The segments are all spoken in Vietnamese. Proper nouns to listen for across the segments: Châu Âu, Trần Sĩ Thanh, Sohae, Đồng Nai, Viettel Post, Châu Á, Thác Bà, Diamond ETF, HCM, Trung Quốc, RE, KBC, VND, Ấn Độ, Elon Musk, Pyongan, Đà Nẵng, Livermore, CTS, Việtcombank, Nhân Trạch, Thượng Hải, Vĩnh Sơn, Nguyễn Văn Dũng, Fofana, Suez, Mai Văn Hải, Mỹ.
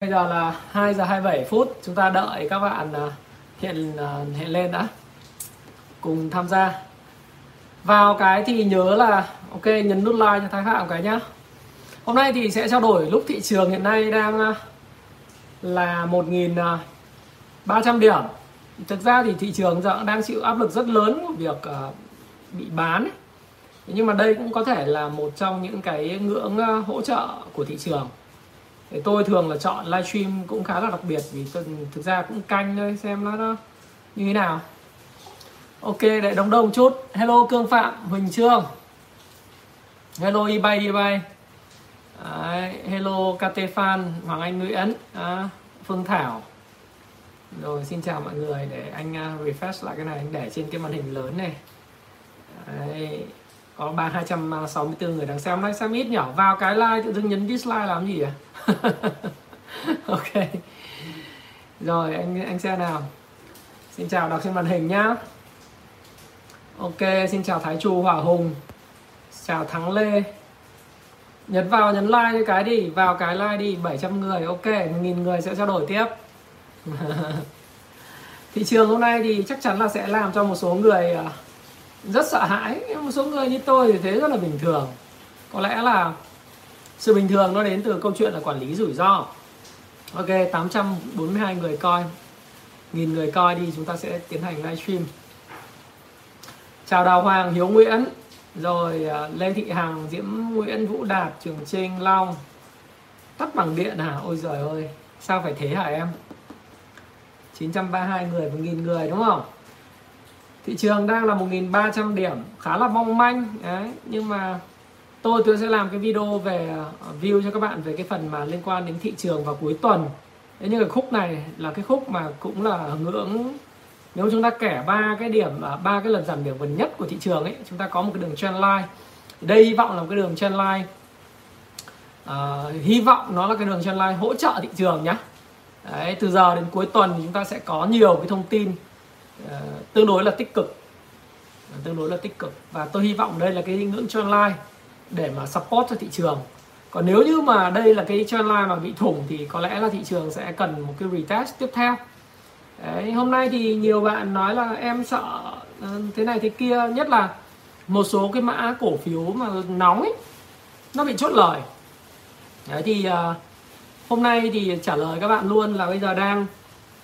Bây giờ là 2 giờ 27 phút, chúng ta đợi các bạn hiện lên đã, cùng tham gia. Vào cái thì nhớ là ok, nhấn nút like cho Thái Phạm cái nhá. Hôm nay thì sẽ trao đổi lúc thị trường hiện nay đang là 1.300 điểm. Thực ra thì thị trường giờ đang chịu áp lực rất lớn của việc bị bán ấy. Nhưng mà đây cũng có thể là một trong những cái ngưỡng hỗ trợ của thị trường. Để tôi thường là chọn livestream cũng khá là đặc biệt vì tôi thực ra cũng canh thôi xem nó như thế nào. Ok, để đóng đông chút. Hello Cương Phạm, Huỳnh Trương. Hello eBay eBay. Đấy, hello KT Fan, Hoàng Anh Nguyễn, Phương Thảo. Rồi xin chào mọi người, để anh refresh lại cái này, anh để trên cái màn hình lớn này. Đấy, có 264 người đang xem, xem ít nhỉ. Vào cái like tự dưng nhấn dislike làm gì à? Ok. Rồi anh xem nào. Xin chào, đọc trên màn hình nhá. Ok, xin chào Thái Trù, Hỏa Hùng. Chào Thắng Lê. Nhấn vào, nhấn like cái đi. Vào cái like đi, 700 người. Ok, 1.000 người sẽ trao đổi tiếp. Thị trường hôm nay thì chắc chắn là sẽ làm cho một số người rất sợ hãi. Một số người như tôi thì thế rất là bình thường. Có lẽ là sự bình thường nó đến từ câu chuyện là quản lý rủi ro. Ok, 842 người coi, 1.000 người coi đi, chúng ta sẽ tiến hành livestream. Chào Đào Hoàng, Hiếu Nguyễn, rồi Lê Thị Hằng, Diễm Nguyễn, Vũ Đạt, Trường Trinh, Long. Tắt bằng điện hả? Ôi giời ơi, sao phải thế hả em? 932 người và 1.000 người đúng không? Thị trường đang là 1.300 điểm, khá là mong manh. Đấy, nhưng mà tôi sẽ làm cái video về view cho các bạn về cái phần mà liên quan đến thị trường vào cuối tuần. Thế nhưng cái khúc này là cái khúc mà cũng là ngưỡng, nếu chúng ta kẻ ba cái lần giảm điểm gần nhất của thị trường ấy, chúng ta có một cái đường trendline. Đây hy vọng là một cái đường trendline, hy vọng nó là cái đường trendline hỗ trợ thị trường nhá. Đấy, từ giờ đến cuối tuần thì chúng ta sẽ có nhiều cái thông tin tương đối là tích cực, và tôi hy vọng đây là cái ngưỡng trendline để mà support cho thị trường. Còn nếu như mà đây là cái trendline mà bị thủng thì có lẽ là thị trường sẽ cần một cái retest tiếp theo. Đấy, hôm nay thì nhiều bạn nói là em sợ thế này thế kia, nhất là một số cái mã cổ phiếu mà nóng ấy, nó bị chốt lời. Đấy thì hôm nay thì trả lời các bạn luôn là bây giờ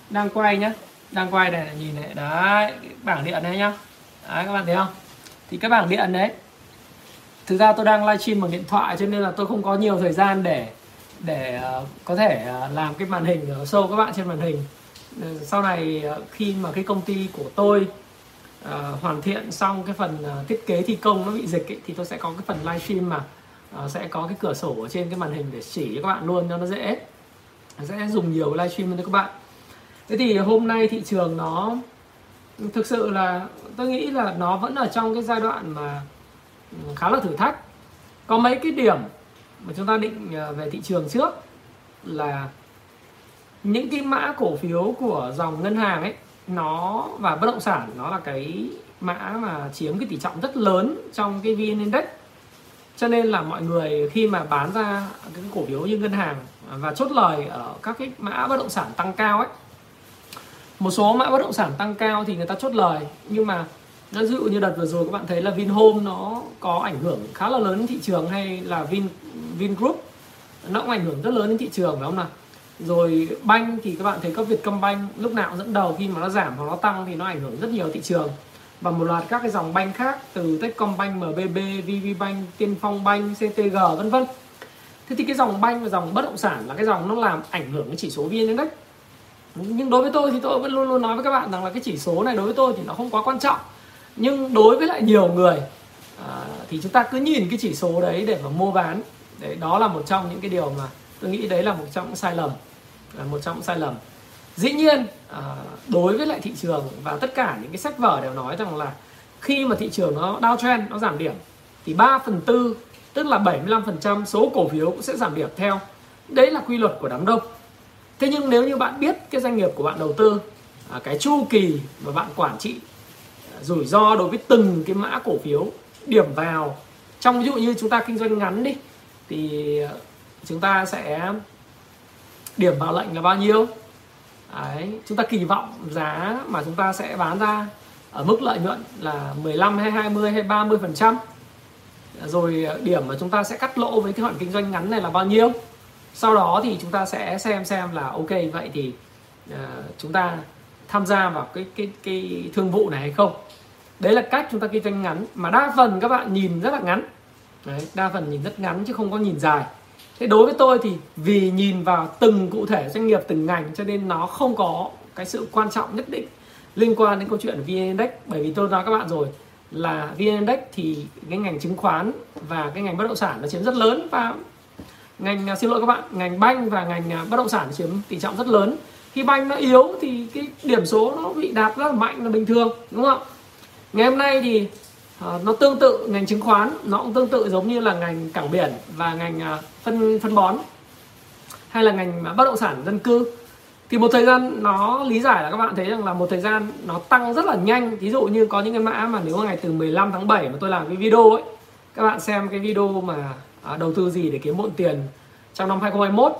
đang quay nhá, đang quay này, nhìn này, đấy bảng điện này nhá. Đấy, các bạn thấy không? Thì cái bảng điện đấy, thực ra tôi đang livestream bằng điện thoại cho nên là tôi không có nhiều thời gian để có thể làm cái màn hình show các bạn trên màn hình. Sau này khi mà cái công ty của tôi hoàn thiện xong cái phần thiết kế thi công nó bị dịch ấy, thì tôi sẽ có cái phần livestream mà sẽ có cái cửa sổ ở trên cái màn hình để chỉ cho các bạn luôn cho nó dễ. Sẽ dùng nhiều livestream hơn cho các bạn. Thế thì hôm nay thị trường nó thực sự là tôi nghĩ là nó vẫn ở trong cái giai đoạn mà khá là thử thách. Có mấy cái điểm mà chúng ta định về thị trường trước là những cái mã cổ phiếu của dòng ngân hàng ấy, nó và bất động sản, nó là cái mã mà chiếm cái tỷ trọng rất lớn trong cái VN-Index. Cho nên là mọi người khi mà bán ra cái cổ phiếu như ngân hàng và chốt lời ở các cái mã bất động sản tăng cao ấy, một số mã bất động sản tăng cao thì người ta chốt lời, nhưng mà nó ví dụ như đợt vừa rồi các bạn thấy là Vinhome nó có ảnh hưởng khá là lớn đến thị trường, hay là Vingroup nó cũng ảnh hưởng rất lớn đến thị trường, phải không nào? Rồi banh thì các bạn thấy có Việtcombank lúc nào cũng dẫn đầu, khi mà nó giảm hoặc nó tăng thì nó ảnh hưởng rất nhiều thị trường. Và một loạt các cái dòng banh khác từ Techcombank, MBB, VVBank, Tiên Phong Bank, CTG vân vân. Thế thì cái dòng banh và dòng bất động sản là cái dòng nó làm ảnh hưởng đến chỉ số VN-Index. Nhưng đối với tôi thì tôi vẫn luôn luôn nói với các bạn rằng là cái chỉ số này đối với tôi thì nó không quá quan trọng. Nhưng đối với lại nhiều người thì chúng ta cứ nhìn cái chỉ số đấy để mà mua bán đấy, đó là một trong những cái điều mà Tôi nghĩ đấy là một trong những sai lầm. Dĩ nhiên đối với lại thị trường và tất cả những cái sách vở đều nói rằng là khi mà thị trường nó downtrend, nó giảm điểm thì 3/4, tức là 75% số cổ phiếu cũng sẽ giảm điểm theo. Đấy là quy luật của đám đông. Thế nhưng nếu như bạn biết cái doanh nghiệp của bạn đầu tư, cái chu kỳ mà bạn quản trị rủi ro đối với từng cái mã cổ phiếu điểm vào, trong ví dụ như chúng ta kinh doanh ngắn đi, thì chúng ta sẽ điểm vào lệnh là bao nhiêu. Đấy, chúng ta kỳ vọng giá mà chúng ta sẽ bán ra ở mức lợi nhuận là 15 hay 20 hay 30%. Rồi điểm mà chúng ta sẽ cắt lỗ với cái khoản kinh doanh ngắn này là bao nhiêu. Sau đó thì chúng ta sẽ xem là ok, vậy thì chúng ta tham gia vào cái thương vụ này hay không. Đấy là cách chúng ta kinh doanh ngắn, mà đa phần các bạn nhìn rất là ngắn. Đấy, đa phần nhìn rất ngắn chứ không có nhìn dài. Thế đối với tôi thì vì nhìn vào từng cụ thể doanh nghiệp, từng ngành, cho nên nó không có cái sự quan trọng nhất định liên quan đến câu chuyện VN-Index. Bởi vì tôi nói các bạn rồi là VN-Index thì cái ngành chứng khoán và cái ngành bất động sản nó chiếm rất lớn, và ngành, xin lỗi các bạn, ngành banh và ngành bất động sản chiếm tỷ trọng rất lớn. Khi banh nó yếu thì cái điểm số nó bị đạt rất là mạnh là bình thường, đúng không? Ngày hôm nay thì nó tương tự, ngành chứng khoán nó cũng tương tự giống như là ngành cảng biển và ngành phân bón hay là ngành bất động sản dân cư. Thì một thời gian nó lý giải là các bạn thấy rằng là một thời gian nó tăng rất là nhanh. Ví dụ như có những cái mã mà nếu ngày từ 15 tháng 7 mà tôi làm cái video ấy, các bạn xem cái video mà đầu tư gì để kiếm bộn tiền trong năm 2021,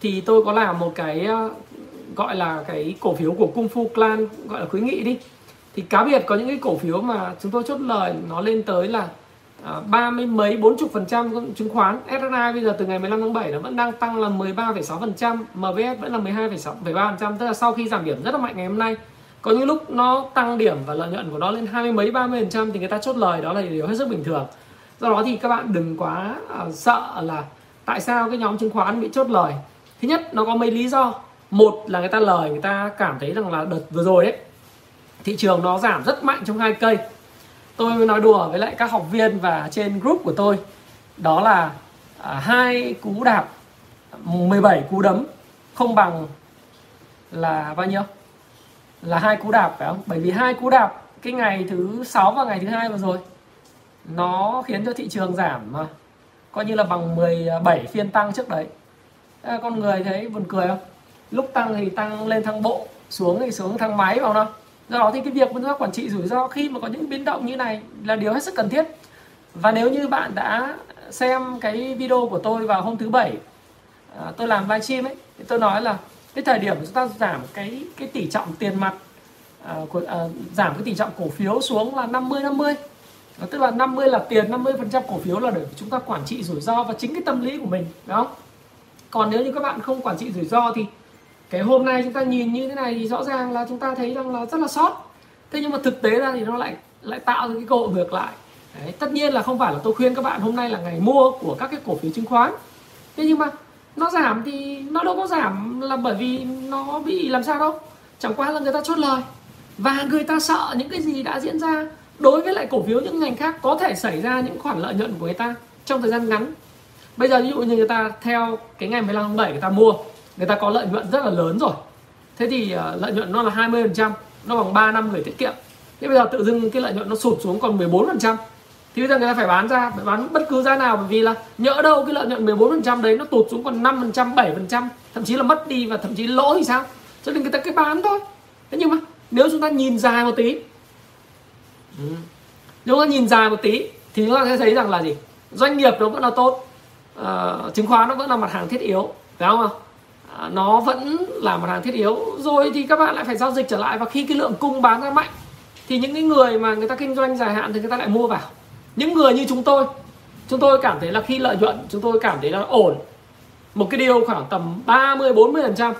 thì tôi có làm một cái gọi là cái cổ phiếu của Kung Fu Clan, gọi là khuyến nghị đi. Thì cá biệt có những cái cổ phiếu mà chúng tôi chốt lời nó lên tới là 30 mấy 40%. Chứng khoán SSI bây giờ từ ngày 15 tháng 7 nó vẫn đang tăng là 13,6%, MBS vẫn là 12,6,3%. Tức là sau khi giảm điểm rất là mạnh ngày hôm nay, có những lúc nó tăng điểm và lợi nhuận của nó lên 20 mấy 30%, thì người ta chốt lời, đó là điều hết sức bình thường. Do đó thì các bạn đừng quá sợ là tại sao cái nhóm chứng khoán bị chốt lời. Thứ nhất, nó có mấy lý do. Một là người ta lời, người ta cảm thấy rằng là đợt vừa rồi đấy, thị trường nó giảm rất mạnh trong hai cây. Tôi mới nói đùa với lại các học viên và trên group của tôi, đó là 2 cú đạp 17 cú đấm không bằng là bao nhiêu? Là 2 cú đạp, phải không? Bởi vì 2 cú đạp cái ngày thứ 6 và ngày thứ 2 vừa rồi nó khiến cho thị trường giảm mà coi như là bằng 17 phiên tăng trước đấy. Con người thấy buồn cười không? Lúc tăng thì tăng lên thang bộ, xuống thì xuống thang máy, vào không? Do đó thì cái việc phương pháp quản trị rủi ro khi mà có những biến động như này là điều hết sức cần thiết. Và nếu như bạn đã xem cái video của tôi vào hôm thứ 7, tôi làm livestream ấy, thì tôi nói là cái thời điểm chúng ta giảm cái tỷ trọng tiền mặt, giảm cái tỷ trọng cổ phiếu xuống là 50-50. Tức là 50 là tiền, 50% cổ phiếu là để chúng ta quản trị rủi ro và chính cái tâm lý của mình, đúng không? Còn nếu như các bạn không quản trị rủi ro thì cái hôm nay chúng ta nhìn như thế này thì rõ ràng là chúng ta thấy rằng là rất là sót. Thế nhưng mà thực tế ra thì nó lại tạo ra cái cơ hội ngược lại. Đấy, tất nhiên là không phải là tôi khuyên các bạn hôm nay là ngày mua của các cái cổ phiếu chứng khoán. Thế nhưng mà nó giảm thì nó đâu có giảm là bởi vì nó bị làm sao đâu. Chẳng qua là người ta chốt lời và người ta sợ những cái gì đã diễn ra đối với lại cổ phiếu những ngành khác có thể xảy ra những khoản lợi nhuận của người ta trong thời gian ngắn. Bây giờ ví dụ như người ta theo cái ngày 15 tháng 7 người ta mua, người ta có lợi nhuận rất là lớn rồi. Thế thì lợi nhuận nó là 20%, nó bằng 3 năm gửi tiết kiệm. Thế bây giờ tự dưng cái lợi nhuận nó sụt xuống còn 14%. Thì bây giờ người ta phải bán ra, phải bán bất cứ giá nào, bởi vì là nhỡ đâu cái lợi nhuận 14% đấy nó tụt xuống còn 5%, 7%, thậm chí là mất đi và thậm chí lỗ thì sao? Cho nên người ta cứ bán thôi. Thế nhưng mà nếu chúng ta nhìn dài một tí, thì chúng ta sẽ thấy rằng là gì? Doanh nghiệp nó vẫn là tốt, chứng khoán nó vẫn là mặt hàng thiết yếu, phải không ạ? Nó vẫn là mặt hàng thiết yếu. Rồi thì các bạn lại phải giao dịch trở lại, và khi cái lượng cung bán ra mạnh thì những cái người mà người ta kinh doanh dài hạn thì người ta lại mua vào. Những người như chúng tôi cảm thấy là khi lợi nhuận chúng tôi cảm thấy là ổn, một cái điều khoảng tầm 30-40%,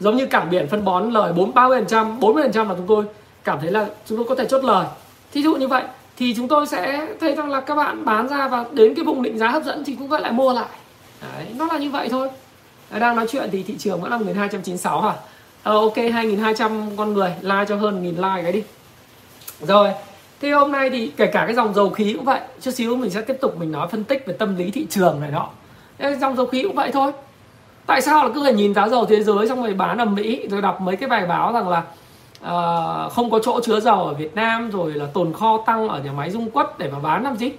giống như cảng biển phân bón lời 40-30%, 40% là chúng tôi cảm thấy là chúng tôi có thể chốt lời. Thí dụ như vậy thì chúng tôi sẽ thấy rằng là các bạn bán ra và đến cái vùng định giá hấp dẫn thì chúng ta lại mua lại. Đấy, nó là như vậy thôi. Đang nói chuyện thì thị trường vẫn là 1296 hả? Ok, 2200 con người like cho hơn 1000 like cái đi. Rồi, thì hôm nay thì kể cả cái dòng dầu khí cũng vậy, chút xíu mình sẽ tiếp tục mình nói phân tích về tâm lý thị trường này đó. Dòng dầu khí cũng vậy thôi. Tại sao là cứ phải nhìn giá dầu thế giới xong rồi bán ở Mỹ, rồi đọc mấy cái bài báo rằng là không có chỗ chứa dầu ở Việt Nam, rồi là tồn kho tăng ở nhà máy Dung Quất để mà bán làm gì?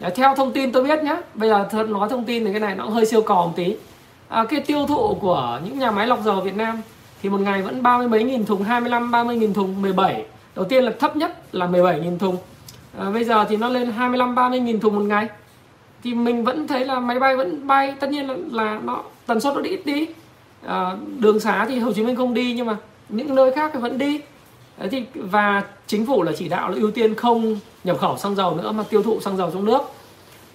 Đấy, theo thông tin tôi biết nhá, bây giờ thật nói thông tin thì cái này nó cũng hơi siêu cò một tí. Cái tiêu thụ của những nhà máy lọc dầu Việt Nam thì một ngày vẫn 30 mấy nghìn thùng, 25-30 nghìn thùng, 17. Đầu tiên là thấp nhất là 17 nghìn thùng, bây giờ thì nó lên 25-30 nghìn thùng một ngày. Thì mình vẫn thấy là máy bay vẫn bay, tất nhiên là nó tần suất nó đi ít đi. Đường xá thì Hồ Chí Minh không đi nhưng mà những nơi khác thì vẫn đi. Đấy thì, và chính phủ là chỉ đạo là ưu tiên không nhập khẩu xăng dầu nữa mà tiêu thụ xăng dầu trong nước.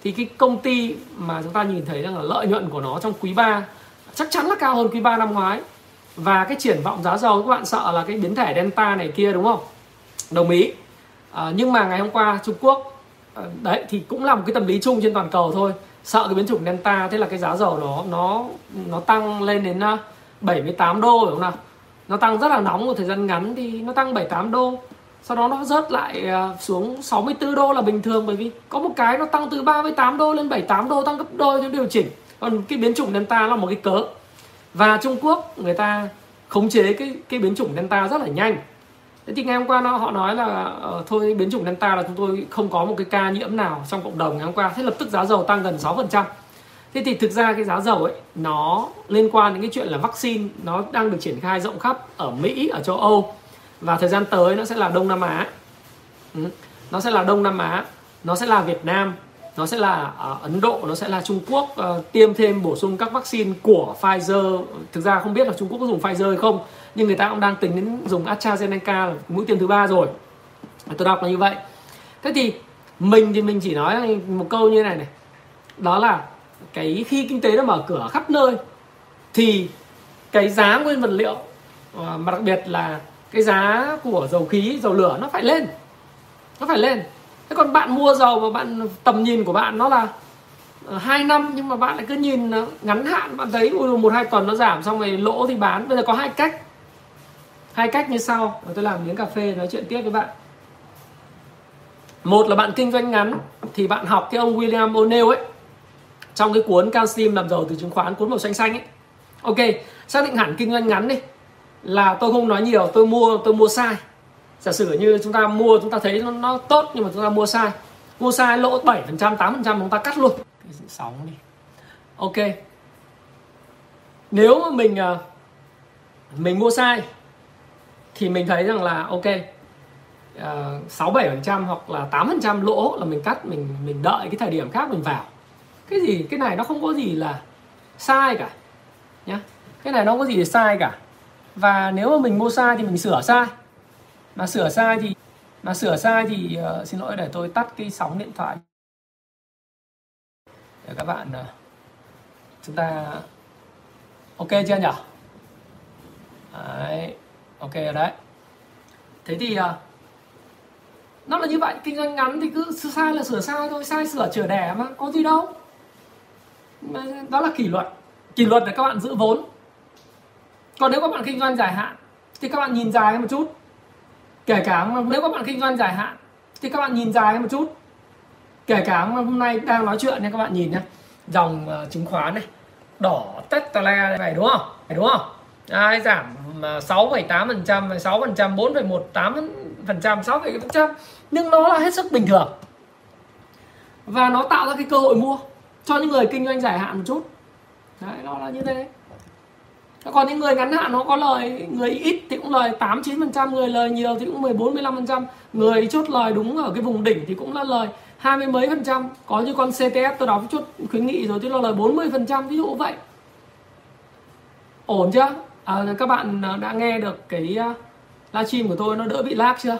Thì cái công ty mà chúng ta nhìn thấy rằng là lợi nhuận của nó trong quý 3 chắc chắn là cao hơn quý 3 năm ngoái. Và cái triển vọng giá dầu các bạn sợ là cái biến thể Delta này kia đúng không? Đồng ý. Nhưng mà ngày hôm qua Trung Quốc đấy thì cũng là một cái tâm lý chung trên toàn cầu thôi, sợ cái biến chủng Delta, thế là cái giá dầu nó tăng lên đến 78 đô đúng không nào? Nó tăng rất là nóng, một thời gian ngắn thì nó tăng 78 đô. Sau đó nó rớt lại xuống 64 đô là bình thường, bởi vì có một cái nó tăng từ 38 đô lên 78 đô, tăng gấp đôi cho điều chỉnh. Còn cái biến chủng Delta là một cái cớ. Và Trung Quốc người ta khống chế cái biến chủng Delta rất là nhanh. Thế thì ngày hôm qua họ nói là thôi biến chủng Delta là chúng tôi không có một cái ca nhiễm nào trong cộng đồng ngày hôm qua. Thế lập tức giá dầu tăng gần 6%. Thế thì thực ra cái giá dầu ấy nó liên quan đến cái chuyện là vaccine nó đang được triển khai rộng khắp ở Mỹ, ở châu Âu. Và thời gian tới nó sẽ là Đông Nam Á, nó sẽ là Đông Nam Á, nó sẽ là Việt Nam, nó sẽ là Ấn Độ, nó sẽ là Trung Quốc tiêm thêm bổ sung các vaccine của Pfizer. Thực ra không biết là Trung Quốc có dùng Pfizer hay không, nhưng người ta cũng đang tính đến dùng AstraZeneca là mũi tiêm thứ 3 rồi. Tôi đọc là như vậy. Thế thì mình chỉ nói một câu như thế này này. Đó là cái khi kinh tế nó mở cửa khắp nơi thì cái giá nguyên vật liệu mà đặc biệt là cái giá của dầu khí, dầu lửa nó phải lên. Nó phải lên. Thế còn bạn mua dầu và bạn tầm nhìn của bạn nó là 2 năm nhưng mà bạn lại cứ nhìn ngắn hạn, bạn thấy 1-2 tuần nó giảm xong rồi lỗ thì bán. Bây giờ có hai cách. Hai cách như sau. Tôi làm miếng cà phê nói chuyện tiếp với bạn. Một là bạn kinh doanh ngắn thì bạn học cái ông William O'Neill ấy, trong cái cuốn Can Sim làm giàu từ chứng khoán, cuốn màu xanh xanh ấy. Ok, xác định hẳn kinh doanh ngắn đi. Là tôi không nói nhiều, tôi mua sai. Giả sử như chúng ta mua, chúng ta thấy nó tốt nhưng mà chúng ta mua sai. Mua sai lỗ 7%, 8% chúng ta cắt luôn. Sóng đi. Ok. Nếu mà mình mua sai thì mình thấy rằng là ok 6-7% hoặc là 8% lỗ là mình cắt, mình đợi cái thời điểm khác mình vào. Cái gì cái này nó không có gì là sai cả nhá. Cái này nó không có gì để sai cả. Và nếu mà mình mua sai thì mình sửa sai. Mà sửa sai thì xin lỗi, để tôi tắt cái sóng điện thoại để các bạn chúng ta ok chưa nhỉ? Đấy, ok rồi đấy. Thế thì nó là như vậy. Kinh doanh ngắn thì cứ sai là sửa sai thôi, sai sửa chữa đẻ mà có gì đâu. Đó là kỷ luật. Kỷ luật để các bạn giữ vốn. Còn nếu các bạn kinh doanh dài hạn thì các bạn nhìn dài hơn một chút. Kể cả hôm nay đang nói chuyện nha, các bạn nhìn nhé, dòng chứng khoán này đỏ tét tele này đúng không? Đấy, giảm 6,8%, 6%, 4,18%, 6,7%, nhưng nó là hết sức bình thường và nó tạo ra cái cơ hội mua cho những người kinh doanh dài hạn một chút. Đấy, nó là như thế. Còn những người ngắn hạn nó có lời, người ít thì cũng lời 8-9%, người lời nhiều thì cũng 14-15%, người chốt lời đúng ở cái vùng đỉnh thì cũng là lời 20 mấy %. Có như con CTF tôi đọc chốt khuyến nghị rồi thì là lời 40%, ví dụ vậy. Ổn chưa? Các bạn đã nghe được cái livestream của tôi nó đỡ bị lag chưa?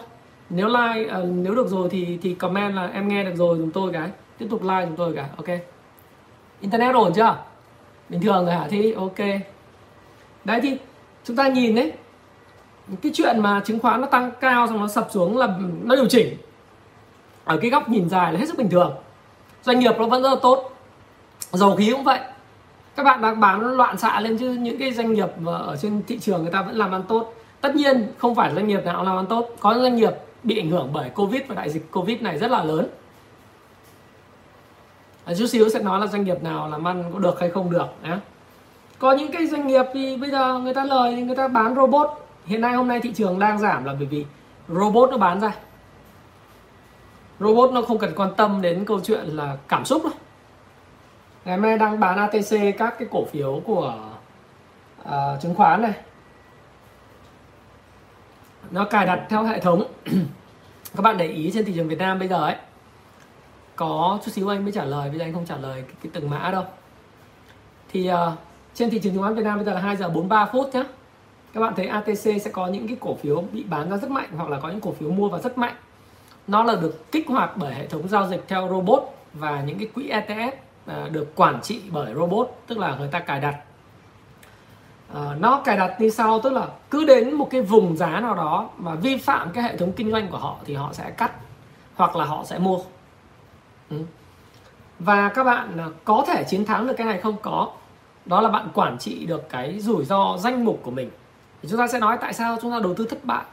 Nếu like nếu được rồi thì comment là em nghe được rồi giùm tôi cái, tiếp tục like giùm tôi cái. Ok. Internet ổn chưa? Bình thường rồi hả? Thì ok. Đấy thì chúng ta nhìn đấy, cái chuyện mà chứng khoán nó tăng cao xong nó sập xuống là nó điều chỉnh ở cái góc nhìn dài là hết sức bình thường. Doanh nghiệp nó vẫn rất là tốt, dầu khí cũng vậy. Các bạn đang bán loạn xạ lên chứ những cái doanh nghiệp ở trên thị trường người ta vẫn làm ăn tốt. Tất nhiên không phải doanh nghiệp nào cũng làm ăn tốt, có doanh nghiệp bị ảnh hưởng bởi Covid và đại dịch Covid này rất là lớn. Chút xíu sẽ nói là doanh nghiệp nào làm ăn có được hay không được. Có những cái doanh nghiệp thì bây giờ người ta lời thì người ta bán robot. Hiện nay hôm nay thị trường đang giảm là bởi vì robot nó bán ra. Robot nó không cần quan tâm đến câu chuyện là cảm xúc đâu. Ngày mai đang bán ATC các cái cổ phiếu của chứng khoán này. Nó cài đặt theo hệ thống. Các bạn để ý trên thị trường Việt Nam bây giờ ấy. Có chút xíu anh mới trả lời, bây giờ anh không trả lời cái từng mã đâu. Thì trên thị trường chứng khoán Việt Nam bây giờ là 2 giờ 43 phút nhé. Các bạn thấy ATC sẽ có những cái cổ phiếu bị bán ra rất mạnh, hoặc là có những cổ phiếu mua vào rất mạnh. Nó là được kích hoạt bởi hệ thống giao dịch theo robot và những cái quỹ ETF được quản trị bởi robot, tức là người ta cài đặt. Nó cài đặt như sau, tức là cứ đến một cái vùng giá nào đó mà vi phạm cái hệ thống kinh doanh của họ thì họ sẽ cắt hoặc là họ sẽ mua. Và các bạn có thể chiến thắng được cái này không có. Đó là bạn quản trị được cái rủi ro danh mục của mình. Thì chúng ta sẽ nói tại sao chúng ta đầu tư thất bại.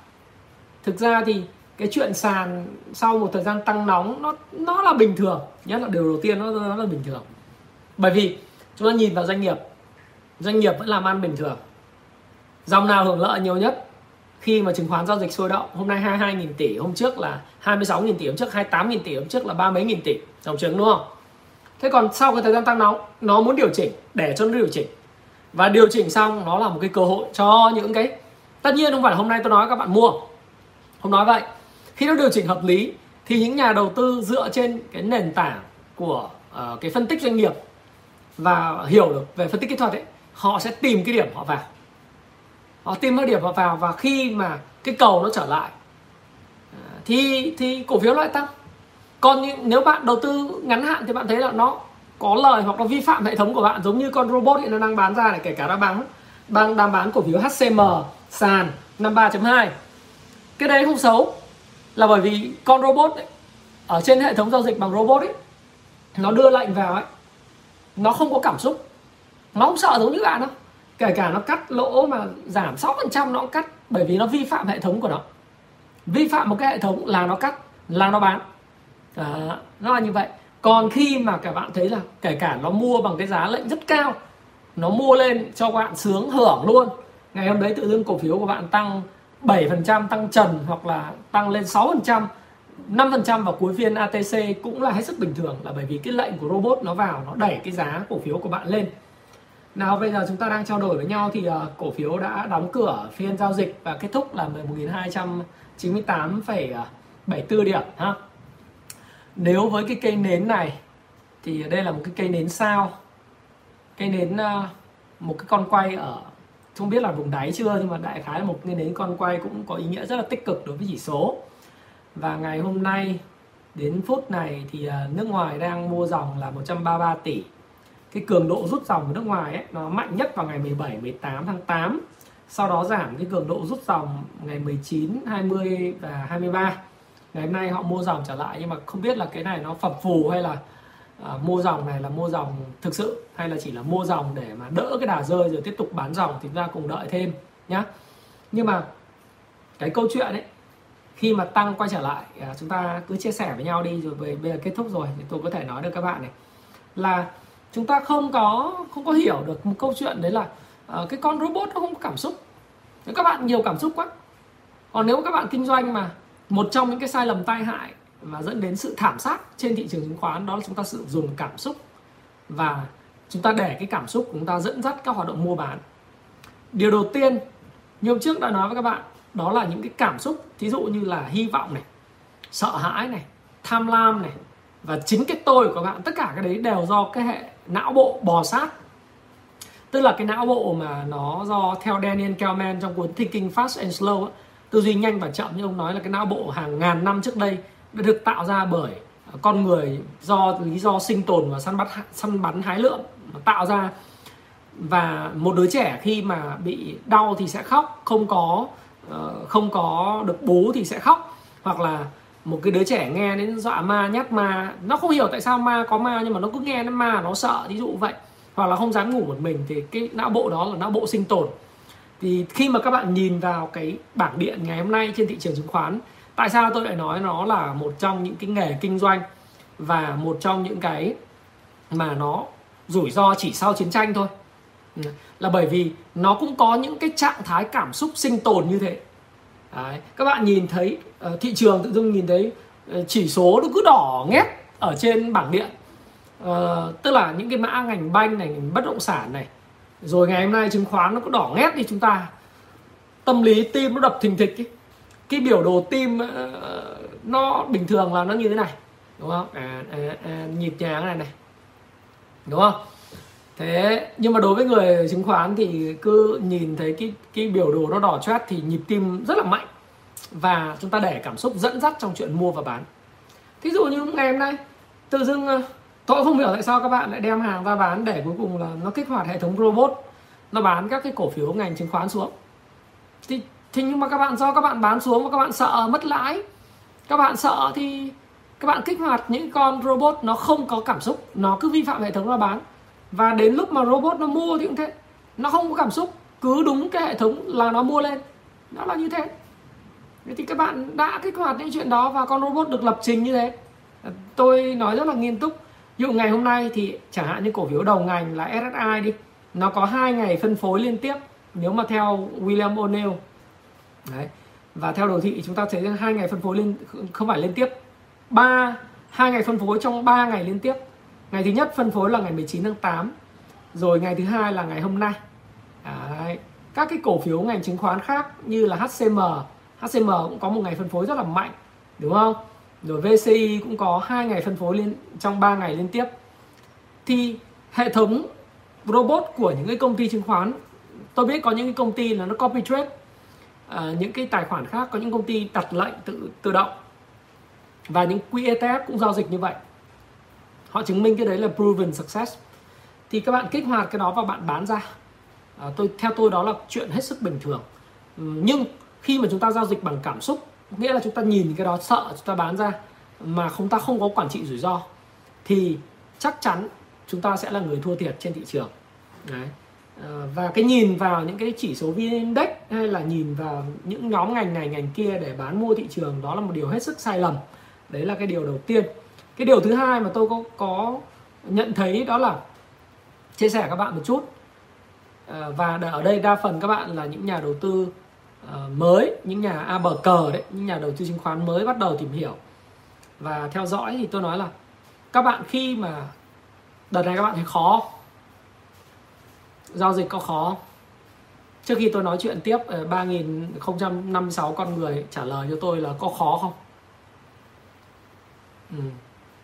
Thực ra thì cái chuyện sàn sau một thời gian tăng nóng nó là bình thường. Nhất là điều đầu tiên nó là bình thường. Bởi vì chúng ta nhìn vào doanh nghiệp vẫn làm ăn bình thường. Dòng nào hưởng lợi nhiều nhất khi mà chứng khoán giao dịch sôi động? Hôm nay 22.000 tỷ, hôm trước là 26.000 tỷ, hôm trước 28.000 tỷ, hôm trước là 30.000 tỷ dòng chứng, đúng không? Thế còn sau cái thời gian tăng nóng, nó muốn điều chỉnh, để cho nó điều chỉnh. Và điều chỉnh xong nó là một cái cơ hội cho những cái... Tất nhiên không phải hôm nay tôi nói các bạn mua, không nói vậy. Khi nó điều chỉnh hợp lý thì những nhà đầu tư dựa trên cái nền tảng của cái phân tích doanh nghiệp và hiểu được về phân tích kỹ thuật ấy, họ sẽ tìm cái điểm họ vào. Họ tìm cái điểm họ vào, và khi mà cái cầu nó trở lại thì cổ phiếu lại tăng. Còn nếu bạn đầu tư ngắn hạn thì bạn thấy là nó có lời hoặc nó vi phạm hệ thống của bạn, giống như con robot hiện nó đang bán ra này, kể cả đang bán cổ phiếu HCM sàn 53.2. Cái đấy không xấu là bởi vì con robot ấy, ở trên hệ thống giao dịch bằng robot ấy, nó đưa lệnh vào ấy, nó không có cảm xúc, nó không sợ giống như bạn đâu. Kể cả nó cắt lỗ mà giảm 6% nó cũng cắt, bởi vì nó vi phạm hệ thống của nó. Vi phạm một cái hệ thống là nó cắt, là nó bán. Nó là như vậy. Còn khi mà các bạn thấy là kể cả nó mua bằng cái giá lệnh rất cao, nó mua lên cho các bạn sướng hưởng luôn. Ngày hôm đấy tự dưng cổ phiếu của bạn tăng 7%, tăng trần hoặc là tăng lên 6%, 5% vào cuối phiên ATC cũng là hết sức bình thường, là bởi vì cái lệnh của robot nó vào, nó đẩy cái giá cổ phiếu của bạn lên. Nào bây giờ chúng ta đang trao đổi với nhau thì cổ phiếu đã đóng cửa phiên giao dịch và kết thúc là 11.298,74 điểm ha. Nếu với cái cây nến này thì đây là một cái cây nến sao, cây nến một cái con quay ở, không biết là vùng đáy chưa, nhưng mà đại khái là một cái nến con quay cũng có ý nghĩa rất là tích cực đối với chỉ số. Và ngày hôm nay đến phút này thì nước ngoài đang mua dòng là 133 tỷ. Cái cường độ rút dòng của nước ngoài ấy, nó mạnh nhất vào ngày 17, 18 tháng 8. Sau đó giảm cái cường độ rút dòng ngày 19, 20 và 23. Ngày hôm nay họ mua dòng trở lại, nhưng mà không biết là cái này nó phập phù hay là mua dòng này là mua dòng thực sự, hay là chỉ là mua dòng để mà đỡ cái đà rơi rồi tiếp tục bán dòng, thì chúng ta cùng đợi thêm nhá. Nhưng mà cái câu chuyện ấy, khi mà tăng quay trở lại, chúng ta cứ chia sẻ với nhau đi, rồi bây giờ kết thúc rồi thì tôi có thể nói được các bạn này, là chúng ta không có hiểu được một câu chuyện đấy là cái con robot nó không có cảm xúc. Nếu các bạn nhiều cảm xúc quá, còn nếu các bạn kinh doanh mà một trong những cái sai lầm tai hại mà dẫn đến sự thảm sát trên thị trường chứng khoán, đó là chúng ta sử dụng cảm xúc và chúng ta để cái cảm xúc của chúng ta dẫn dắt các hoạt động mua bán. Điều đầu tiên như hôm trước đã nói với các bạn, đó là những cái cảm xúc, thí dụ như là hy vọng này, sợ hãi này, tham lam này, và chính cái tôi của các bạn, tất cả cái đấy đều do cái hệ não bộ bò sát. Tức là cái não bộ mà nó do, theo Daniel Kahneman trong cuốn Thinking Fast and Slow ấy, tư duy nhanh và chậm, như ông nói là cái não bộ hàng ngàn năm trước đây đã được tạo ra bởi con người do lý do sinh tồn và săn bắn hái lượm tạo ra. Và một đứa trẻ khi mà bị đau thì sẽ khóc, không có được bú thì sẽ khóc, hoặc là một cái đứa trẻ nghe đến dọa ma, nhát ma, nó không hiểu tại sao ma có ma nhưng mà nó cứ nghe đến ma nó sợ, ví dụ vậy, hoặc là không dám ngủ một mình. Thì cái não bộ đó là não bộ sinh tồn. Thì khi mà các bạn nhìn vào cái bảng điện ngày hôm nay trên thị trường chứng khoán, tại sao tôi lại nói nó là một trong những cái nghề kinh doanh và một trong những cái mà nó rủi ro chỉ sau chiến tranh thôi. là bởi vì nó cũng có những cái trạng thái cảm xúc sinh tồn như thế. Đấy, các bạn nhìn thấy thị trường tự dưng nhìn thấy chỉ số nó cứ đỏ nghét ở trên bảng điện, tức là những cái mã ngành banh này, ngành bất động sản này, rồi ngày hôm nay chứng khoán nó cứ đỏ nghét đi, chúng ta tâm lý tim nó đập thình thịch ấy. Cái biểu đồ tim nó bình thường là nó như thế này, đúng không? Nhịp nhàng này này, đúng không? Thế nhưng mà đối với người chứng khoán thì cứ nhìn thấy cái biểu đồ nó đỏ chót thì nhịp tim rất là mạnh, và chúng ta để cảm xúc dẫn dắt trong chuyện mua và bán. Thí dụ như ngày hôm nay tự dưng tôi cũng không hiểu tại sao các bạn lại đem hàng ra bán, để cuối cùng là nó kích hoạt hệ thống robot, nó bán các cái cổ phiếu ngành chứng khoán xuống. Thì nhưng mà các bạn, do các bạn bán xuống và các bạn sợ mất lãi, các bạn sợ thì các bạn kích hoạt những con robot nó không có cảm xúc, nó cứ vi phạm hệ thống nó bán. Và đến lúc mà robot nó mua thì cũng thế, nó không có cảm xúc, cứ đúng cái hệ thống là nó mua lên. Nó là như thế. Thì các bạn đã kích hoạt những chuyện đó và con robot được lập trình như thế. Tôi nói rất là nghiêm túc. Ví dụ ngày hôm nay thì chẳng hạn như cổ phiếu đầu ngành là SSI đi, nó có 2 ngày phân phối liên tiếp, nếu mà theo William O'Neill. Đấy. Và theo đồ thị chúng ta thấy 2 ngày phân phối liên, không phải liên tiếp, 2 ngày phân phối trong 3 ngày liên tiếp. Ngày thứ nhất phân phối là ngày 19 tháng 8, rồi ngày thứ hai là ngày hôm nay. Đấy. Các cái cổ phiếu ngành chứng khoán khác như là HCM cũng có một ngày phân phối rất là mạnh, đúng không? Rồi VSA cũng có 2 ngày phân phối trong 3 ngày liên tiếp. Thì hệ thống robot của những cái công ty chứng khoán, tôi biết có những cái công ty là nó copy trade những cái tài khoản khác, có những công ty đặt lệnh tự động, và những quỹ ETF cũng giao dịch như vậy. Họ chứng minh cái đấy là proven success. Thì các bạn kích hoạt cái đó và bạn bán ra, theo tôi đó là chuyện hết sức bình thường. Nhưng khi mà chúng ta giao dịch bằng cảm xúc, nghĩa là chúng ta nhìn cái đó sợ, chúng ta bán ra, mà chúng ta không có quản trị rủi ro, thì chắc chắn chúng ta sẽ là người thua thiệt trên thị trường. Đấy. Và cái nhìn vào những cái chỉ số VN-Index hay là nhìn vào những nhóm ngành này ngành kia để bán mua thị trường, đó là một điều hết sức sai lầm. Đấy là cái điều đầu tiên. Cái điều thứ hai mà tôi có nhận thấy, đó là chia sẻ các bạn một chút, và ở đây đa phần các bạn là những nhà đầu tư mới, những nhà A bờ cờ đấy, những nhà đầu tư chứng khoán mới bắt đầu tìm hiểu và theo dõi. Thì tôi nói là các bạn khi mà đợt này các bạn thấy khó, giao dịch có khó. Trước khi tôi nói chuyện tiếp, 3056 con người trả lời cho tôi là có khó không?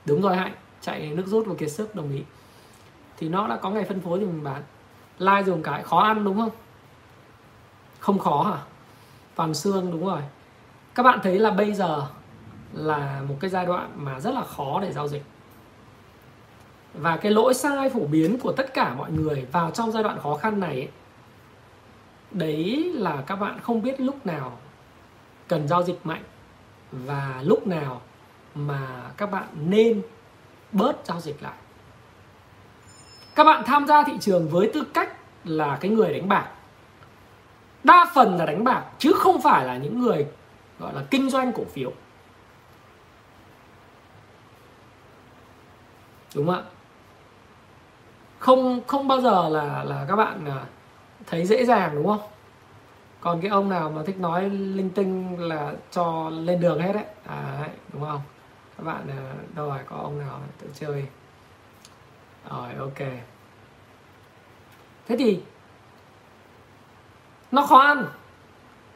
Đúng rồi Hạnh, chạy nước rút và kiệt sức, đồng ý. Thì nó đã có ngày phân phối thì mình bán. Like dùng cái khó ăn đúng không? Không khó hả? Toàn xương, đúng rồi. Các bạn thấy là bây giờ là một cái giai đoạn mà rất là khó để giao dịch. Và cái lỗi sai phổ biến của tất cả mọi người vào trong giai đoạn khó khăn này ấy, đấy là các bạn không biết lúc nào cần giao dịch mạnh và lúc nào mà các bạn nên bớt giao dịch lại. Các bạn tham gia thị trường với tư cách là cái người đánh bạc, đa phần là đánh bạc chứ không phải là những người gọi là kinh doanh cổ phiếu, đúng không ạ? Không bao giờ là các bạn thấy dễ dàng, đúng không? Còn cái ông nào mà thích nói linh tinh là cho lên đường hết đấy, đúng không? Các bạn đâu phải có ông nào tự chơi. Rồi, ok. Thế thì nó khó ăn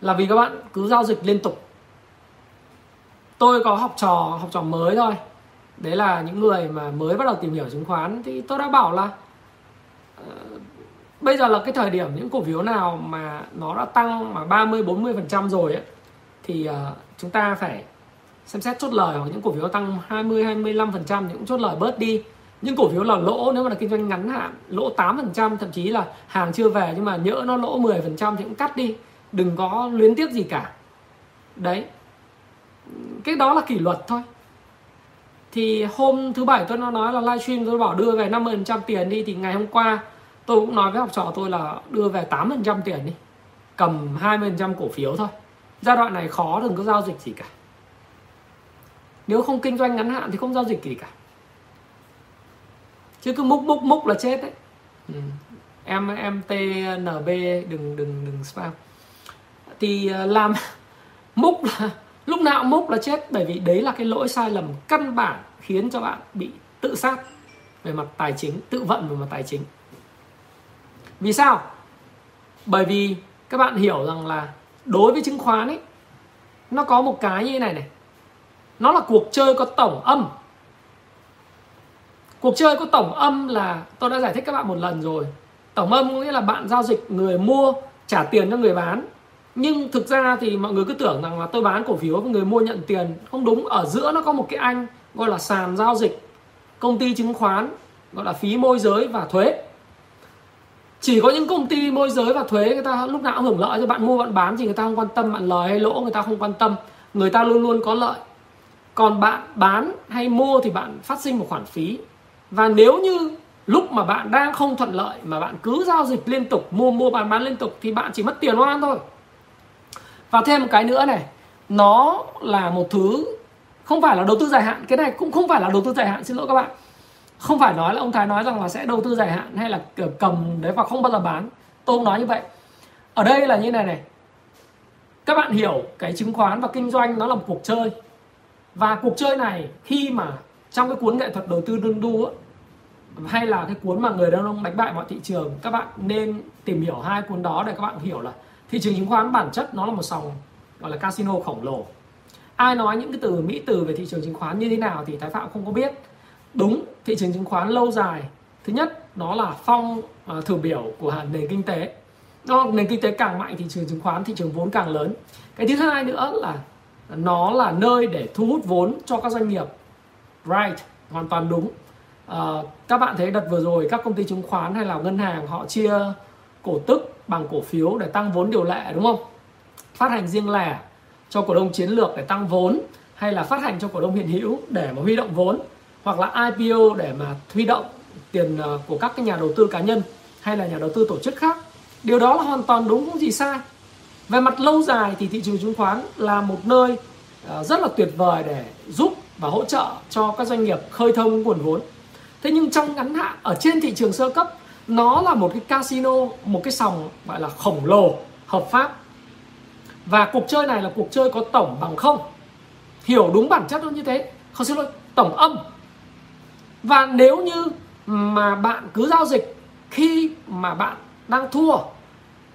là vì các bạn cứ giao dịch liên tục. Tôi có học trò mới thôi, đấy là những người mà mới bắt đầu tìm hiểu chứng khoán, thì tôi đã bảo là bây giờ là cái thời điểm những cổ phiếu nào mà nó đã tăng mà 30-40% rồi ấy, thì chúng ta phải xem xét chốt lời, hoặc những cổ phiếu tăng 20-25% thì cũng chốt lời bớt đi. Những cổ phiếu là lỗ, nếu mà là kinh doanh ngắn hạn, lỗ 8%, thậm chí là hàng chưa về nhưng mà nhỡ nó lỗ 10% thì cũng cắt đi, đừng có luyến tiếc gì cả. Đấy, cái đó là kỷ luật thôi. Thì hôm thứ Bảy tôi nói là livestream tôi bảo đưa về 50% tiền đi, thì ngày hôm qua tôi cũng nói với học trò tôi là đưa về 8% tiền đi, cầm 20% cổ phiếu thôi. Giai đoạn này khó, đừng có giao dịch gì cả. Nếu không kinh doanh ngắn hạn thì không giao dịch gì cả, chứ cứ múc là chết đấy. MTNB đừng spam. Thì làm múc là lúc nào múc là chết, bởi vì đấy là cái lỗi sai lầm căn bản khiến cho bạn bị tự sát về mặt tài chính, tự vận về mặt tài chính. Vì sao? Bởi vì các bạn hiểu rằng là đối với chứng khoán ấy, nó có một cái như thế này này, nó là cuộc chơi có tổng âm. Cuộc chơi có tổng âm là tôi đã giải thích các bạn một lần rồi. Tổng âm có nghĩa là bạn giao dịch người mua trả tiền cho người bán. Nhưng thực ra thì mọi người cứ tưởng rằng là tôi bán cổ phiếu và người mua nhận tiền. Không đúng, ở giữa nó có một cái anh gọi là sàn giao dịch công ty chứng khoán, gọi là phí môi giới và thuế. Chỉ có những công ty môi giới và thuế người ta lúc nào cũng hưởng lợi, cho bạn mua bạn bán thì người ta không quan tâm, bạn lời hay lỗ người ta không quan tâm, người ta luôn luôn có lợi. Còn bạn bán hay mua thì bạn phát sinh một khoản phí. Và nếu như lúc mà bạn đang không thuận lợi mà bạn cứ giao dịch liên tục, mua bán liên tục thì bạn chỉ mất tiền oan thôi. Và thêm một cái nữa này, nó là một thứ không phải là đầu tư dài hạn. Cái này cũng không phải là đầu tư dài hạn, xin lỗi các bạn. Không phải nói là ông Thái nói rằng là sẽ đầu tư dài hạn hay là cầm đấy và không bao giờ bán. Tôi không nói như vậy. Ở đây là như này này, các bạn hiểu cái chứng khoán và kinh doanh nó là một cuộc chơi. Và cuộc chơi này khi mà trong cái cuốn nghệ thuật đầu tư đương đu ấy, hay là cái cuốn mà người đàn ông đánh bại mọi thị trường, các bạn nên tìm hiểu hai cuốn đó để các bạn hiểu là thị trường chứng khoán bản chất nó là một sòng gọi là casino khổng lồ. Ai nói những cái từ mỹ từ về thị trường chứng khoán như thế nào thì Thái Phạm không có biết. Đúng, thị trường chứng khoán lâu dài, thứ nhất nó là phong thử biểu của nền kinh tế. Nền kinh tế càng mạnh, thị trường chứng khoán, thị trường vốn càng lớn. Cái thứ hai nữa là nó là nơi để thu hút vốn cho các doanh nghiệp. Right, hoàn toàn đúng. Các bạn thấy đợt vừa rồi các công ty chứng khoán hay là ngân hàng họ chia cổ tức bằng cổ phiếu để tăng vốn điều lệ, đúng không? Phát hành riêng lẻ cho cổ đông chiến lược để tăng vốn, hay là phát hành cho cổ đông hiện hữu để mà huy động vốn, hoặc là IPO để mà huy động tiền của các cái nhà đầu tư cá nhân hay là nhà đầu tư tổ chức khác. Điều đó là hoàn toàn đúng, không gì sai. Về mặt lâu dài thì thị trường chứng khoán là một nơi rất là tuyệt vời để giúp và hỗ trợ cho các doanh nghiệp khơi thông nguồn vốn. Thế nhưng trong ngắn hạn, ở trên thị trường sơ cấp, nó là một cái casino, một cái sòng gọi là khổng lồ, hợp pháp. Và cuộc chơi này là cuộc chơi có tổng bằng không. Hiểu đúng bản chất nó như thế. Không, xin lỗi, tổng âm. Và nếu như mà bạn cứ giao dịch khi mà bạn đang thua,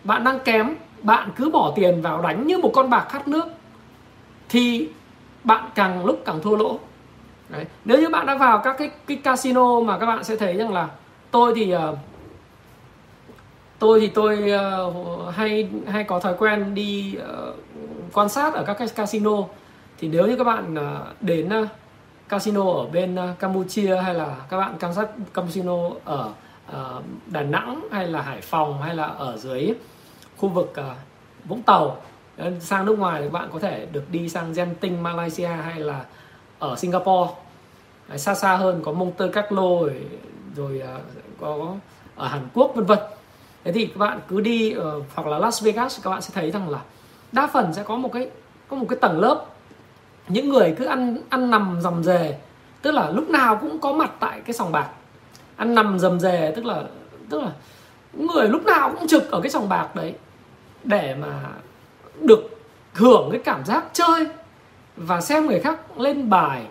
bạn đang kém, bạn cứ bỏ tiền vào đánh như một con bạc khát nước thì bạn càng lúc càng thua lỗ. Đấy. Nếu như bạn đã vào các cái casino mà các bạn sẽ thấy rằng là tôi hay có thói quen đi quan sát ở các cái casino. Thì nếu như các bạn đến casino ở bên Campuchia, hay là các bạn quan sát casino ở Đà Nẵng hay là Hải Phòng, hay là ở dưới khu vực Vũng Tàu, sang nước ngoài thì bạn có thể được đi sang Gen Tinh, Malaysia, hay là ở Singapore. Đấy, xa hơn có Monte Carlo rồi có ở Hàn Quốc, vân vân. Thế thì các bạn cứ đi hoặc là Las Vegas, các bạn sẽ thấy rằng là đa phần sẽ có một cái tầng lớp những người cứ ăn nằm rầm rề, tức là lúc nào cũng có mặt tại cái sòng bạc. Ăn nằm rầm rề tức là người lúc nào cũng trực ở cái sòng bạc đấy để mà được hưởng cái cảm giác chơi và xem người khác lên bài,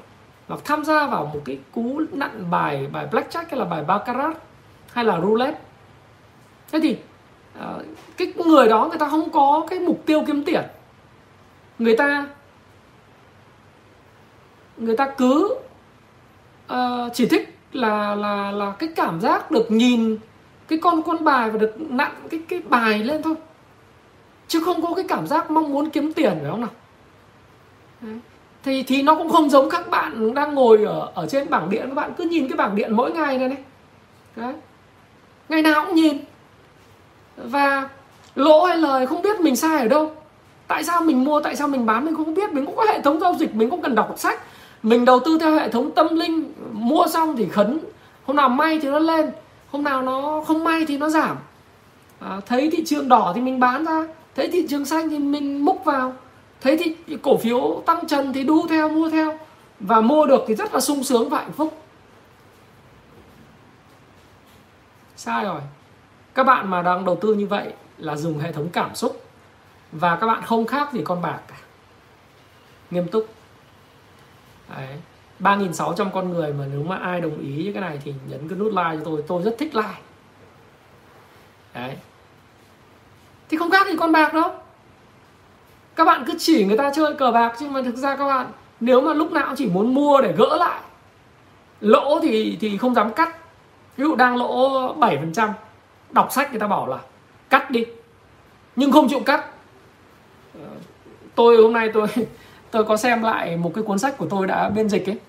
hoặc tham gia vào một cái cú nặn bài blackjack hay là bài baccarat hay là roulette. Thế thì cái người đó người ta không có cái mục tiêu kiếm tiền, người ta cứ chỉ thích là cái cảm giác được nhìn cái con bài và được nặn cái bài lên thôi, chứ không có cái cảm giác mong muốn kiếm tiền, phải không nào? Đấy. Thì nó cũng không giống các bạn đang ngồi ở trên bảng điện, các bạn cứ nhìn cái bảng điện mỗi ngày này. Đấy. Ngày nào cũng nhìn. Và lỗ hay lời không biết mình sai ở đâu. Tại sao mình mua, tại sao mình bán mình không biết. Mình cũng có hệ thống giao dịch, mình cũng cần đọc sách. Mình đầu tư theo hệ thống tâm linh. Mua xong thì khấn, hôm nào may thì nó lên, hôm nào nó không may thì nó giảm. Thấy thị trường đỏ thì mình bán ra, thấy thị trường xanh thì mình múc vào, thấy thì cổ phiếu tăng trần thì đu theo, mua theo. Và mua được thì rất là sung sướng và hạnh phúc. Sai rồi. Các bạn mà đang đầu tư như vậy là dùng hệ thống cảm xúc, và các bạn không khác gì con bạc cả. Nghiêm túc. 3.600 con người mà nếu mà ai đồng ý với cái này thì nhấn cái nút like cho tôi. Tôi rất thích like. Đấy. Thì không khác gì con bạc đâu. Các bạn cứ chỉ người ta chơi cờ bạc, chứ mà thực ra các bạn nếu mà lúc nào chỉ muốn mua để gỡ lại lỗ thì không dám cắt. Ví dụ đang lỗ 7%, đọc sách người ta bảo là cắt đi, nhưng không chịu cắt. Tôi hôm nay tôi có xem lại một cái cuốn sách của tôi đã biên dịch ấy,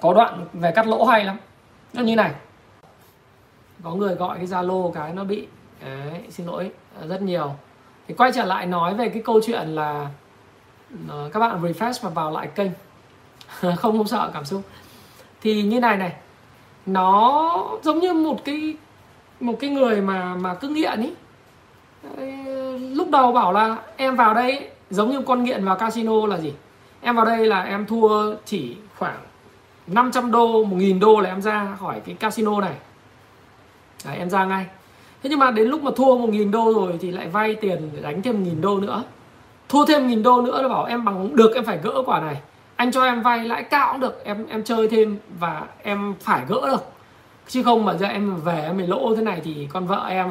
có đoạn về cắt lỗ hay lắm. Nó như này, có người gọi cái Zalo cái nó bị đấy, xin lỗi rất nhiều. Thì quay trở lại nói về cái câu chuyện là các bạn refresh và vào lại kênh. Không sợ cảm xúc. Thì như này, nó giống như một cái người mà cứ nghiện ý. Lúc đầu bảo là em vào đây, giống như con nghiện vào casino là gì? Em vào đây là em thua chỉ khoảng 500 đô, 1.000 đô là em ra khỏi cái casino này. Đấy, em ra ngay. Thế nhưng mà đến lúc mà thua 1.000 đô rồi thì lại vay tiền để đánh thêm 1.000 đô nữa. Thua thêm 1.000 đô nữa là bảo em bằng được, em phải gỡ quả này. Anh cho em vay lãi cao cũng được, em chơi thêm và em phải gỡ được. Chứ không mà giờ em về em lỗ thế này thì con vợ em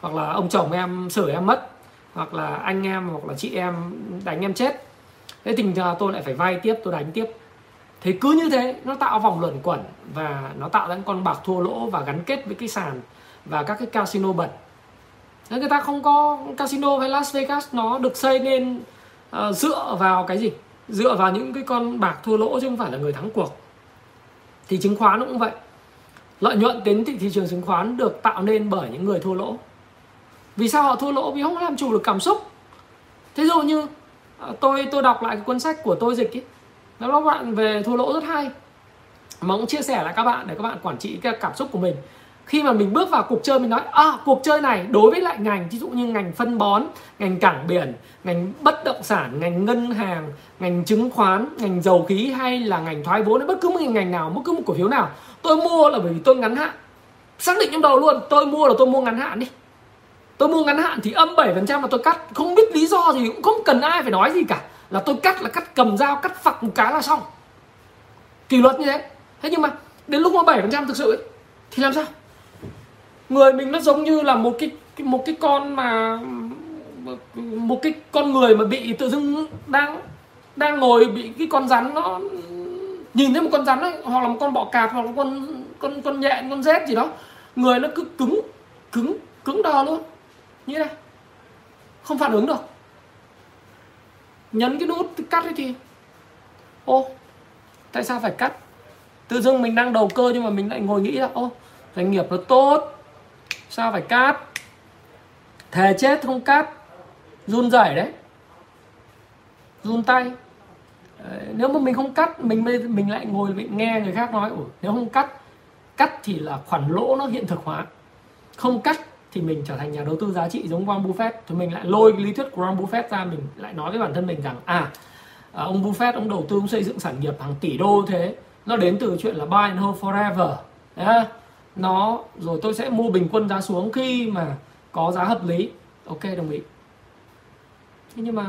hoặc là ông chồng em sửa em mất, hoặc là anh em hoặc là chị em đánh em chết. Thế tình ra tôi lại phải vay tiếp, tôi đánh tiếp. Thế cứ như thế nó tạo vòng luẩn quẩn, và nó tạo ra con bạc thua lỗ và gắn kết với cái sàn và các cái casino bẩn. Nên người ta không có casino hay Las Vegas, nó được xây nên dựa vào cái gì? Dựa vào những cái con bạc thua lỗ chứ không phải là người thắng cuộc. Thì chứng khoán cũng vậy. Lợi nhuận đến thị trường chứng khoán được tạo nên bởi những người thua lỗ. Vì sao họ thua lỗ? Vì không làm chủ được cảm xúc. Thí dụ như tôi đọc lại cái cuốn sách của tôi dịch ấy, nó bạn về thua lỗ rất hay, mà cũng chia sẻ lại các bạn để các bạn quản trị cái cảm xúc của mình. Khi mà mình bước vào cuộc chơi, mình nói cuộc chơi này đối với lại ngành, ví dụ như ngành phân bón, ngành cảng biển, ngành bất động sản, ngành ngân hàng, ngành chứng khoán, ngành dầu khí hay là ngành thoái vốn, bất cứ một ngành nào, bất cứ một cổ phiếu nào, tôi mua là bởi vì tôi ngắn hạn. Xác định trong đầu luôn, tôi mua là tôi mua ngắn hạn đi. Tôi mua ngắn hạn thì âm 7% là tôi cắt, không biết lý do gì, cũng không cần ai phải nói gì cả, là tôi cắt, là cắt cầm dao cắt phặc một cái là xong. Kỷ luật như thế. Thế nhưng mà đến lúc mà 7% thực sự ấy, thì làm sao? Người mình nó giống như là một cái con người mà bị tự dưng đang ngồi bị cái con rắn, nó nhìn thấy một con rắn ấy, hoặc là một con bọ cạp, hoặc là con nhện, con rết gì đó, người nó cứ cứng đờ luôn như này, không phản ứng được. Nhấn cái nút cắt ấy thì ô, tại sao phải cắt? Tự dưng mình đang đầu cơ nhưng mà mình lại ngồi nghĩ là ô, doanh nghiệp nó tốt, sao phải cắt? Thề chết không cắt. Run rẩy đấy, run tay. Nếu mà mình không cắt, mình lại ngồi mình nghe người khác nói, nếu không cắt thì là khoản lỗ nó hiện thực hóa. Không cắt thì mình trở thành nhà đầu tư giá trị giống Warren Buffett. Thì mình lại lôi cái lý thuyết của Warren Buffett ra, mình lại nói với bản thân mình rằng ông Buffett, ông đầu tư, ông xây dựng sản nghiệp hàng tỷ đô thế, nó đến từ chuyện là buy and hold forever. Đấy. Nó rồi tôi sẽ mua bình quân giá xuống khi mà có giá hợp lý. Ok, đồng ý. Thế nhưng mà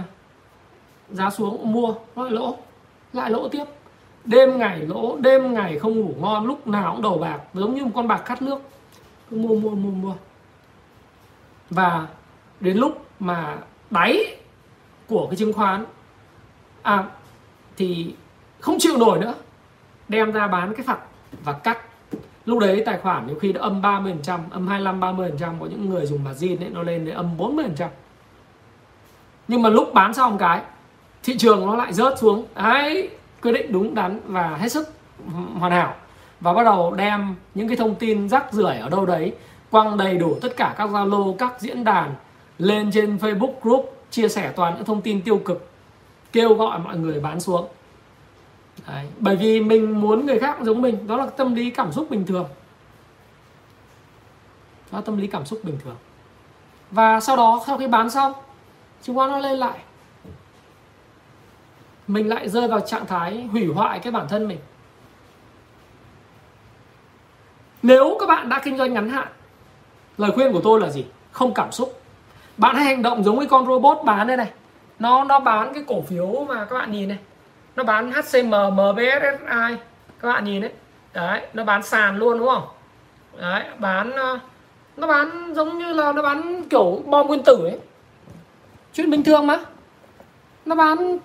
giá xuống mua, nó lại lỗ tiếp. Đêm ngày lỗ, đêm ngày không ngủ ngon, lúc nào cũng đầu bạc, giống như một con bạc khát nước. Cứ mua. Và đến lúc mà đáy của cái chứng khoán thì không chịu nổi nữa, đem ra bán cái phặc và cắt. Lúc đấy tài khoản nhiều khi đã âm 30%, âm 25, 30%, có những người dùng margin ấy, nó lên đến âm 40%. Nhưng mà lúc bán xong cái, thị trường nó lại rớt xuống. Đấy, quyết định đúng đắn và hết sức hoàn hảo. Và bắt đầu đem những cái thông tin rác rưởi ở đâu đấy, quăng đầy đủ tất cả các Zalo, các diễn đàn, lên trên Facebook group, chia sẻ toàn những thông tin tiêu cực, kêu gọi mọi người bán xuống. Đấy, bởi vì mình muốn người khác giống mình. Đó là tâm lý cảm xúc bình thường. Và sau đó, sau khi bán xong, chứng khoán nó lên lại, mình lại rơi vào trạng thái hủy hoại cái bản thân mình. Nếu các bạn đã kinh doanh ngắn hạn, Lời khuyên của tôi là gì? Không cảm xúc. Bạn hãy hành động giống cái con robot bán đây này. Nó bán cái cổ phiếu mà các bạn nhìn này. Nó bán HCM, MBS, SSI. Các bạn nhìn đấy. Đấy, nó bán sàn luôn đúng không? Đấy, bán... Nó bán giống như là nó bán kiểu bom nguyên tử ấy. Chuyện bình thường mà. Nó bán...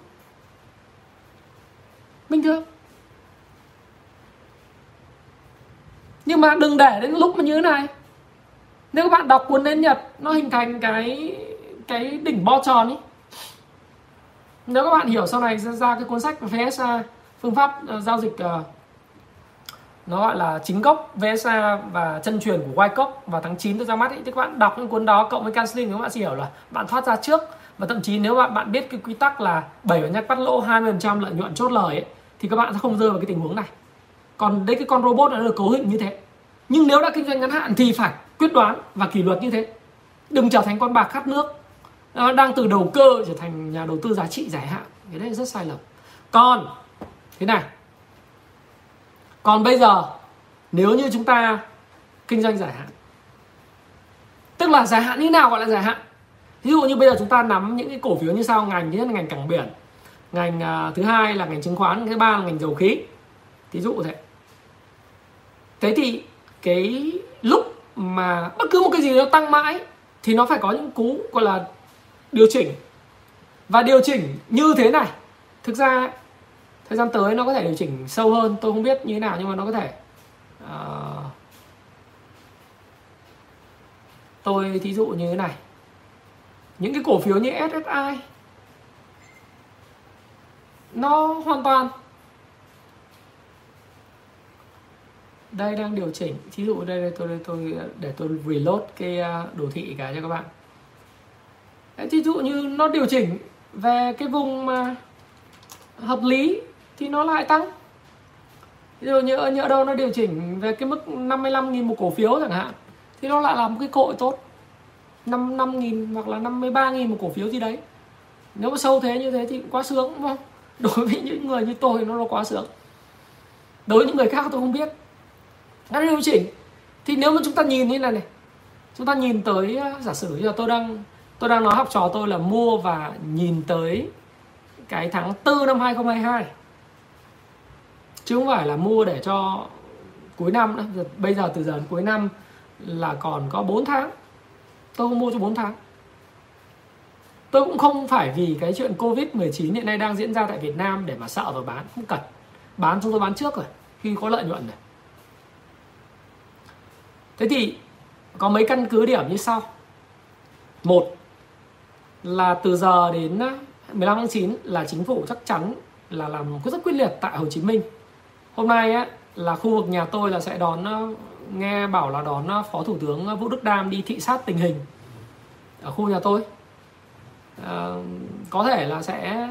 bình thường. Nhưng mà đừng để đến lúc mà như thế này. Nếu các bạn đọc cuốn đến Nhật, nó hình thành cái đỉnh bo tròn ấy. Nếu các bạn hiểu sau này ra cái cuốn sách VSA, phương pháp giao dịch nó gọi là chính gốc VSA và chân truyền của Wyckoff vào tháng 9 tôi ra mắt ấy, thì các bạn đọc những cuốn đó cộng với counseling các bạn sẽ hiểu là bạn thoát ra trước, và thậm chí nếu bạn biết cái quy tắc là 7% cắt lỗ, 20% lợi nhuận chốt lời ấy, thì các bạn sẽ không rơi vào cái tình huống này. Còn đấy, cái con robot nó được cấu hình như thế. Nhưng nếu đã kinh doanh ngắn hạn thì phải quyết đoán và kỷ luật như thế. Đừng trở thành con bạc khát nước đang từ đầu cơ trở thành nhà đầu tư giá trị dài hạn. Cái đấy rất sai lầm. Còn thế này, còn bây giờ nếu như chúng ta kinh doanh dài hạn, tức là dài hạn như nào gọi là dài hạn? Ví dụ như bây giờ chúng ta nắm những cái cổ phiếu như sau: ngành thứ nhất là ngành cảng biển, ngành thứ hai là ngành chứng khoán, thứ ba là ngành dầu khí. Ví dụ thế. Thế thì cái lúc mà bất cứ một cái gì nó tăng mãi thì nó phải có những cú gọi là điều chỉnh. Và điều chỉnh như thế này, thực ra thời gian tới nó có thể điều chỉnh sâu hơn, tôi không biết như thế nào, nhưng mà nó có thể tôi thí dụ như thế này, những cái cổ phiếu như SSI nó hoàn toàn đây đang điều chỉnh. Thí dụ đây tôi để tôi reload cái đồ thị cái cho các bạn. Thí dụ như nó điều chỉnh về cái vùng mà hợp lý thì nó lại tăng. Ví dụ như nhỡ đâu nó điều chỉnh về cái mức 55.000 một cổ phiếu chẳng hạn, thì nó lại là một cái cơ hội tốt, 55.000 hoặc là 53.000 một cổ phiếu gì đấy. Nếu mà sâu thế như thế thì cũng quá sướng đúng không? Đối với những người như tôi nó quá sướng. Đối với những người khác tôi không biết. Nó điều chỉnh thì nếu mà chúng ta nhìn như này, chúng ta nhìn tới, giả sử như là tôi đang nói học trò tôi là mua và nhìn tới cái tháng 4 năm 2022, chứ không phải là mua để cho cuối năm nữa. Bây giờ từ giờ đến cuối năm là còn có 4 tháng, tôi không mua cho 4 tháng. Tôi cũng không phải vì cái chuyện Covid-19 hiện nay đang diễn ra tại Việt Nam để mà sợ và bán, không cần. Bán chúng tôi bán trước rồi, khi có lợi nhuận rồi. Thế thì có mấy căn cứ điểm như sau. Một là từ giờ đến 15 tháng 9 là chính phủ chắc chắn là làm rất quyết liệt tại Hồ Chí Minh. Hôm nay á, là khu vực nhà tôi là sẽ đón, nghe bảo là đón Phó Thủ tướng Vũ Đức Đam đi thị sát tình hình ở khu nhà tôi. Có thể là sẽ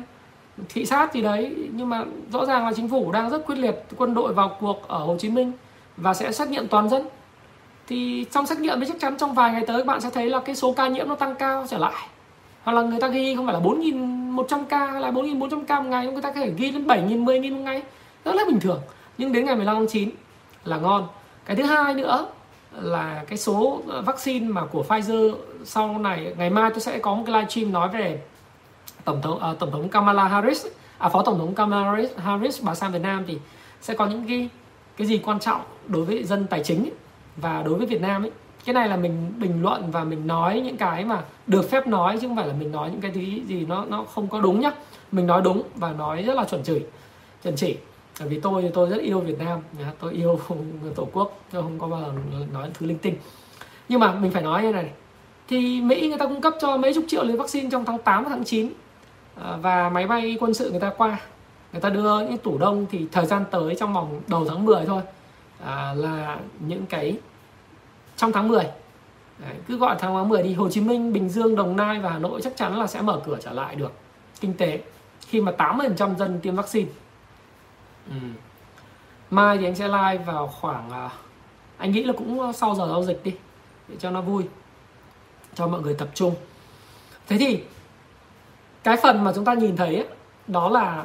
thị sát gì đấy, nhưng mà rõ ràng là chính phủ đang rất quyết liệt, quân đội vào cuộc ở Hồ Chí Minh và sẽ xét nghiệm toàn dân. Thì trong xét nghiệm thì chắc chắn trong vài ngày tới các bạn sẽ thấy là cái số ca nhiễm nó tăng cao trở lại. Hoặc là người ta ghi không phải là 4.100 ca hay là 4.400 ca một ngày, người ta có thể ghi đến 7.000, 10.000 một ngày. Rất là bình thường. Nhưng đến ngày 15 tháng 9 là ngon. Cái thứ hai nữa là cái số vaccine mà của Pfizer sau này. Ngày mai tôi sẽ có một cái live stream nói về Tổng thống Kamala Harris, Phó Tổng thống Kamala Harris, bà sang Việt Nam thì sẽ có những cái gì quan trọng đối với dân tài chính ấy. Và đối với Việt Nam ấy, cái này là mình bình luận và mình nói những cái mà được phép nói, chứ không phải là mình nói những cái thứ gì nó không có đúng nhá. Mình nói đúng và nói rất là chuẩn chỉ. Bởi vì tôi rất yêu Việt Nam, tôi yêu tổ quốc, tôi không có bao giờ nói thứ linh tinh. Nhưng mà mình phải nói như này. Thì Mỹ người ta cung cấp cho mấy chục triệu liều vaccine trong tháng 8 và tháng 9. Và máy bay quân sự người ta qua, người ta đưa những tủ đông, thì thời gian tới trong vòng đầu tháng 10 thôi. Là những cái trong tháng 10. Đấy, cứ gọi tháng 10 đi. Hồ Chí Minh, Bình Dương, Đồng Nai và Hà Nội chắc chắn là sẽ mở cửa trở lại được kinh tế khi mà 80% dân tiêm vaccine. Mai thì anh sẽ live vào khoảng anh nghĩ là cũng sau giờ giao dịch đi, để cho nó vui, cho mọi người tập trung. Thế thì cái phần mà chúng ta nhìn thấy ấy, đó là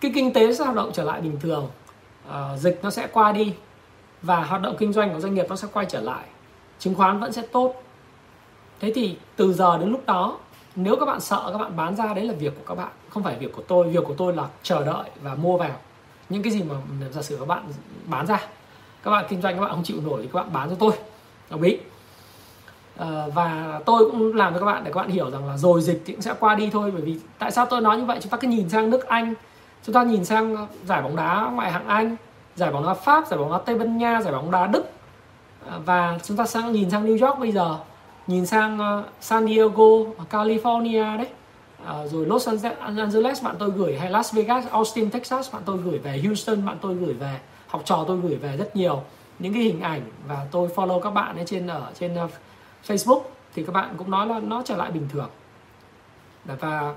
cái kinh tế sẽ hoạt động trở lại bình thường, dịch nó sẽ qua đi và hoạt động kinh doanh của doanh nghiệp nó sẽ quay trở lại. chứng khoán vẫn sẽ tốt. Thế thì từ giờ đến lúc đó, nếu các bạn sợ các bạn bán ra, đấy là việc của các bạn, không phải việc của tôi. Việc của tôi là chờ đợi và mua vào những cái gì mà giả sử các bạn bán ra, các bạn kinh doanh các bạn không chịu nổi thì các bạn bán cho tôi, đồng ý. Và tôi cũng làm cho các bạn để các bạn hiểu rằng là rồi dịch thì cũng sẽ qua đi thôi. Bởi vì tại sao tôi nói như vậy? Chúng ta cứ nhìn sang nước Anh, chúng ta nhìn sang giải bóng đá ngoại hạng Anh, giải bóng đá Pháp, giải bóng đá Tây Ban Nha, giải bóng đá Đức, và chúng ta sang nhìn sang New York bây giờ, nhìn sang San Diego, California đấy, rồi Los Angeles bạn tôi gửi, hay Las Vegas, Austin, Texas bạn tôi gửi về, Houston bạn tôi gửi về, học trò tôi gửi về rất nhiều những cái hình ảnh. Và tôi follow các bạn ở trên Facebook thì các bạn cũng nói là nó trở lại bình thường. Và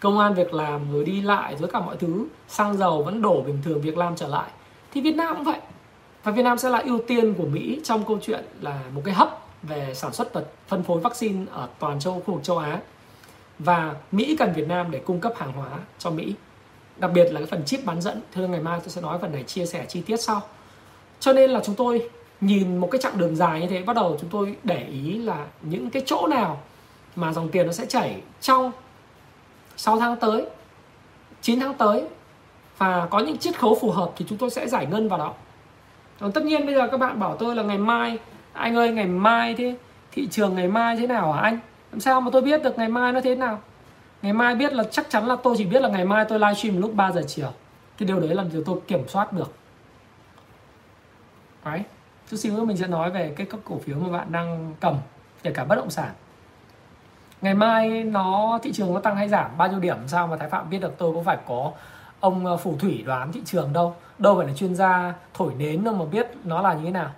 công an việc làm rồi đi lại rồi cả mọi thứ, xăng dầu vẫn đổ bình thường, việc làm trở lại. Thì Việt Nam cũng vậy. Và Việt Nam sẽ là ưu tiên của Mỹ trong câu chuyện là một cái hub về sản xuất và phân phối vaccine ở toàn khu vực châu Á. Và Mỹ cần Việt Nam để cung cấp hàng hóa cho Mỹ, đặc biệt là cái phần chip bán dẫn. Thưa, ngày mai tôi sẽ nói phần này chia sẻ chi tiết sau. Cho nên là chúng tôi nhìn một cái chặng đường dài như thế, bắt đầu chúng tôi để ý là những cái chỗ nào mà dòng tiền nó sẽ chảy trong 6 tháng tới, 9 tháng tới, và có những chiết khấu phù hợp thì chúng tôi sẽ giải ngân vào đó. Còn tất nhiên bây giờ các bạn bảo tôi là ngày mai, anh ơi ngày mai thế, thị trường ngày mai thế nào hả anh? Làm sao mà tôi biết được ngày mai nó thế nào? Ngày mai biết là chắc chắn là tôi chỉ biết là ngày mai tôi livestream lúc 3 giờ chiều. Cái điều đấy là điều tôi kiểm soát được. Đấy. Chút xíu nữa mình sẽ nói về các cổ phiếu mà bạn đang cầm, kể cả bất động sản. Ngày mai thị trường nó tăng hay giảm bao nhiêu điểm sao mà Thái Phạm biết được? Tôi có phải có ông phù thủy đoán thị trường đâu. Đâu phải là chuyên gia thổi nến đâu mà biết nó là như thế nào.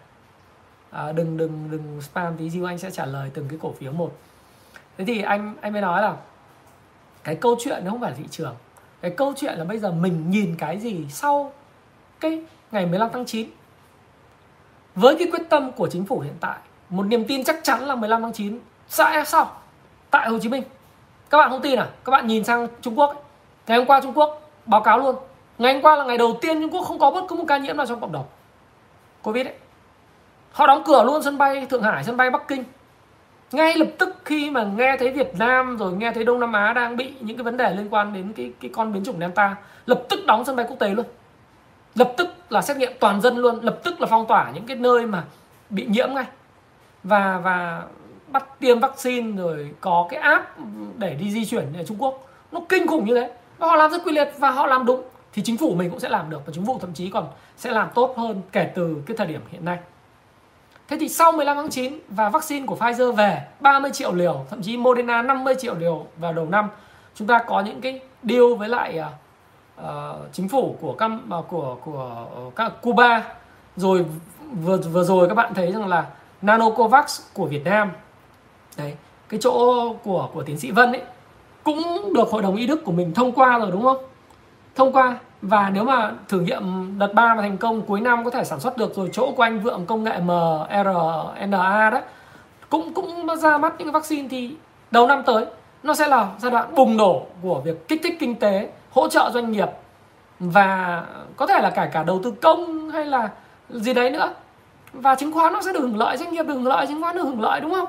Đừng spam tí gì, anh sẽ trả lời từng cái cổ phiếu một. Thế thì anh mới nói là cái câu chuyện nó không phải là thị trường. Cái câu chuyện là bây giờ mình nhìn cái gì sau cái ngày 15 tháng 9. Với cái quyết tâm của chính phủ hiện tại, một niềm tin chắc chắn là 15 tháng 9 sẽ xong tại Hồ Chí Minh. Các bạn không tin à? Các bạn nhìn sang Trung Quốc ấy. Ngày hôm qua Trung Quốc báo cáo luôn, ngày hôm qua là ngày đầu tiên Trung Quốc không có bất cứ một ca nhiễm nào trong cộng đồng Covid ấy. Họ đóng cửa luôn sân bay Thượng Hải, sân bay Bắc Kinh. Ngay lập tức khi mà nghe thấy Việt Nam rồi nghe thấy Đông Nam Á đang bị những cái vấn đề liên quan đến cái con biến chủng Delta, lập tức đóng sân bay quốc tế luôn, lập tức là xét nghiệm toàn dân luôn, lập tức là phong tỏa những cái nơi mà bị nhiễm ngay, và bắt tiêm vaccine, rồi có cái app để đi di chuyển ở Trung Quốc. Nó kinh khủng như thế, và họ làm rất quy liệt và họ làm đúng thì chính phủ mình cũng sẽ làm được, và chính phủ thậm chí còn sẽ làm tốt hơn kể từ cái thời điểm hiện nay. Thế thì sau 15 tháng 9 và vaccine của Pfizer về 30 triệu liều, thậm chí Moderna 50 triệu liều vào đầu năm, chúng ta có những cái deal với lại chính phủ của Cuba. Rồi vừa rồi các bạn thấy rằng là Nanocovax của Việt Nam đấy, cái chỗ của tiến sĩ Vân ấy cũng được Hội đồng Y Đức của mình thông qua rồi, đúng không? Thông qua, và nếu mà thử nghiệm đợt 3 mà thành công, cuối năm có thể sản xuất được. Rồi chỗ của anh Vượng công nghệ mRNA đấy cũng ra mắt những cái vaccine, thì đầu năm tới nó sẽ là giai đoạn bùng nổ của việc kích thích kinh tế, hỗ trợ doanh nghiệp, và có thể là cả đầu tư công hay là gì đấy nữa. Và chứng khoán nó sẽ được hưởng lợi, doanh nghiệp được hưởng lợi, chứng khoán được hưởng lợi, đúng không?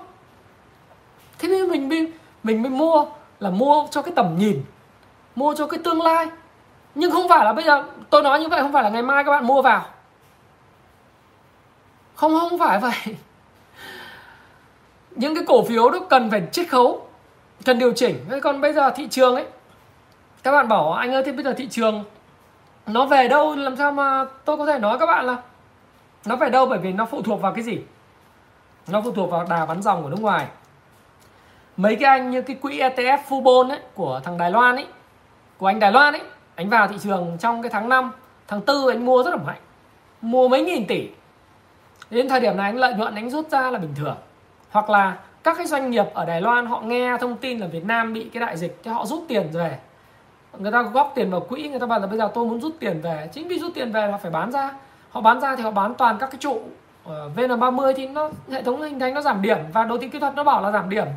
Thế nên mình mới mua, là mua cho cái tầm nhìn, mua cho cái tương lai. Nhưng không phải là bây giờ tôi nói như vậy, không phải là ngày mai các bạn mua vào. Không phải vậy. Những cái cổ phiếu nó cần phải chiết khấu, cần điều chỉnh. Còn bây giờ thị trường ấy, các bạn bảo anh ơi thì bây giờ thị trường nó về đâu, làm sao mà tôi có thể nói các bạn là nó về đâu? Bởi vì nó phụ thuộc vào cái gì? Nó phụ thuộc vào đà bán dòng của nước ngoài. Mấy cái anh như cái quỹ ETF Fubon ấy, của thằng Đài Loan ấy, của anh Đài Loan ấy, anh vào thị trường trong cái tháng 5, tháng 4 anh mua rất là mạnh, mua mấy nghìn tỷ. Đến thời điểm này anh lợi nhuận anh rút ra là bình thường. Hoặc là các cái doanh nghiệp ở Đài Loan họ nghe thông tin là Việt Nam bị cái đại dịch thì họ rút tiền về. Người ta góp tiền vào quỹ, người ta bảo là bây giờ tôi muốn rút tiền về. Chính vì rút tiền về là phải bán ra. Họ bán ra thì họ bán toàn các cái trụ VN30 thì nó hệ thống hình thành nó giảm điểm, và đồ thị kỹ thuật nó bảo là giảm điểm.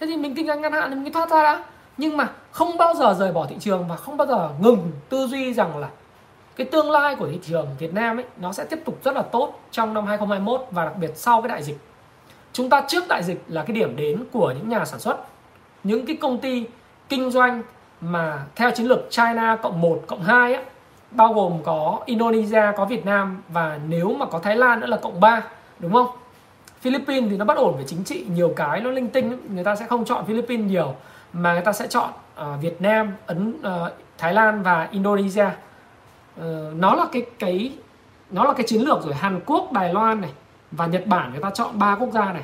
Thế thì mình kinh doanh ngắn hạn thì mình thoát ra đã. Nhưng mà không bao giờ rời bỏ thị trường và không bao giờ ngừng tư duy rằng là cái tương lai của thị trường Việt Nam ấy nó sẽ tiếp tục rất là tốt trong năm 2021, và đặc biệt sau cái đại dịch. Chúng ta trước đại dịch là cái điểm đến của những nhà sản xuất, những cái công ty kinh doanh mà theo chiến lược China cộng 1, cộng 2 ấy, bao gồm có Indonesia, có Việt Nam, và nếu mà có Thái Lan nữa là cộng 3, đúng không? Philippines thì nó bất ổn về chính trị, nhiều cái nó linh tinh, người ta sẽ không chọn Philippines nhiều mà người ta sẽ chọn Việt Nam, Thái Lan và Indonesia. Nó là cái chiến lược rồi. Hàn Quốc, Đài Loan này và Nhật Bản, người ta chọn 3 quốc gia này.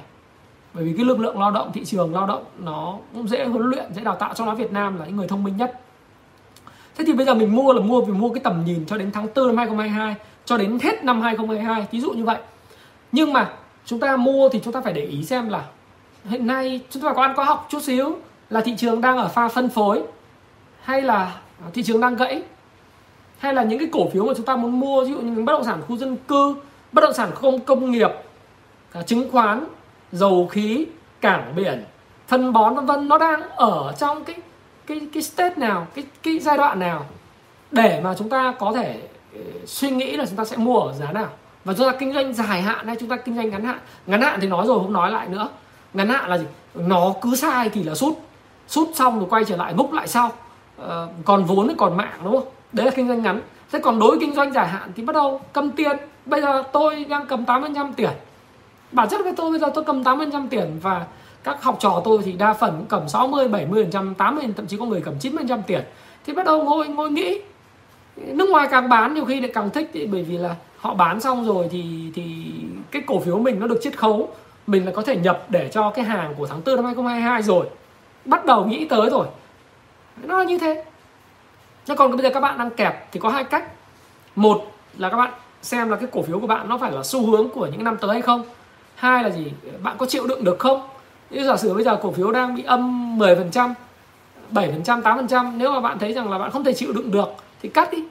Bởi vì cái lực lượng lao động, thị trường lao động nó cũng dễ huấn luyện, dễ đào tạo, cho nó Việt Nam là những người thông minh nhất. Thế thì bây giờ mình mua là vì mua cái tầm nhìn cho đến tháng 4 năm 2022, cho đến hết năm 2022, ví dụ như vậy. Nhưng mà chúng ta mua thì chúng ta phải để ý xem là hiện nay chúng ta có ăn có học chút xíu, là thị trường đang ở pha phân phối, hay là thị trường đang gãy, hay là những cái cổ phiếu mà chúng ta muốn mua, ví dụ như bất động sản khu dân cư, bất động sản công nghiệp, chứng khoán, dầu khí, cảng biển, phân bón vân vân, nó đang ở trong cái state nào, cái giai đoạn nào để mà chúng ta có thể suy nghĩ là chúng ta sẽ mua ở giá nào, và chúng ta kinh doanh dài hạn hay chúng ta kinh doanh ngắn hạn. Ngắn hạn thì nói rồi, không nói lại nữa. Ngắn hạn là gì? Nó cứ sai thì là sút xong rồi quay trở lại múc lại sau, còn vốn còn mạng, đúng không? Đấy là kinh doanh ngắn. Thế còn đối với kinh doanh dài hạn thì bắt đầu cầm tiền. Bây giờ tôi đang cầm 8% tiền. Bản chất với tôi bây giờ tôi cầm 8% tiền, và các học trò tôi thì đa phần cũng cầm 60, 70%, 80%, thậm chí có người cầm 90% tiền. Thì bắt đầu ngồi nghĩ. Nước ngoài càng bán nhiều khi lại càng thích, bởi vì là họ bán xong rồi thì cái cổ phiếu mình nó được chiết khấu, mình là có thể nhập để cho cái hàng của tháng 4 năm 2022 rồi. Bắt đầu nghĩ tới rồi. Nó là như thế. Thế còn bây giờ các bạn đang kẹp thì có hai cách. Một là các bạn xem là cái cổ phiếu của bạn nó phải là xu hướng của những năm tới hay không. Hai là gì? Bạn có chịu đựng được không? Nếu giả sử bây giờ cổ phiếu đang bị âm 10%, 7%, 8%, nếu mà bạn thấy rằng là bạn không thể chịu đựng được thì cắt đi.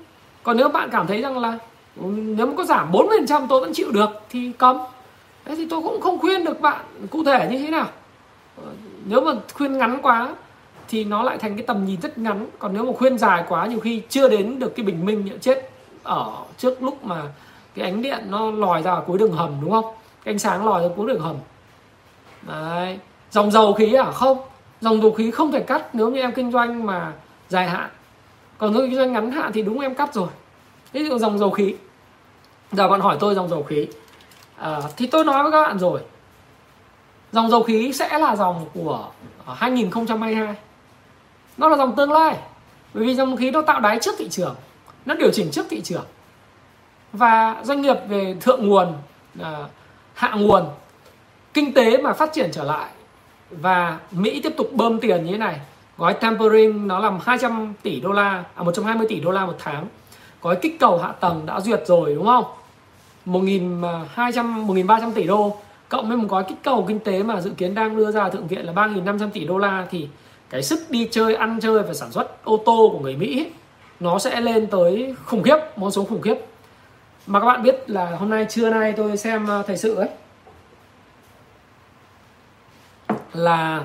Còn nếu bạn cảm thấy rằng là nếu mà có giảm 4% tôi vẫn chịu được thì cấm. Thế thì tôi cũng không khuyên được bạn cụ thể như thế nào. Nếu mà khuyên ngắn quá thì nó lại thành cái tầm nhìn rất ngắn. Còn nếu mà khuyên dài quá, nhiều khi chưa đến được cái bình minh, chết ở trước lúc mà cái ánh điện nó lòi ra ở cuối đường hầm, đúng không? Cái ánh sáng lòi ra cuối đường hầm. Đấy. Dòng dầu khí à? Không. Dòng dầu khí không thể cắt nếu như em kinh doanh mà dài hạn. Còn nếu kinh doanh ngắn hạn thì đúng em cắt rồi. Ví dụ dòng dầu khí. Giờ bạn hỏi tôi dòng dầu khí. Thì tôi nói với các bạn rồi. Dòng dầu khí sẽ là dòng của 2022. Nó là dòng tương lai. Bởi vì dòng khí nó tạo đáy trước thị trường, nó điều chỉnh trước thị trường. Và doanh nghiệp về thượng nguồn, hạ nguồn, kinh tế mà phát triển trở lại và Mỹ tiếp tục bơm tiền như thế này. Gói tampering nó làm 120 tỷ đô la một tháng. Gói kích cầu hạ tầng đã duyệt rồi, đúng không? 1.300 tỷ đô cộng với một gói kích cầu kinh tế mà dự kiến đang đưa ra Thượng viện là 3.500 tỷ đô la, thì cái sức đi chơi, ăn chơi và sản xuất ô tô của người Mỹ ấy, nó sẽ lên tới khủng khiếp, một số khủng khiếp. Mà các bạn biết là hôm nay, trưa nay tôi xem thời sự ấy, là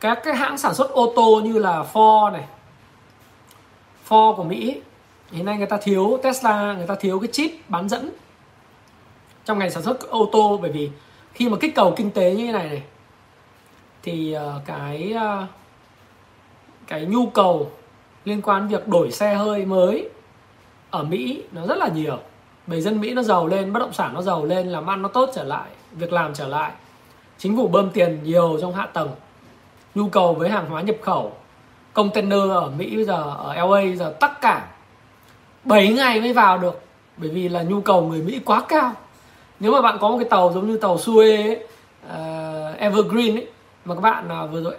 các cái hãng sản xuất ô tô như là Ford này, Ford của Mỹ, hiện nay người ta thiếu Tesla, người ta thiếu cái chip bán dẫn trong ngành sản xuất ô tô. Bởi vì khi mà kích cầu kinh tế như thế này này thì cái nhu cầu liên quan việc đổi xe hơi mới ở Mỹ nó rất là nhiều. Bởi dân Mỹ nó giàu lên, bất động sản nó giàu lên, làm ăn nó tốt trở lại, việc làm trở lại, chính phủ bơm tiền nhiều trong hạ tầng, nhu cầu với hàng hóa nhập khẩu, container ở Mỹ bây giờ, ở LA bây giờ tắc cảng 7 ngày mới vào được, bởi vì là nhu cầu người Mỹ quá cao. Nếu mà bạn có một cái tàu giống như tàu Suez ấy, Evergreen ấy, mà các bạn vừa rồi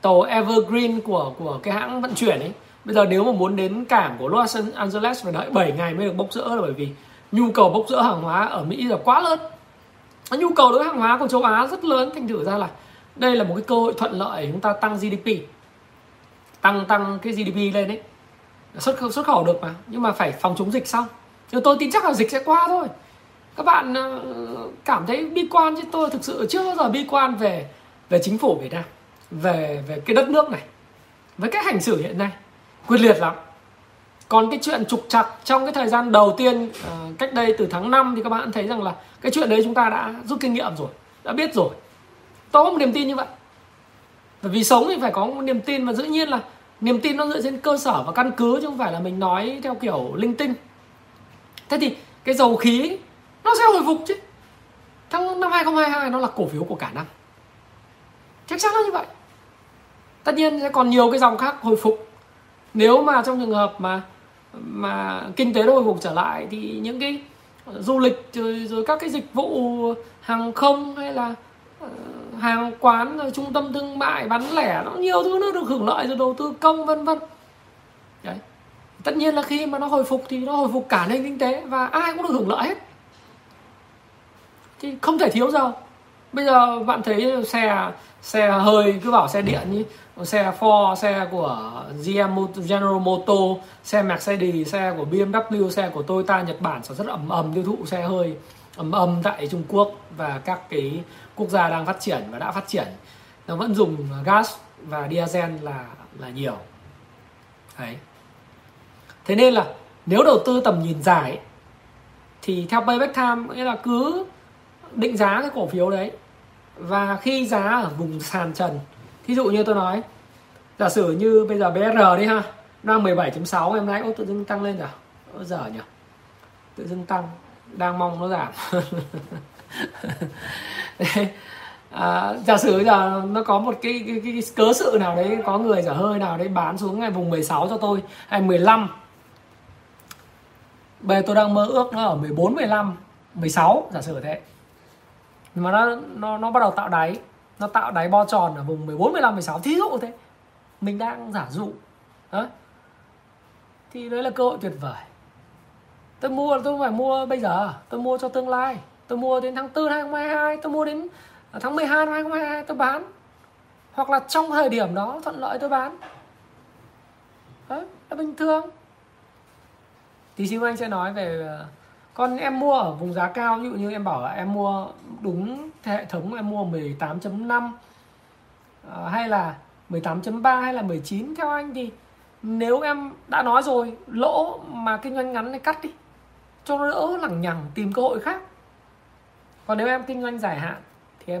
tàu Evergreen của cái hãng vận chuyển ấy, bây giờ nếu mà muốn đến cảng của Los Angeles phải đợi 7 ngày mới được bốc rỡ, bởi vì nhu cầu bốc rỡ hàng hóa ở Mỹ là quá lớn. Nhu cầu đối với hàng hóa của châu Á rất lớn, thành thử ra là đây là một cái cơ hội thuận lợi để chúng ta tăng GDP, tăng cái GDP lên đấy, xuất khẩu được mà, nhưng mà phải phòng chống dịch xong. Nhưng tôi tin chắc là dịch sẽ qua thôi. Các bạn cảm thấy bi quan chứ tôi thực sự chưa bao giờ bi quan về chính phủ Việt Nam, về cái đất nước này, với cách hành xử hiện nay quyết liệt lắm. Còn cái chuyện trục trặc trong cái thời gian đầu tiên cách đây từ tháng 5 thì các bạn thấy rằng là cái chuyện đấy chúng ta đã rút kinh nghiệm rồi, đã biết rồi. Tôi có một niềm tin như vậy. Bởi vì sống thì phải có một niềm tin, và dĩ nhiên là niềm tin nó dựa trên cơ sở và căn cứ chứ không phải là mình nói theo kiểu linh tinh. Thế thì cái dầu khí nó sẽ hồi phục chứ. Tháng năm 2022 nó là cổ phiếu của cả năm. Chắc chắn là như vậy. Tất nhiên sẽ còn nhiều cái dòng khác hồi phục. Nếu mà trong trường hợp mà kinh tế hồi phục trở lại thì những cái du lịch rồi các cái dịch vụ hàng không hay là hàng quán rồi trung tâm thương mại bán lẻ, nó nhiều thứ nó được hưởng lợi rồi, đầu tư công vân vân. Đấy. Tất nhiên là khi mà nó hồi phục thì nó hồi phục cả nền kinh tế và ai cũng được hưởng lợi hết. Thì không thể thiếu dầu. Bây giờ bạn thấy xe hơi cứ bảo xe điện như xe Ford, xe của GM, General Motors, xe Mercedes, xe của BMW, xe của Toyota Nhật Bản sản xuất ầm ầm tiêu thụ xe hơi ầm ầm tại Trung Quốc và các cái quốc gia đang phát triển và đã phát triển, nó vẫn dùng gas và diesel là nhiều. Đấy. Thế nên là nếu đầu tư tầm nhìn dài thì theo payback time nghĩa là cứ định giá cái cổ phiếu đấy, và khi giá ở vùng sàn trần, thí dụ như tôi nói giả sử như bây giờ BR đi ha, đang 17.6 em nay, ô tự dưng tăng lên rồi, ô giờ nhỉ, tự dưng tăng, đang mong nó giảm. Giả sử bây giờ nó có một cái cớ sự nào đấy, có người giả hơi nào đấy bán xuống ngày vùng 16 cho tôi hay 15, bây giờ tôi đang mơ ước nó ở 14, 15, 16 giả sử thế, mà nó bắt đầu tạo đáy, nó tạo đáy bo tròn ở vùng 14, 15, 16 thí dụ thế, mình đang giả dụ đó. Thì đấy là cơ hội tuyệt vời. Tôi mua, tôi không phải mua bây giờ, tôi mua cho tương lai, tôi mua đến tháng 4 2022, tôi mua đến tháng 12 2022 tôi bán, hoặc là trong thời điểm đó thuận lợi tôi bán, đó là bình thường. Tí xíu anh sẽ nói về còn em mua ở vùng giá cao, ví dụ như em bảo là em mua đúng hệ thống, em mua 18.5 hay là 18.3 hay là 19, theo anh thì nếu em đã nói rồi lỗ mà kinh doanh ngắn này cắt đi cho nó đỡ lằng nhằng, tìm cơ hội khác. Còn nếu em kinh doanh dài hạn thì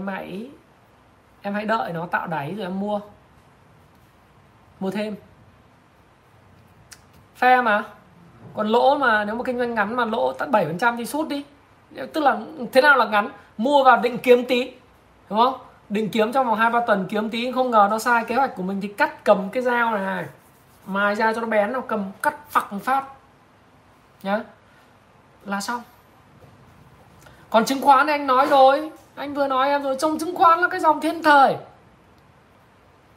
em hãy đợi nó tạo đáy rồi em mua thêm, phe mà. Còn lỗ mà nếu mà kinh doanh ngắn mà lỗ tận 7% thì sút đi. Tức là thế nào là ngắn? Mua vào định kiếm tí, đúng không? Định kiếm trong vòng 2-3 tuần kiếm tí, không ngờ nó sai kế hoạch của mình thì cắt, cầm cái dao này mài ra cho nó bén, nó cầm cắt phẳng phát nhá, là xong. Còn chứng khoán thì anh nói rồi, anh vừa nói em rồi, trong chứng khoán là cái dòng thiên thời.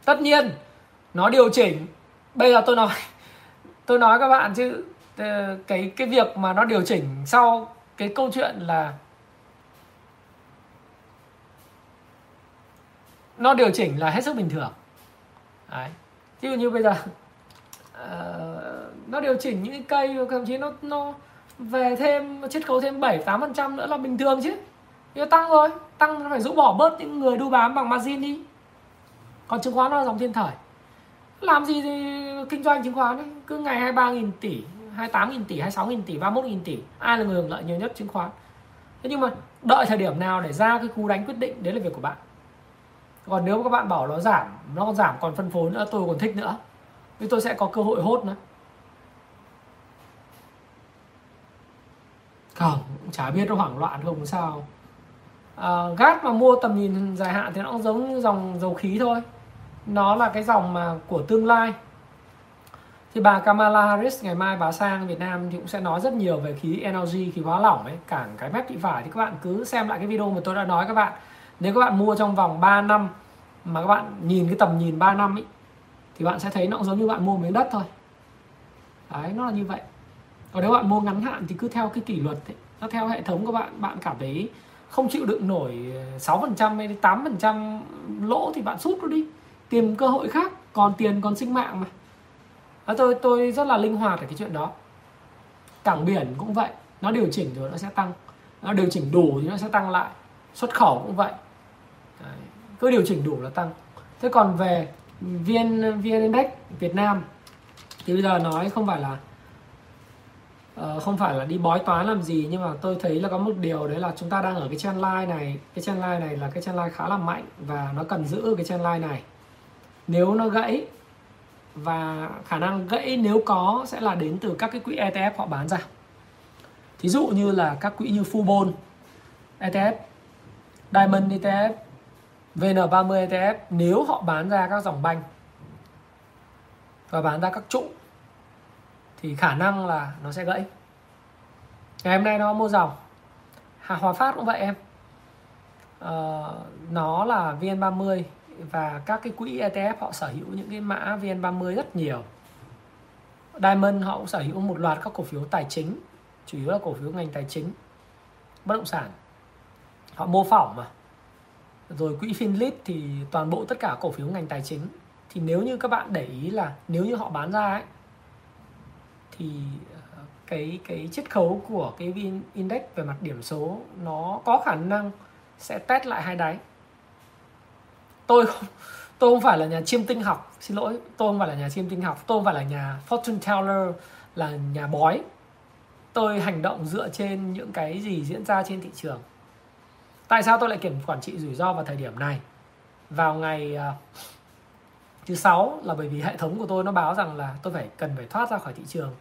Tất nhiên nó điều chỉnh. Bây giờ tôi nói các bạn chứ cái việc mà nó điều chỉnh sau cái câu chuyện là nó điều chỉnh là hết sức bình thường. Đấy. Ví dụ như bây giờ nó điều chỉnh những cây, thậm chí nó về thêm chiết khấu thêm 7-8% nữa là bình thường chứ. Nó tăng rồi, tăng nó phải rũ bỏ bớt những người đu bám bằng margin đi. Còn chứng khoán nó là dòng thiên thời. Làm gì thì kinh doanh chứng khoán ấy, cứ ngày 23.000 tỷ, 28.000 tỷ, 26.000 tỷ, 31.000 tỷ, ai là người hưởng lợi nhiều nhất? Chứng khoán. Thế nhưng mà đợi thời điểm nào để ra cái cú đánh quyết định, đấy là việc của bạn. Còn nếu các bạn bảo nó giảm, nó còn giảm còn phân phối nữa, tôi còn thích nữa, thì tôi sẽ có cơ hội hốt nữa. Không, chả biết nó hoảng loạn không sao. Gas mà mua tầm nhìn dài hạn thì nó cũng giống như dòng dầu khí thôi. Nó là cái dòng mà của tương lai. Thì bà Kamala Harris ngày mai bà sang Việt Nam thì cũng sẽ nói rất nhiều về khí energy, khí hóa lỏng ấy, cảng cái mép thị vải. Thì các bạn cứ xem lại cái video mà tôi đã nói các bạn. Nếu các bạn mua trong vòng 3 năm mà các bạn nhìn cái tầm nhìn 3 năm ấy, thì bạn sẽ thấy nó cũng giống như bạn mua miếng đất thôi. Đấy, nó là như vậy. Còn nếu bạn mua ngắn hạn thì cứ theo cái kỷ luật ấy, nó theo hệ thống của bạn. Bạn cảm thấy không chịu đựng nổi 6% hay 8% lỗ thì bạn sút nó đi, tìm cơ hội khác, còn tiền còn sinh mạng mà. Tôi rất là linh hoạt ở cái chuyện đó. Cảng biển cũng vậy, nó điều chỉnh rồi nó sẽ tăng, nó điều chỉnh đủ thì nó sẽ tăng lại. Xuất khẩu cũng vậy. Đấy, cứ điều chỉnh đủ là tăng. Thế còn về VN Index Việt Nam thì bây giờ nói không phải là không phải là đi bói toán làm gì, nhưng mà tôi thấy là có một điều đấy là chúng ta đang ở cái trendline này. Cái trendline này là cái trendline khá là mạnh và nó cần giữ cái trendline này. Nếu nó gãy, và khả năng gãy nếu có sẽ là đến từ các cái quỹ ETF họ bán ra. Thí dụ như là các quỹ như Fubon ETF, Diamond ETF, VN30 ETF, nếu họ bán ra các dòng banh và bán ra các trụ thì khả năng là nó sẽ gãy. Ngày hôm nay nó mua dòng Hòa Phát cũng vậy em, nó là VN30 và các cái quỹ ETF họ sở hữu những cái mã VN30 rất nhiều. Diamond họ cũng sở hữu một loạt các cổ phiếu tài chính, chủ yếu là cổ phiếu ngành tài chính, bất động sản, họ mô phỏng mà. Rồi quỹ Finlit thì toàn bộ tất cả cổ phiếu ngành tài chính. Thì nếu như các bạn để ý là nếu như họ bán ra ấy, thì cái chiết khấu của cái VN-Index về mặt điểm số nó có khả năng sẽ test lại hai đáy. Tôi không phải là nhà chiêm tinh học, xin lỗi, tôi không phải là nhà chiêm tinh học, tôi không phải là nhà fortune teller, là nhà bói. Tôi hành động dựa trên những cái gì diễn ra trên thị trường. Tại sao tôi lại quản trị rủi ro vào thời điểm này, vào ngày thứ Sáu, là bởi vì hệ thống của tôi nó báo rằng là tôi cần phải thoát ra khỏi thị trường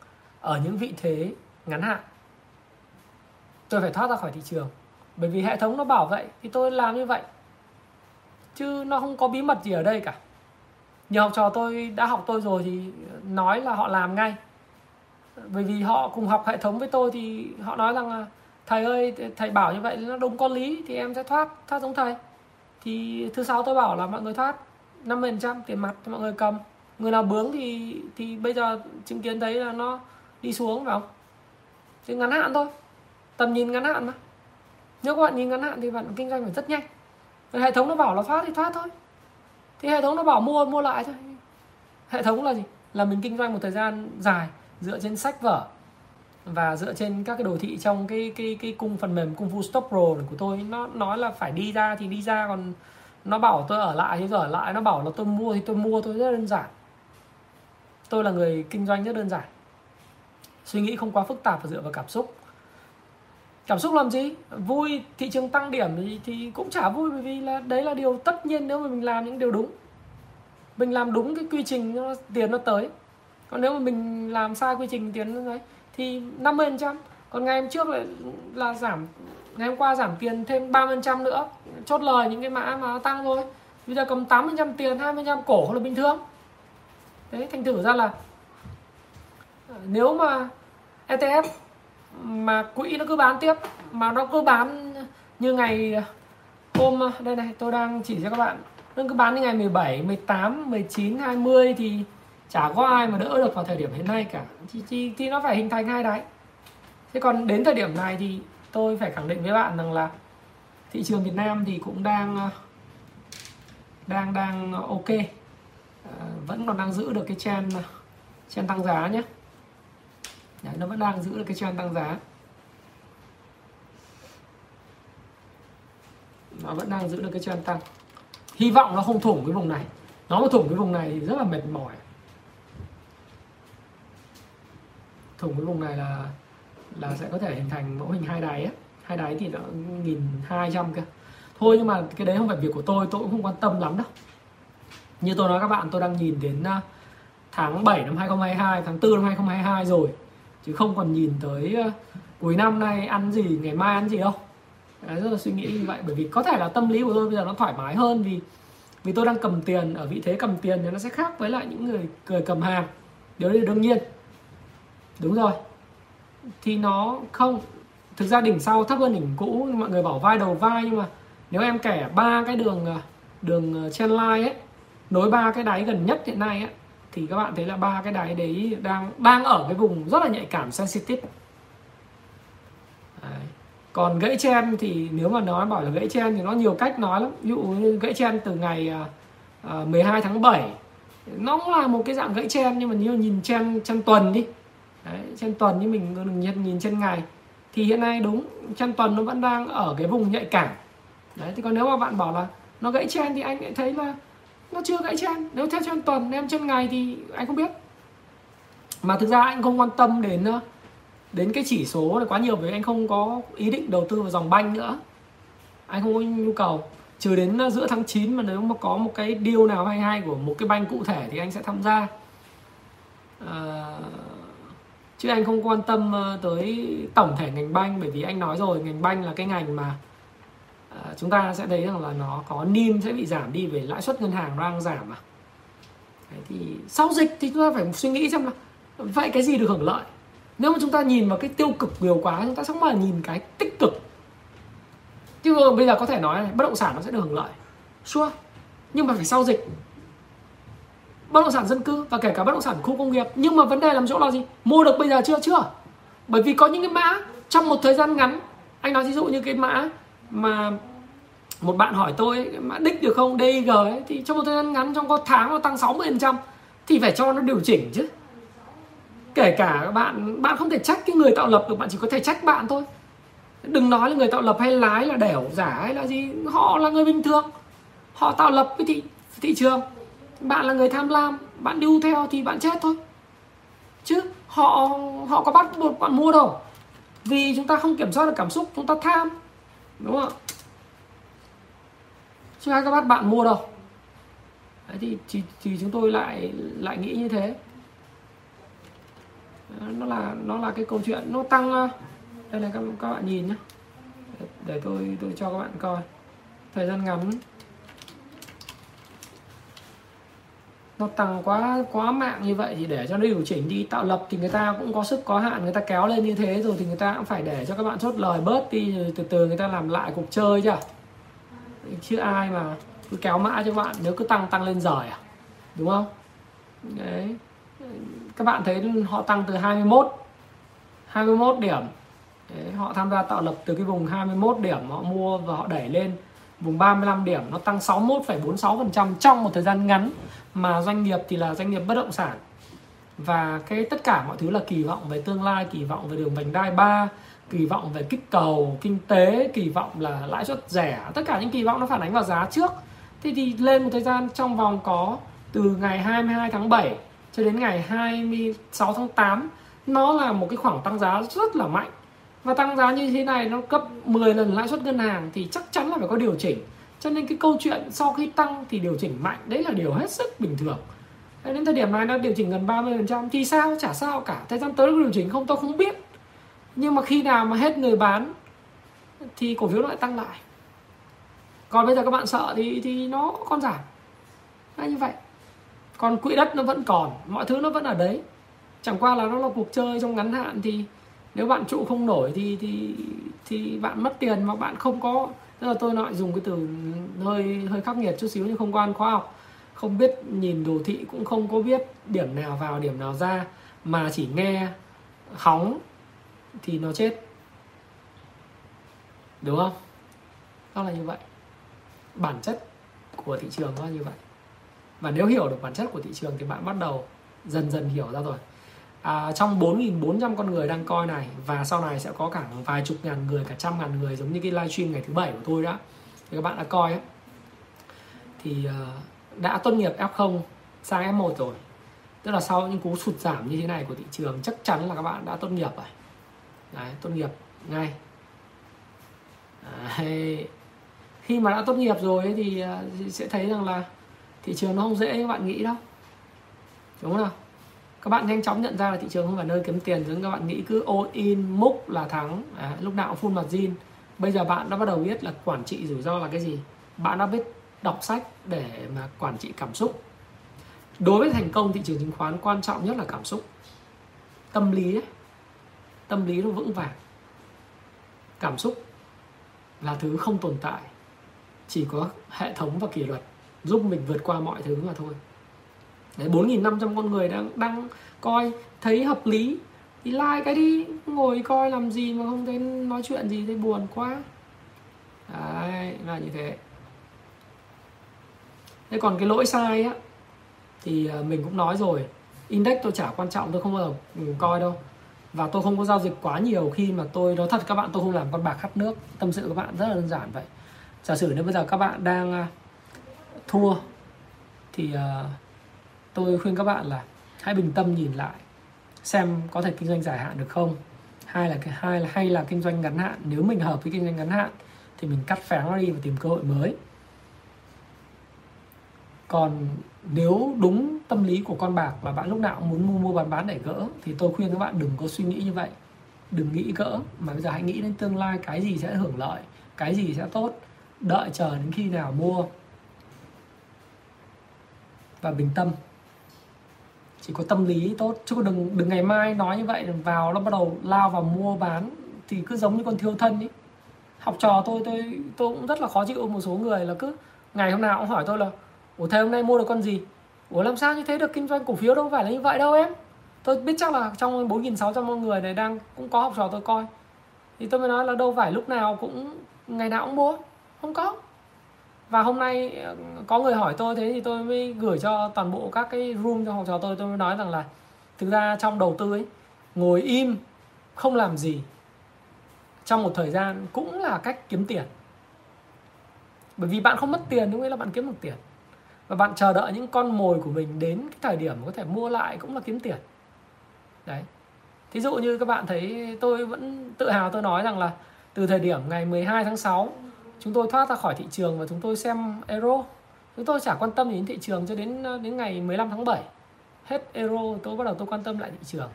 ở những vị thế ngắn hạn. Tôi phải thoát ra khỏi thị trường bởi vì hệ thống nó bảo vậy thì tôi làm như vậy, chứ nó không có bí mật gì ở đây cả. Nhiều học trò tôi đã học tôi rồi thì nói là họ làm ngay, bởi vì họ cùng học hệ thống với tôi thì họ nói rằng là thầy ơi, thầy bảo như vậy nó đúng có lý thì em sẽ thoát giống thầy. Thì thứ Sáu tôi bảo là mọi người thoát 50% tiền mặt thì mọi người cầm, người nào bướng thì bây giờ chứng kiến thấy là nó đi xuống, phải không? Chứ ngắn hạn thôi, tầm nhìn ngắn hạn mà. Nếu các bạn nhìn ngắn hạn thì bạn kinh doanh phải rất nhanh. Hệ thống nó bảo là thoát thì thoát thôi, thì hệ thống nó bảo mua lại thôi. Hệ thống là gì? Là mình kinh doanh một thời gian dài dựa trên sách vở và dựa trên các cái đồ thị trong cái cung phần mềm Kung Fu Stock Pro của tôi. Nó nói là phải đi ra thì đi ra, còn nó bảo tôi ở lại thì tôi ở lại, nó bảo là tôi mua thì tôi mua, tôi rất đơn giản. Tôi là người kinh doanh rất đơn giản, suy nghĩ không quá phức tạp và dựa vào cảm xúc. Cảm xúc làm gì? Vui, thị trường tăng điểm thì cũng chả vui, bởi vì là đấy là điều tất nhiên nếu mà mình làm những điều đúng. Mình làm đúng cái quy trình tiền nó tới. Còn nếu mà mình làm sai quy trình tiền nó ấy thì 50%. Còn ngày hôm trước là giảm, ngày hôm qua giảm tiền thêm 30% nữa, chốt lời những cái mã mà nó tăng thôi. Bây giờ cầm 80% tiền, 20% cổ là bình thường. Đấy, thành thử ra là nếu mà ETF mà quỹ nó cứ bán tiếp, mà nó cứ bán như ngày hôm đây này, tôi đang chỉ cho các bạn, nó cứ bán như ngày 17, 18, 19, 20 thì chả có ai mà đỡ được vào thời điểm hiện nay cả. Thì nó phải hình thành hai đáy. Thế còn đến thời điểm này thì tôi phải khẳng định với bạn rằng là thị trường Việt Nam thì cũng đang ok, vẫn còn đang giữ được cái trend tăng giá nhé. Đấy, nó vẫn đang giữ được cái trend tăng giá, nó vẫn đang giữ được cái trend tăng. Hy vọng nó không thủng cái vùng này. Nó mà thủng cái vùng này thì rất là mệt mỏi. Thủng cái vùng này là sẽ có thể hình thành mẫu hình hai đáy ấy. Hai đáy thì nó 1.200 kia thôi, nhưng mà cái đấy không phải việc của tôi cũng không quan tâm lắm đâu. Như tôi nói các bạn, tôi đang nhìn đến tháng 7 năm 2022, tháng 4 năm 2022 rồi, chứ không còn nhìn tới cuối năm nay ăn gì, ngày mai ăn gì đâu. Đấy, rất là suy nghĩ như vậy, bởi vì có thể là tâm lý của tôi bây giờ nó thoải mái hơn, vì tôi đang cầm tiền ở vị thế cầm tiền thì nó sẽ khác với lại những người cầm hàng. Điều đấy là đương nhiên, đúng rồi. Thì nó không, thực ra đỉnh sau thấp hơn đỉnh cũ, mọi người bảo vai đầu vai, nhưng mà nếu em kẻ ba cái đường trendline ấy, nối ba cái đáy gần nhất hiện nay ấy, thì các bạn thấy là ba cái đáy đấy đang ở cái vùng rất là nhạy cảm, sensitive. Đấy. Còn gãy trend thì nếu mà nói bảo là gãy trend thì nó nhiều cách nói lắm. Ví dụ như gãy trend từ ngày 12 tháng 7, nó cũng là một cái dạng gãy trend, nhưng mà nếu nhìn trend tuần đi. Đấy, trend tuần như mình đừng nhìn trên ngày. Thì hiện nay đúng, trend tuần nó vẫn đang ở cái vùng nhạy cảm. Đấy, thì còn nếu mà bạn bảo là nó gãy trend thì anh lại thấy là nó chưa gãy trend. Nếu theo trend tuần, em trên ngày thì anh không biết. Mà thực ra anh không quan tâm đến đến cái chỉ số là quá nhiều, với anh không có ý định đầu tư vào dòng banh nữa, anh không có nhu cầu. Trừ đến giữa tháng 9 mà nếu mà có một cái deal nào hay của một cái banh cụ thể thì anh sẽ tham gia, chứ anh không quan tâm tới tổng thể ngành banh. Bởi vì anh nói rồi, ngành banh là cái ngành mà chúng ta sẽ thấy rằng là nó có NIM sẽ bị giảm đi, về lãi suất ngân hàng đang giảm mà. Đấy, thì sau dịch thì chúng ta phải suy nghĩ xem là vậy cái gì được hưởng lợi. Nếu mà chúng ta nhìn vào cái tiêu cực nhiều quá, chúng ta sẽ mà nhìn cái tích cực. Chứ bây giờ có thể nói này, bất động sản nó sẽ được hưởng lợi, sure, nhưng mà phải sau dịch. Bất động sản dân cư và kể cả bất động sản khu công nghiệp. Nhưng mà vấn đề làm chỗ là gì? Mua được bây giờ chưa? Chưa. Bởi vì có những cái mã trong một thời gian ngắn. Anh nói ví dụ như cái mã mà một bạn hỏi tôi ấy, mã đích được không, DIG ấy, thì trong một thời gian ngắn, trong có tháng nó tăng 60% thì phải cho nó điều chỉnh chứ. Kể cả bạn không thể trách cái người tạo lập được, bạn chỉ có thể trách bạn thôi. Đừng nói là người tạo lập hay lái là đẻo giả hay là gì, họ là người bình thường, họ tạo lập cái thị trường. Bạn là người tham lam, bạn đu theo thì bạn chết thôi. Chứ họ có bắt buộc bạn mua đâu. Vì chúng ta không kiểm soát được cảm xúc, chúng ta tham, đúng không? Chứ ai có bắt bạn mua đâu. Đấy thì chúng tôi lại nghĩ như thế. Nó là cái câu chuyện nó tăng. Đây là các bạn nhìn nhé, để tôi cho các bạn coi thời gian ngắn. Nó tăng quá mạng như vậy thì để cho nó điều chỉnh đi. Tạo lập thì người ta cũng có sức có hạn, người ta kéo lên như thế rồi thì người ta cũng phải để cho các bạn chốt lời bớt đi, từ từ người ta làm lại cuộc chơi chứ ai mà cứ kéo mã cho bạn, nếu cứ tăng lên giời à, đúng không? Đấy, các bạn thấy họ tăng từ 21 điểm. Đấy, họ tham gia tạo lập từ cái vùng 21 điểm, họ mua và họ đẩy lên vùng 35 điểm, nó tăng 61,46% trong một thời gian ngắn. Mà doanh nghiệp thì là doanh nghiệp bất động sản, và cái tất cả mọi thứ là kỳ vọng về tương lai, kỳ vọng về đường vành đai 3, kỳ vọng về kích cầu kinh tế, kỳ vọng là lãi suất rẻ. Tất cả những kỳ vọng nó phản ánh vào giá trước. Thế thì lên một thời gian trong vòng có từ ngày 22 tháng 7 cho đến ngày 26 tháng 8, nó là một cái khoảng tăng giá rất là mạnh. Và tăng giá như thế này nó gấp 10 lần lãi suất ngân hàng thì chắc chắn là phải có điều chỉnh. Cho nên cái câu chuyện sau khi tăng thì điều chỉnh mạnh, đấy là điều hết sức bình thường. Đến thời điểm này nó điều chỉnh gần 30% thì sao? Chả sao cả. Thời gian tới nó điều chỉnh không tôi không biết. Nhưng mà khi nào mà hết người bán thì cổ phiếu nó lại tăng lại. Còn bây giờ các bạn sợ thì nó còn giảm. Đấy, như vậy. Còn quỹ đất nó vẫn còn, mọi thứ nó vẫn ở đấy. Chẳng qua là nó là cuộc chơi trong ngắn hạn, thì nếu bạn trụ không nổi thì bạn mất tiền mà bạn không có. Tức là tôi nói dùng cái từ hơi khắc nghiệt chút xíu, nhưng không quan khoa học, không biết nhìn đồ thị, cũng không có biết điểm nào vào điểm nào ra, mà chỉ nghe hóng thì nó chết, đúng không? Đó là như vậy. Bản chất của thị trường nó như vậy. Và nếu hiểu được bản chất của thị trường thì bạn bắt đầu dần hiểu ra rồi. Trong 4.400 con người đang coi này, và sau này sẽ có cả vài chục ngàn người, cả trăm ngàn người, giống như cái livestream ngày thứ 7 của tôi đó, thì các bạn đã coi ấy, thì đã tốt nghiệp F0 sang F1 rồi. Tức là sau những cú sụt giảm như thế này của thị trường, chắc chắn là các bạn đã tốt nghiệp rồi. Đấy, tốt nghiệp ngay. Đấy, khi mà đã tốt nghiệp rồi ấy, thì sẽ thấy rằng là thị trường nó không dễ như các bạn nghĩ đâu, đúng không nào? Các bạn nhanh chóng nhận ra là thị trường không phải nơi kiếm tiền, chứ các bạn nghĩ cứ all in múc là thắng, lúc nào cũng full margin. Bây giờ bạn đã bắt đầu biết là quản trị rủi ro là cái gì. Bạn đã biết đọc sách để mà quản trị cảm xúc. Đối với thành công thị trường chứng khoán, quan trọng nhất là cảm xúc, tâm lý ấy. Tâm lý nó vững vàng. Cảm xúc là thứ không tồn tại, chỉ có hệ thống và kỷ luật giúp mình vượt qua mọi thứ mà thôi. 4.500 con người đang coi, thấy hợp lý thì like cái đi, ngồi coi làm gì mà không thấy nói chuyện gì, thấy buồn quá. Đấy, là như thế. Thế còn cái lỗi sai á, thì mình cũng nói rồi, index tôi chả quan trọng, tôi không bao giờ coi đâu. Và tôi không có giao dịch quá nhiều. Khi mà tôi nói thật các bạn, tôi không làm con bạc khát nước. Tâm sự các bạn rất là đơn giản vậy. Giả sử nếu bây giờ các bạn đang thua thì tôi khuyên các bạn là hãy bình tâm nhìn lại xem có thể kinh doanh dài hạn được không, hay là kinh doanh ngắn hạn. Nếu mình hợp với kinh doanh ngắn hạn thì mình cắt phá nó đi và tìm cơ hội mới. Còn nếu đúng tâm lý của con bạc và bạn lúc nào cũng muốn mua bán để gỡ thì tôi khuyên các bạn đừng có suy nghĩ như vậy, đừng nghĩ gỡ mà bây giờ hãy nghĩ đến tương lai, cái gì sẽ hưởng lợi, cái gì sẽ tốt, đợi chờ đến khi nào mua và bình tâm. Chỉ có tâm lý tốt chứ đừng ngày mai nói như vậy vào nó bắt đầu lao vào mua bán thì cứ giống như con thiêu thân ấy. Học trò tôi cũng rất là khó chịu một số người là cứ ngày hôm nào cũng hỏi tôi là ủa thế hôm nay mua được con gì, ủa làm sao như thế được, kinh doanh cổ phiếu đâu phải là như vậy đâu em. Tôi biết chắc là trong 4.600 người này đang cũng có học trò tôi coi, thì tôi mới nói là đâu phải lúc nào cũng ngày nào cũng mua, không có. Và hôm nay có người hỏi tôi thế thì tôi mới gửi cho toàn bộ các cái room trong học trò tôi mới nói rằng là thực ra trong đầu tư ấy, ngồi im không làm gì trong một thời gian cũng là cách kiếm tiền. Bởi vì bạn không mất tiền đúng nghĩa là bạn kiếm được tiền. Và bạn chờ đợi những con mồi của mình đến cái thời điểm có thể mua lại cũng là kiếm tiền. Đấy. Thí dụ như các bạn thấy tôi vẫn tự hào tôi nói rằng là từ thời điểm ngày 12 tháng 6 chúng tôi thoát ra khỏi thị trường và chúng tôi xem euro. Chúng tôi chả quan tâm đến thị trường cho đến ngày 15 tháng 7. Hết euro tôi bắt đầu tôi quan tâm lại thị trường.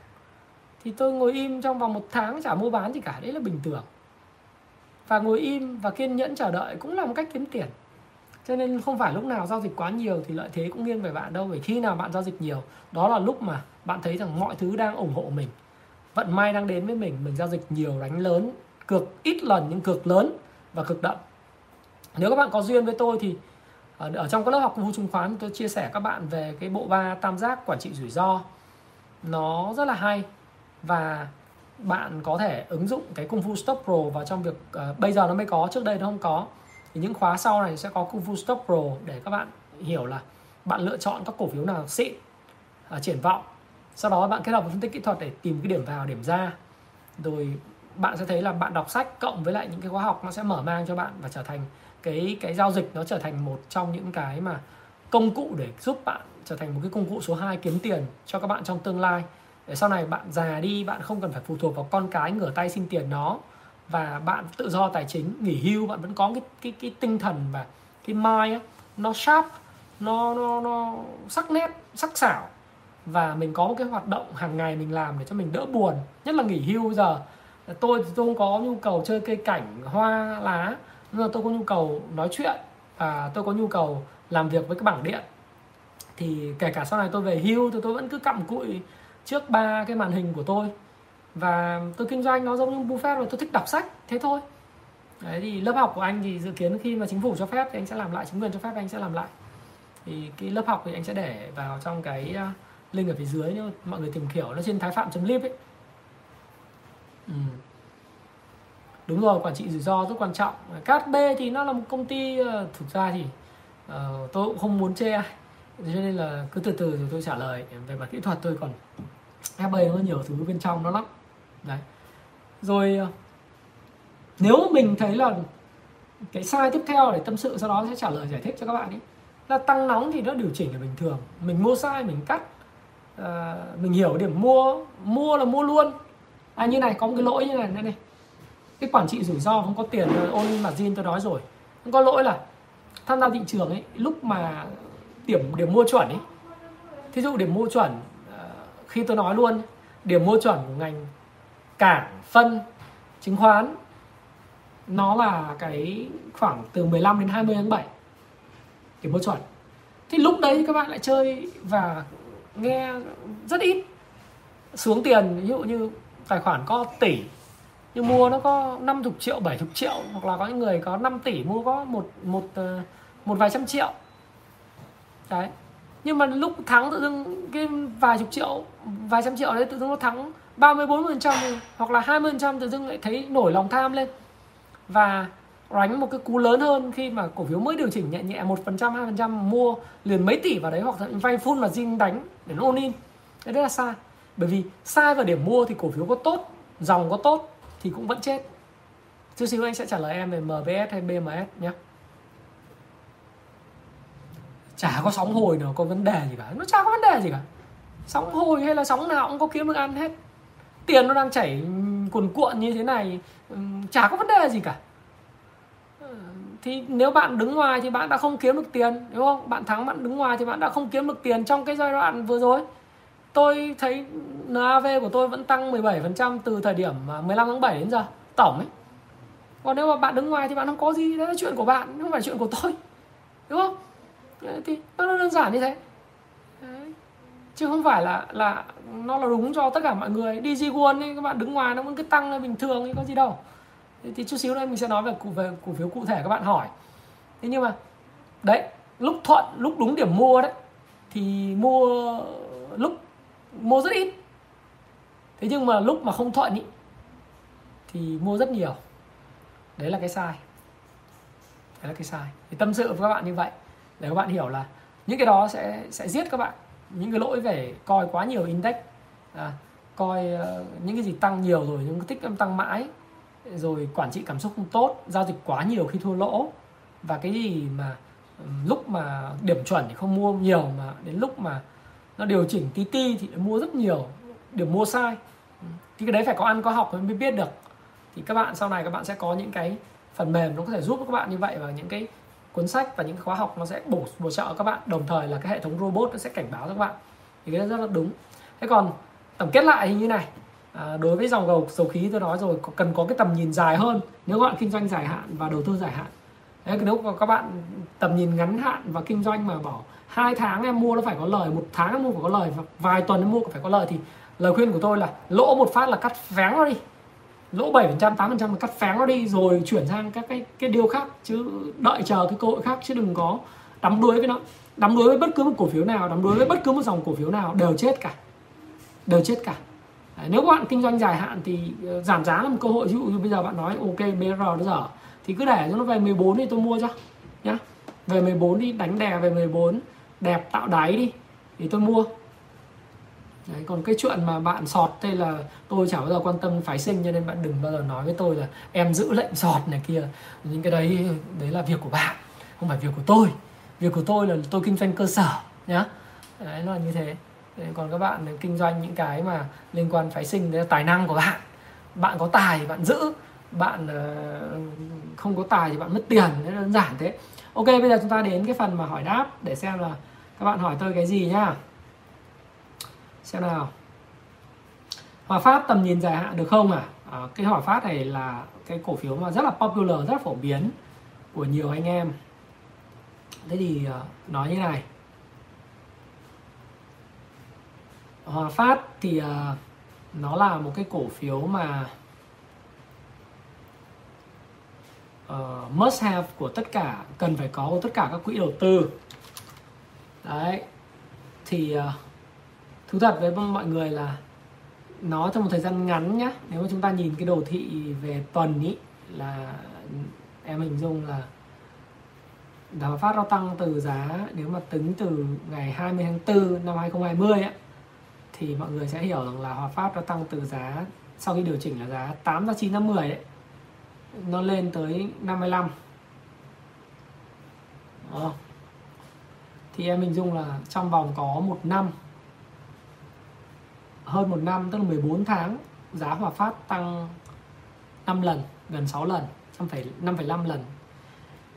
Thì tôi ngồi im trong vòng 1 tháng chả mua bán gì cả, đấy là bình thường. Và ngồi im và kiên nhẫn chờ đợi cũng là một cách kiếm tiền. Cho nên không phải lúc nào giao dịch quá nhiều thì lợi thế cũng nghiêng về bạn đâu. Bởi khi nào bạn giao dịch nhiều, đó là lúc mà bạn thấy rằng mọi thứ đang ủng hộ mình. Vận may đang đến với mình giao dịch nhiều, đánh lớn, cược ít lần nhưng cược lớn và cực đậm. Nếu các bạn có duyên với tôi thì ở trong các lớp học Kung Fu chứng khoán tôi chia sẻ các bạn về cái bộ ba tam giác quản trị rủi ro. Nó rất là hay và bạn có thể ứng dụng cái Kung Fu Stock Pro vào trong việc bây giờ nó mới có, trước đây nó không có. Thì những khóa sau này sẽ có Kung Fu Stock Pro để các bạn hiểu là bạn lựa chọn các cổ phiếu nào xịn, triển vọng. Sau đó bạn kết hợp với phân tích kỹ thuật để tìm cái điểm vào, điểm ra. Rồi bạn sẽ thấy là bạn đọc sách cộng với lại những cái khóa học nó sẽ mở mang cho bạn và trở thành cái giao dịch, nó trở thành một trong những cái mà công cụ để giúp bạn trở thành một cái công cụ số 2 kiếm tiền cho các bạn trong tương lai. Để sau này bạn già đi, bạn không cần phải phụ thuộc vào con cái ngửa tay xin tiền nó. Và bạn tự do tài chính, nghỉ hưu bạn vẫn có cái tinh thần và cái mind nó sharp, nó sắc nét, sắc sảo. Và mình có một cái hoạt động hàng ngày mình làm để cho mình đỡ buồn. Nhất là nghỉ hưu bây giờ, tôi không có nhu cầu chơi cây cảnh, hoa, lá. Nhưng mà tôi có nhu cầu nói chuyện và tôi có nhu cầu làm việc với cái bảng điện. Thì kể cả sau này tôi về hưu thì tôi vẫn cứ cặm cụi trước 3 cái màn hình của tôi. Và tôi kinh doanh nó giống như Buffett rồi, tôi thích đọc sách, thế thôi. Đấy, thì lớp học của anh thì dự kiến khi mà chính phủ cho phép thì anh sẽ làm lại, chính quyền cho phép anh sẽ làm lại. Thì cái lớp học thì anh sẽ để vào trong cái link ở phía dưới nếu mọi người tìm hiểu, nó trên thaifam.live ấy. Đúng rồi, quản trị rủi ro rất quan trọng. KHB thì nó là một công ty, thực ra thì tôi cũng không muốn chê ai, cho nên là cứ từ rồi tôi trả lời. Về mặt kỹ thuật tôi còn HB nó nhiều thứ bên trong nó lắm. Đấy. Rồi nếu mình thấy là cái sai tiếp theo để tâm sự, sau đó sẽ trả lời giải thích cho các bạn ấy, là tăng nóng thì nó điều chỉnh là bình thường. Mình mua sai mình cắt, mình hiểu điểm mua là mua luôn. Như này có một cái lỗi như này. Cái quản trị rủi ro không có tiền ôn margin tôi nói rồi. Không có lỗi là tham gia thị trường ấy, lúc mà điểm mua chuẩn ấy. Thí dụ điểm mua chuẩn, khi tôi nói luôn, điểm mua chuẩn của ngành cảng, phân, chứng khoán nó là cái khoảng từ 15 đến 20 tháng 7. Điểm mua chuẩn. Thì lúc đấy các bạn lại chơi và nghe rất ít. Xuống tiền, ví dụ như tài khoản có tỷ nhưng mua nó có 50 triệu, 70 triệu, hoặc là có những người có 5 tỷ mua có một vài trăm triệu. Đấy. Nhưng mà lúc thắng tự dưng cái vài chục triệu, vài trăm triệu đấy tự dưng nó thắng 30-40% hoặc là 20% tự dưng lại thấy nổi lòng tham lên. Và đánh một cái cú lớn hơn khi mà cổ phiếu mới điều chỉnh nhẹ nhẹ 1%, 2% mua liền mấy tỷ vào đấy, hoặc là vay full mà zin đánh để nó all in. Đấy là sai. Bởi vì sai vào điểm mua thì cổ phiếu có tốt, dòng có tốt thì cũng vẫn chết. Chút xíu anh sẽ trả lời em về MBS hay BMS nhé. Chả có sóng hồi nào có vấn đề gì cả. Nó chả có vấn đề gì cả. Sóng hồi hay là sóng nào cũng có kiếm được ăn hết. Tiền nó đang chảy cuồn cuộn như thế này chả có vấn đề gì cả. Thì nếu bạn đứng ngoài thì bạn đã không kiếm được tiền, đúng không? Bạn thắng bạn đứng ngoài thì bạn đã không kiếm được tiền trong cái giai đoạn vừa rồi. Tôi thấy NAV của tôi vẫn tăng 17% từ thời điểm 15 tháng 7 đến giờ, tổng ấy. Còn nếu mà bạn đứng ngoài thì bạn không có gì, đấy là chuyện của bạn, không phải chuyện của tôi, đúng không? Thì nó đơn giản như thế. Đấy. Chứ không phải là nó là đúng cho tất cả mọi người. DG World ấy, các bạn đứng ngoài nó vẫn cứ tăng lên bình thường ấy, có gì đâu. Thì chút xíu nữa mình sẽ nói về cổ phiếu cụ thể các bạn hỏi. Thế nhưng mà đấy, lúc thuận, lúc đúng điểm mua đấy thì mua, lúc mua rất ít. Thế nhưng mà lúc mà không thuận ý, thì mua rất nhiều. Đấy là cái sai. Đấy là cái sai. Thì tâm sự với các bạn như vậy để các bạn hiểu là những cái đó sẽ giết các bạn. Những cái lỗi về coi quá nhiều index, coi những cái gì tăng nhiều rồi nhưng thích em tăng mãi, rồi quản trị cảm xúc không tốt, giao dịch quá nhiều khi thua lỗ, và cái gì mà lúc mà điểm chuẩn thì không mua nhiều, mà đến lúc mà nó điều chỉnh tí ti thì mua rất nhiều, điểm mua sai. Thì cái đấy phải có ăn có học mới biết được. Thì các bạn sau này các bạn sẽ có những cái phần mềm nó có thể giúp các bạn như vậy, và những cái cuốn sách và những cái khóa học nó sẽ bổ trợ các bạn, đồng thời là cái hệ thống robot nó sẽ cảnh báo cho các bạn. Thì cái đó rất là đúng. Thế còn tổng kết lại thì như này. Đối với dòng dầu khí tôi nói rồi, cần có cái tầm nhìn dài hơn nếu các bạn kinh doanh dài hạn và đầu tư dài hạn. Đấy, nếu các bạn tầm nhìn ngắn hạn và kinh doanh mà bảo 2 tháng em mua nó phải có lời, 1 tháng em mua phải có lời, và vài tuần em mua phải có lời, thì lời khuyên của tôi là lỗ một phát là cắt phén nó đi, lỗ 7%, 8% là cắt phén nó đi rồi chuyển sang các cái điều khác, chứ đợi chờ cái cơ hội khác, chứ đừng có đắm đuối với nó. Đắm đuối với bất cứ một cổ phiếu nào, đắm đuối với bất cứ một dòng cổ phiếu nào đều chết cả, đều chết cả. Nếu các bạn kinh doanh dài hạn thì giảm giá là một cơ hội. Ví dụ như bây giờ bạn nói ok BR nó dở thì cứ để cho nó về 14 thì tôi mua cho nhá, về 14 đi, đánh đè về 14 đẹp, tạo đáy đi thì tôi mua. Đấy, còn cái chuyện mà bạn sọt đây là tôi chả bao giờ quan tâm phái sinh, cho nên bạn đừng bao giờ nói với tôi là em giữ lệnh sọt này kia. Những cái đấy là việc của bạn, không phải việc của tôi. Việc của tôi là tôi kinh doanh cơ sở nhá, đấy nó là như thế. Còn các bạn kinh doanh những cái mà liên quan phái sinh, đấy là tài năng của bạn. Bạn có tài thì bạn giữ, bạn không có tài thì bạn mất tiền, đấy là đơn giản thế. Ok, bây giờ chúng ta đến cái phần mà hỏi đáp để xem là các bạn hỏi tôi cái gì nhá. Xem nào. Hòa Phát tầm nhìn dài hạn được không? Cái Hòa Phát này là cái cổ phiếu mà rất là popular, rất là phổ biến của nhiều anh em. Thế thì nói như này, Hòa Phát thì nó là một cái cổ phiếu mà must have của tất cả, cần phải có của tất cả các quỹ đầu tư. Đấy. Thì thú thật với mọi người là nó trong một thời gian ngắn nhá, nếu mà chúng ta nhìn cái đồ thị về tuần ý, là em hình dung là Hòa Phát nó tăng từ giá, nếu mà tính từ ngày 20 tháng 4 năm 2020 á, thì mọi người sẽ hiểu rằng là Hòa Phát nó tăng từ giá, sau khi điều chỉnh là giá 8 ra 9 ra 10 đấy, nó lên tới 55. Đó. Thì em hình dung là trong vòng có 1 năm, hơn 1 năm tức là 14 tháng, giá Hòa Phát tăng 5 lần, gần 6 lần, 5,5 lần.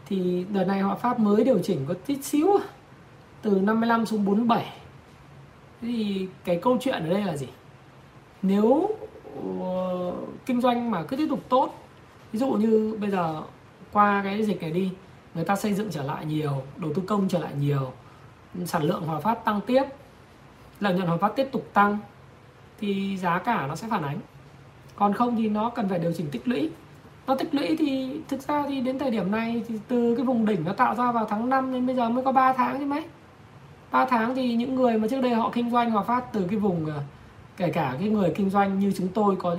Thì đợt này Hòa Phát mới điều chỉnh có tí xíu, từ 55 xuống 47. Thì cái câu chuyện ở đây là gì? Nếu kinh doanh mà cứ tiếp tục tốt, ví dụ như bây giờ qua cái dịch này đi, người ta xây dựng trở lại nhiều, đầu tư công trở lại nhiều, sản lượng Hòa Phát tăng tiếp, lợi nhuận Hòa Phát tiếp tục tăng, thì giá cả nó sẽ phản ánh. Còn không thì nó cần phải điều chỉnh tích lũy. Nó tích lũy thì thực ra thì đến thời điểm này thì từ cái vùng đỉnh nó tạo ra vào tháng 5 đến bây giờ mới có 3 tháng chứ mấy. 3 tháng thì những người mà trước đây họ kinh doanh Hòa Phát từ cái vùng, kể cả cái người kinh doanh như chúng tôi, có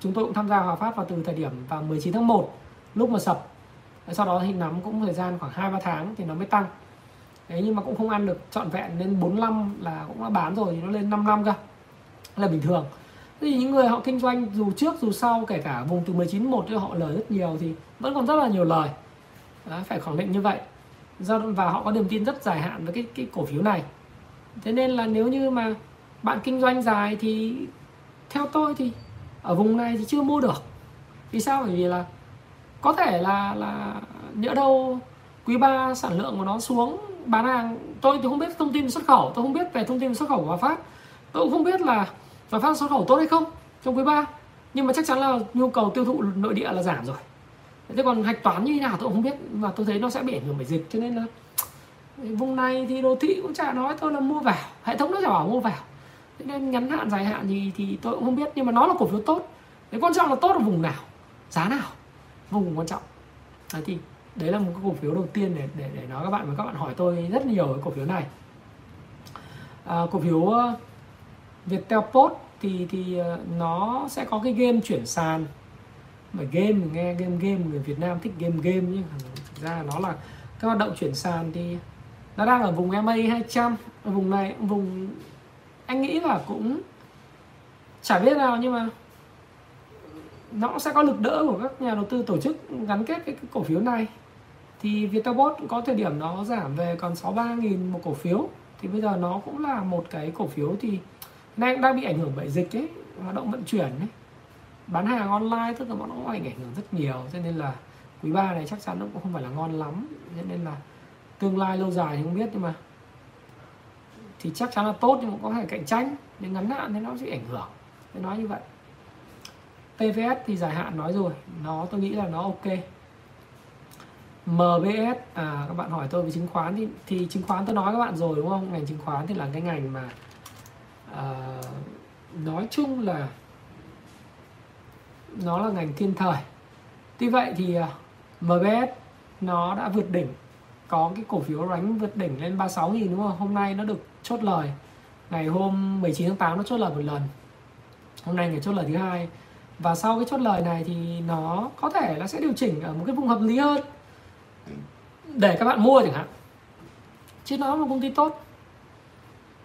chúng tôi cũng tham gia Hòa Phát vào từ thời điểm vào 19 tháng 1 lúc mà sập. Sau đó thì nắm cũng thời gian khoảng 2-3 tháng thì nó mới tăng. Đấy, nhưng mà cũng không ăn được trọn vẹn, nên 45 là cũng đã bán rồi thì nó lên 55 cơ. Là bình thường. Thế thì những người họ kinh doanh dù trước dù sau, kể cả vùng từ 19-1 thì họ lời rất nhiều thì vẫn còn rất là nhiều lời. Đấy, phải khẳng định như vậy. Và họ có niềm tin rất dài hạn với cái cổ phiếu này. Thế nên là nếu như mà bạn kinh doanh dài thì theo tôi thì ở vùng này thì chưa mua được. Vì sao? Bởi vì là có thể là nhỡ đâu quý 3 sản lượng của nó xuống, bán hàng. Tôi thì không biết thông tin xuất khẩu, tôi không biết về thông tin xuất khẩu của Hòa Phát, tôi cũng không biết là Hòa Phát xuất khẩu tốt hay không trong quý 3. Nhưng mà chắc chắn là nhu cầu tiêu thụ nội địa là giảm rồi. Thế còn hạch toán như thế nào tôi cũng không biết, và tôi thấy nó sẽ bị ảnh hưởng bởi dịch. Cho nên là vùng này thì đồ thị cũng chả nói tôi là mua vào, hệ thống nó chả bảo mua vào. Thế nên ngắn hạn dài hạn thì tôi cũng không biết, nhưng mà nó là cổ phiếu tốt. Cái quan trọng là tốt ở vùng nào, giá nào, vô cùng quan trọng. Đấy, thì đấy là một cái cổ phiếu đầu tiên để nói các bạn, và các bạn hỏi tôi rất nhiều cái cổ phiếu này. Cổ phiếu Viettel Post thì nó sẽ có cái game chuyển sàn. Mà game, nghe game người Việt Nam thích game nhưng thực ra nó là các hoạt động chuyển sàn thì nó đang ở vùng MA 200, ở vùng này, vùng anh nghĩ là cũng chả biết nào, nhưng mà nó cũng sẽ có lực đỡ của các nhà đầu tư tổ chức gắn kết cái cổ phiếu này. Thì Viettelbot có thời điểm nó giảm về còn 63.000 một cổ phiếu, thì bây giờ nó cũng là một cái cổ phiếu thì đang bị ảnh hưởng bởi dịch ấy, hoạt động vận chuyển ấy, bán hàng online, tức là bọn nó cũng ảnh hưởng rất nhiều. Cho nên là quý 3 này chắc chắn nó cũng không phải là ngon lắm, cho nên là tương lai lâu dài thì không biết, nhưng mà thì chắc chắn là tốt, nhưng mà có thể cạnh tranh, nên ngắn hạn thì nó sẽ ảnh hưởng. Tôi nói như vậy. TVS thì dài hạn nói rồi, nó tôi nghĩ là nó ok. MBS, các bạn hỏi tôi về chứng khoán thì chứng khoán tôi nói các bạn rồi đúng không? Ngành chứng khoán thì là cái ngành mà nói chung là nó là ngành thiên thời. Tuy vậy thì MBS nó đã vượt đỉnh, có cái cổ phiếu đánh vượt đỉnh lên 36.000 đúng không? Hôm nay nó được chốt lời, ngày hôm 19 tháng 8 nó chốt lời một lần, hôm nay ngày chốt lời thứ hai. Và sau cái chốt lời này thì nó có thể là sẽ điều chỉnh ở một cái vùng hợp lý hơn để các bạn mua chẳng hạn. Chứ nó là một công ty tốt,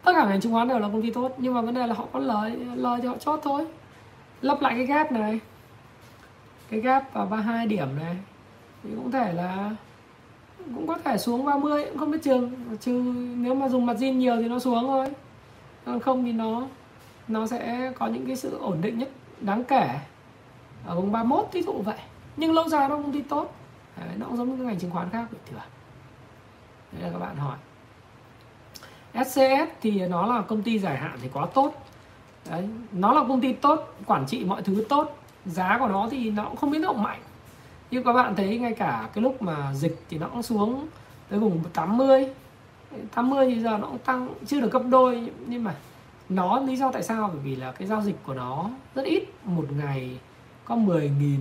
tất cả ngành chứng khoán đều là công ty tốt, nhưng mà vấn đề là họ có lời thì họ chốt thôi. Lấp lại cái gap này, cái gap vào 32 điểm này thì cũng thể là cũng có thể xuống 30, cũng không biết chừng, chứ nếu mà dùng margin nhiều thì nó xuống thôi, còn không thì nó sẽ có những cái sự ổn định nhất đáng kể ở vùng 31 thí dụ vậy. Nhưng lâu dài nó cũng đi tốt. Đấy, nó cũng giống như các ngành chứng khoán khác bình thường. Đấy là các bạn hỏi. SCS thì nó là công ty dài hạn thì quá tốt. Đấy, nó là công ty tốt, quản trị mọi thứ tốt, giá của nó thì nó cũng không biến động mạnh. Nhưng các bạn thấy ngay cả cái lúc mà dịch thì nó cũng xuống tới vùng 80 thì giờ nó cũng tăng chưa được gấp đôi, nhưng mà nó lý do tại sao? Bởi vì là cái giao dịch của nó rất ít, một ngày có 10.000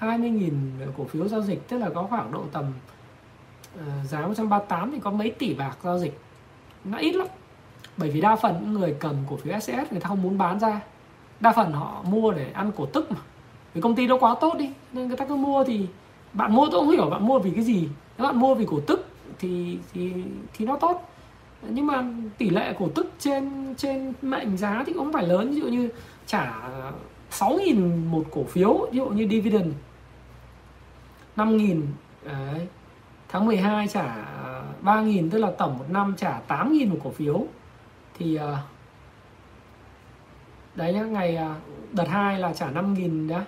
20.000 cổ phiếu giao dịch, tức là có khoảng độ tầm giá 138 thì có mấy tỷ bạc giao dịch, nó ít lắm. Bởi vì đa phần người cầm cổ phiếu SCS người ta không muốn bán ra, đa phần họ mua để ăn cổ tức mà, vì công ty nó quá tốt đi nên người ta cứ mua. Thì bạn mua tôi không hiểu bạn mua vì cái gì. Nếu bạn mua vì cổ tức thì nó tốt, nhưng mà tỷ lệ cổ tức trên mệnh giá thì cũng không phải lớn. Ví dụ như trả 6.000 một cổ phiếu, ví dụ như dividend 5.000 đấy, tháng 12 trả 3.000, tức là tổng một năm trả 8.000 một cổ phiếu thì đấy nhá, ngày đợt 2 là trả 5.000 nhá,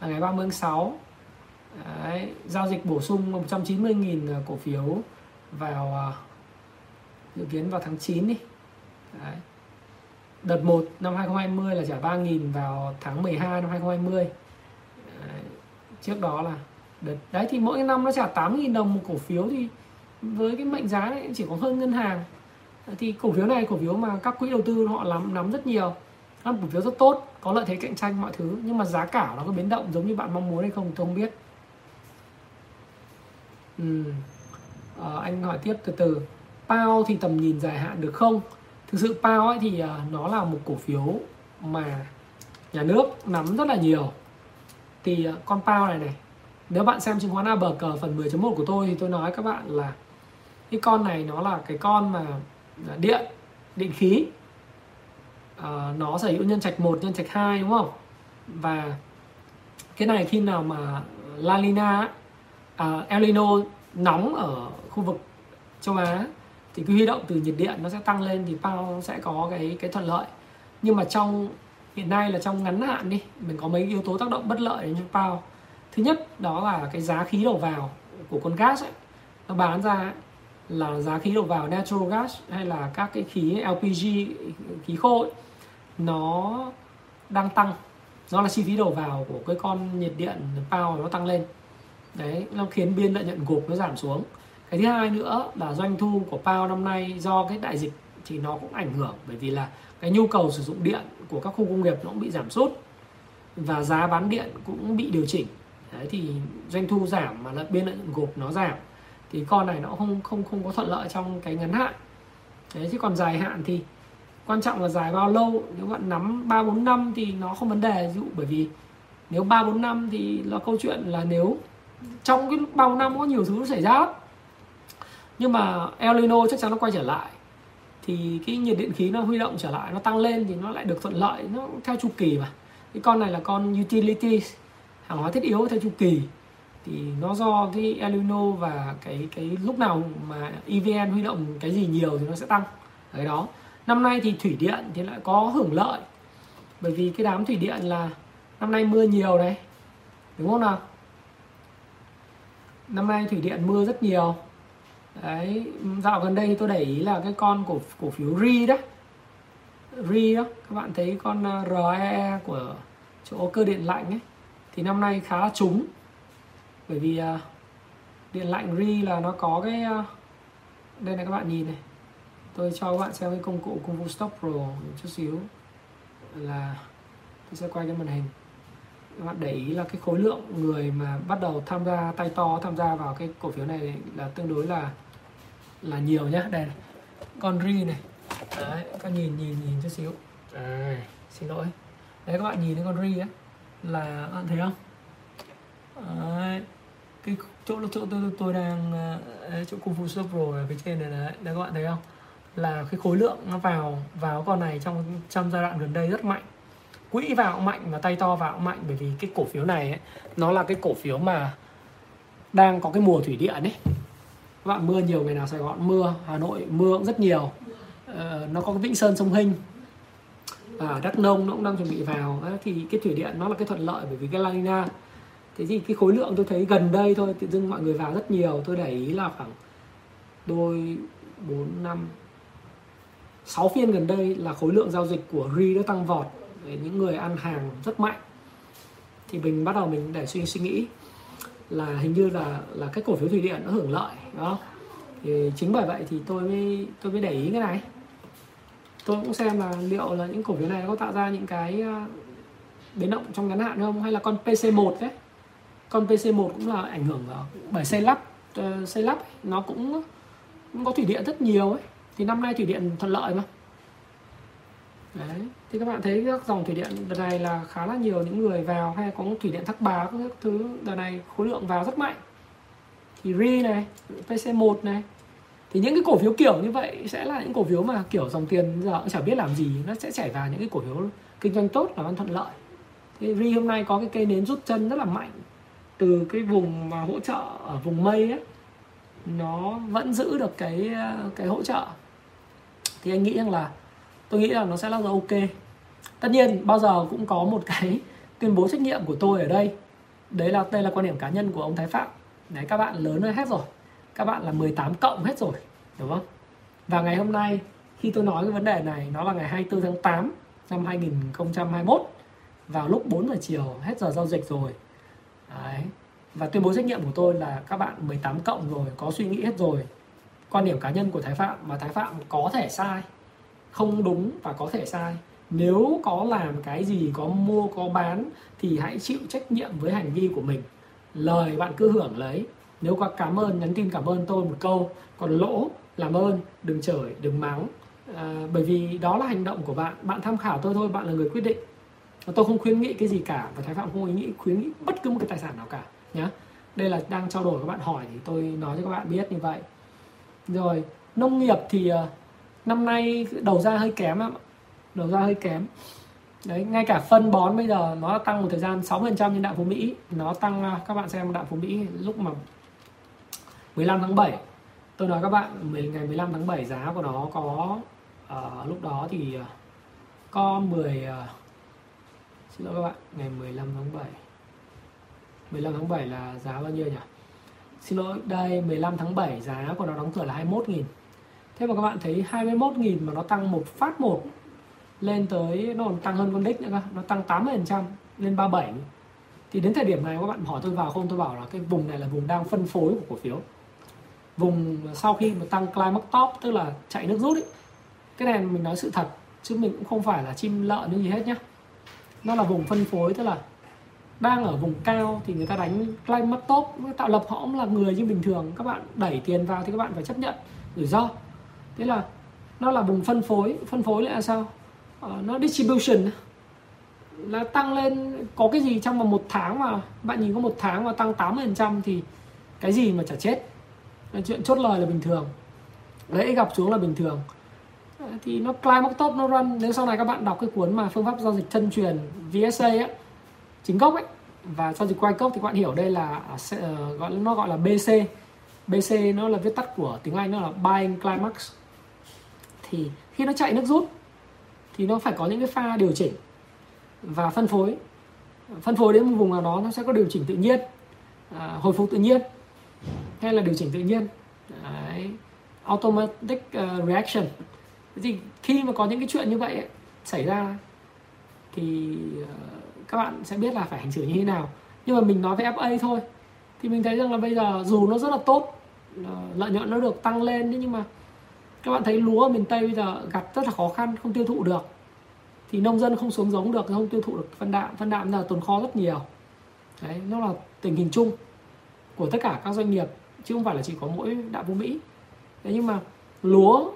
là ngày 30 tháng 6. Đấy, giao dịch bổ sung 190.000 cổ phiếu vào dự kiến vào tháng 9 đi. Đấy. Đợt 1 năm 2020 là trả 3.000 vào tháng 12 năm 2020. Đấy. Trước đó là đợt đấy thì mỗi năm nó trả 8.000 đồng một cổ phiếu, thì với cái mệnh giá này chỉ có hơn ngân hàng. Thì cổ phiếu này cổ phiếu mà các quỹ đầu tư họ nắm rất nhiều, nắm cổ phiếu rất tốt, có lợi thế cạnh tranh mọi thứ, nhưng mà giá cả nó có biến động giống như bạn mong muốn hay không tôi không biết. Anh hỏi tiếp từ. PAO thì tầm nhìn dài hạn được không? Thực sự PAO ấy thì nó là một cổ phiếu mà nhà nước nắm rất là nhiều. Thì con PAO này, nếu bạn xem chứng khoán ABC phần 10.1 của tôi thì tôi nói các bạn là cái con này nó là cái con mà điện khí. Nó sở hữu nhân trạch 1, nhân trạch 2 đúng không? Và cái này khi nào mà El Nino nóng ở khu vực Châu Á thì cái huy động từ nhiệt điện nó sẽ tăng lên, thì PAO sẽ có cái thuận lợi. Nhưng mà trong hiện nay là trong ngắn hạn đi, mình có mấy yếu tố tác động bất lợi đến cho Pao. Thứ nhất đó là cái giá khí đầu vào của con gas ấy, nó bán ra ấy, là giá khí đầu vào natural gas hay là các cái khí LPG, khí khô ấy, nó đang tăng, nó là chi phí đầu vào của cái con nhiệt điện Pao nó tăng lên đấy, nó khiến biên lợi nhuận gộp nó giảm xuống. Cái thứ hai nữa là doanh thu của Pao năm nay do cái đại dịch thì nó cũng ảnh hưởng, bởi vì là cái nhu cầu sử dụng điện của các khu công nghiệp nó cũng bị giảm sút và giá bán điện cũng bị điều chỉnh. Đấy, thì doanh thu giảm mà biên lợi nhuận gộp nó giảm thì con này nó không có thuận lợi trong cái ngắn hạn. Đấy, chứ còn dài hạn thì quan trọng là dài bao lâu. Nếu bạn nắm 3-4 năm thì nó không vấn đề, ví dụ bởi vì nếu 3-4 năm thì là câu chuyện là nếu trong cái lúc 3-4 năm có nhiều thứ xảy ra, nhưng mà El Nino chắc chắn nó quay trở lại thì cái nhiệt điện khí nó huy động trở lại, nó tăng lên thì nó lại được thuận lợi, nó theo chu kỳ mà. Cái con này là con utilities, hàng hóa thiết yếu theo chu kỳ, thì nó do cái El Nino và cái lúc nào mà EVN huy động cái gì nhiều thì nó sẽ tăng. Đấy đó. Năm nay thì thủy điện thì lại có hưởng lợi, bởi vì cái đám thủy điện là năm nay mưa nhiều đấy, đúng không nào? Năm nay thủy điện mưa rất nhiều. Đấy, dạo gần đây tôi để ý là cái con cổ phiếu RE đó, RE đó, các bạn thấy con RE của chỗ cơ điện lạnh ấy, thì năm nay khá là trúng, bởi vì điện lạnh RE là nó có cái đây này, các bạn nhìn này, tôi cho các bạn xem cái công cụ Kung Fu Stock Pro chút xíu, là tôi sẽ quay cái màn hình. Các bạn để ý là cái khối lượng người mà bắt đầu tham gia tay to, tham gia vào cái cổ phiếu này là tương đối là nhiều nhá. Đây này, con RE này, đấy, các nhìn chút xíu, đấy, xin lỗi, đấy, các bạn nhìn thấy con RE ấy, là bạn thấy không? Đấy, cái chỗ tôi đang chỗ Kung Fu Stock Pro ở phía trên này đấy, đấy, các bạn thấy không? Là cái khối lượng nó vào con này trong giai đoạn gần đây rất mạnh. Quỹ vào cũng mạnh và tay to vào cũng mạnh, bởi vì cái cổ phiếu này ấy, nó là cái cổ phiếu mà đang có cái mùa thủy điện ấy. Các bạn mưa nhiều, ngày nào Sài Gòn mưa, Hà Nội mưa cũng rất nhiều. Nó có cái Vĩnh Sơn sông Hinh và Đắk Nông nó cũng đang chuẩn bị vào. Thì cái thủy điện nó là cái thuận lợi, bởi vì cái La Nina. Thế thì cái khối lượng tôi thấy gần đây thôi, tự dưng mọi người vào rất nhiều. Tôi để ý là khoảng 6 phiên gần đây là khối lượng giao dịch của RE đã tăng vọt. Những người ăn hàng rất mạnh thì mình bắt đầu mình để suy nghĩ là hình như là cái cổ phiếu thủy điện nó hưởng lợi đó. Thì chính bởi vậy thì tôi mới để ý cái này, tôi cũng xem là liệu là những cổ phiếu này có tạo ra những cái biến động trong ngắn hạn không, hay là con PC1 đấy, con PC1 cũng là ảnh hưởng bởi xây lắp ấy, nó cũng có thủy điện rất nhiều ấy, thì năm nay thủy điện thuận lợi mà. Đấy. Thì các bạn thấy các dòng thủy điện đợt này là khá là nhiều những người vào, hay có thủy điện Thác Bà các thứ đợt này khối lượng vào rất mạnh. Thì RE này, PC1 này, thì những cái cổ phiếu kiểu như vậy sẽ là những cổ phiếu mà kiểu dòng tiền giờ cũng chả biết làm gì, nó sẽ chảy vào những cái cổ phiếu kinh doanh tốt và thuận lợi. Thì RE hôm nay có cái cây nến rút chân rất là mạnh từ cái vùng mà hỗ trợ ở vùng mây ấy, nó vẫn giữ được cái hỗ trợ. Thì anh nghĩ rằng là tôi nghĩ là nó sẽ là ok. Tất nhiên bao giờ cũng có một cái tuyên bố trách nhiệm của tôi ở đây. Đấy là đây là quan điểm cá nhân của ông Thái Phạm. Đấy, các bạn lớn hơn hết rồi. Các bạn là 18 cộng hết rồi, đúng không? Và ngày hôm nay khi tôi nói cái vấn đề này, nó là ngày 24 tháng 8 năm 2021 vào lúc 4 giờ chiều, hết giờ giao dịch rồi. Đấy. Và tuyên bố trách nhiệm của tôi là các bạn 18 cộng rồi, có suy nghĩ hết rồi. Quan điểm cá nhân của Thái Phạm, mà Thái Phạm có thể sai, không đúng và có thể sai. Nếu có làm cái gì, có mua, có bán thì hãy chịu trách nhiệm với hành vi của mình. Lời bạn cứ hưởng lấy. Nếu có cảm ơn, nhắn tin cảm ơn tôi một câu. Còn lỗ, làm ơn, đừng chửi, đừng mắng. Bởi vì đó là hành động của bạn. Bạn tham khảo tôi thôi, bạn là người quyết định. Tôi không khuyến nghị cái gì cả. Và Thái Phạm không khuyến nghị bất cứ một cái tài sản nào cả nhá. Đây là đang trao đổi, các bạn hỏi thì tôi nói cho các bạn biết như vậy. Rồi, nông nghiệp thì năm nay đầu ra hơi kém ạ. Đầu ra hơi kém. Đấy, ngay cả phân bón bây giờ nó đã tăng một thời gian 6% trên Đạo Phú Mỹ. Nó tăng, các bạn xem Đạo Phú Mỹ lúc mà 15 tháng 7. Tôi nói các bạn, ngày 15 tháng 7 giá của nó có lúc đó thì có 10 Xin lỗi các bạn, ngày 15 tháng 7. 15 tháng 7 là giá bao nhiêu nhỉ? Xin lỗi, đây 15 tháng 7 giá của nó đóng cửa là 21.000. Thế mà các bạn thấy 21.000 mà nó tăng một phát một lên tới, nó còn tăng hơn con đích nữa cơ, nó tăng 80% lên 37. Thì đến thời điểm này các bạn hỏi tôi vào không, tôi bảo là cái vùng này là vùng đang phân phối của cổ phiếu. Vùng sau khi mà tăng climb top, tức là chạy nước rút ấy. Cái này mình nói sự thật chứ mình cũng không phải là chim lợn như gì hết nhá. Nó là vùng phân phối, tức là đang ở vùng cao thì người ta đánh climb top, tạo lập họ cũng là người như bình thường, các bạn đẩy tiền vào thì các bạn phải chấp nhận rủi ro. Thế là nó là vùng phân phối. Phân phối lại là sao? Nó distribution là tăng lên. Có cái gì trong một tháng mà bạn nhìn có một tháng mà tăng 80% thì cái gì mà chả chết. Chuyện chốt lời là bình thường, lễ gặp xuống là bình thường. Thì nó climb top, nó run. Nếu sau này các bạn đọc cái cuốn mà phương pháp giao dịch chân truyền VSA ấy, chính gốc ấy, và giao dịch Wyckoff thì các bạn hiểu đây là nó gọi là BC. BC nó là viết tắt của tiếng Anh, nó là Buying Climax. Thì khi nó chạy nước rút thì nó phải có những cái pha điều chỉnh và phân phối. Phân phối đến một vùng nào đó nó sẽ có điều chỉnh tự nhiên, hồi phục tự nhiên hay là điều chỉnh tự nhiên. Đấy, automatic reaction. Thì khi mà có những cái chuyện như vậy ấy, xảy ra thì các bạn sẽ biết là phải hành xử như thế nào. Nhưng mà mình nói về FA thôi thì mình thấy rằng là bây giờ dù nó rất là tốt, lợi nhuận nó được tăng lên, nhưng mà các bạn thấy lúa ở miền Tây bây giờ gặt rất là khó khăn, không tiêu thụ được, thì nông dân không xuống giống được, không tiêu thụ được phân đạm là tồn kho rất nhiều. Đấy, nó là tình hình chung của tất cả các doanh nghiệp chứ không phải là chỉ có mỗi Đạm Phú Mỹ. Đấy, nhưng mà lúa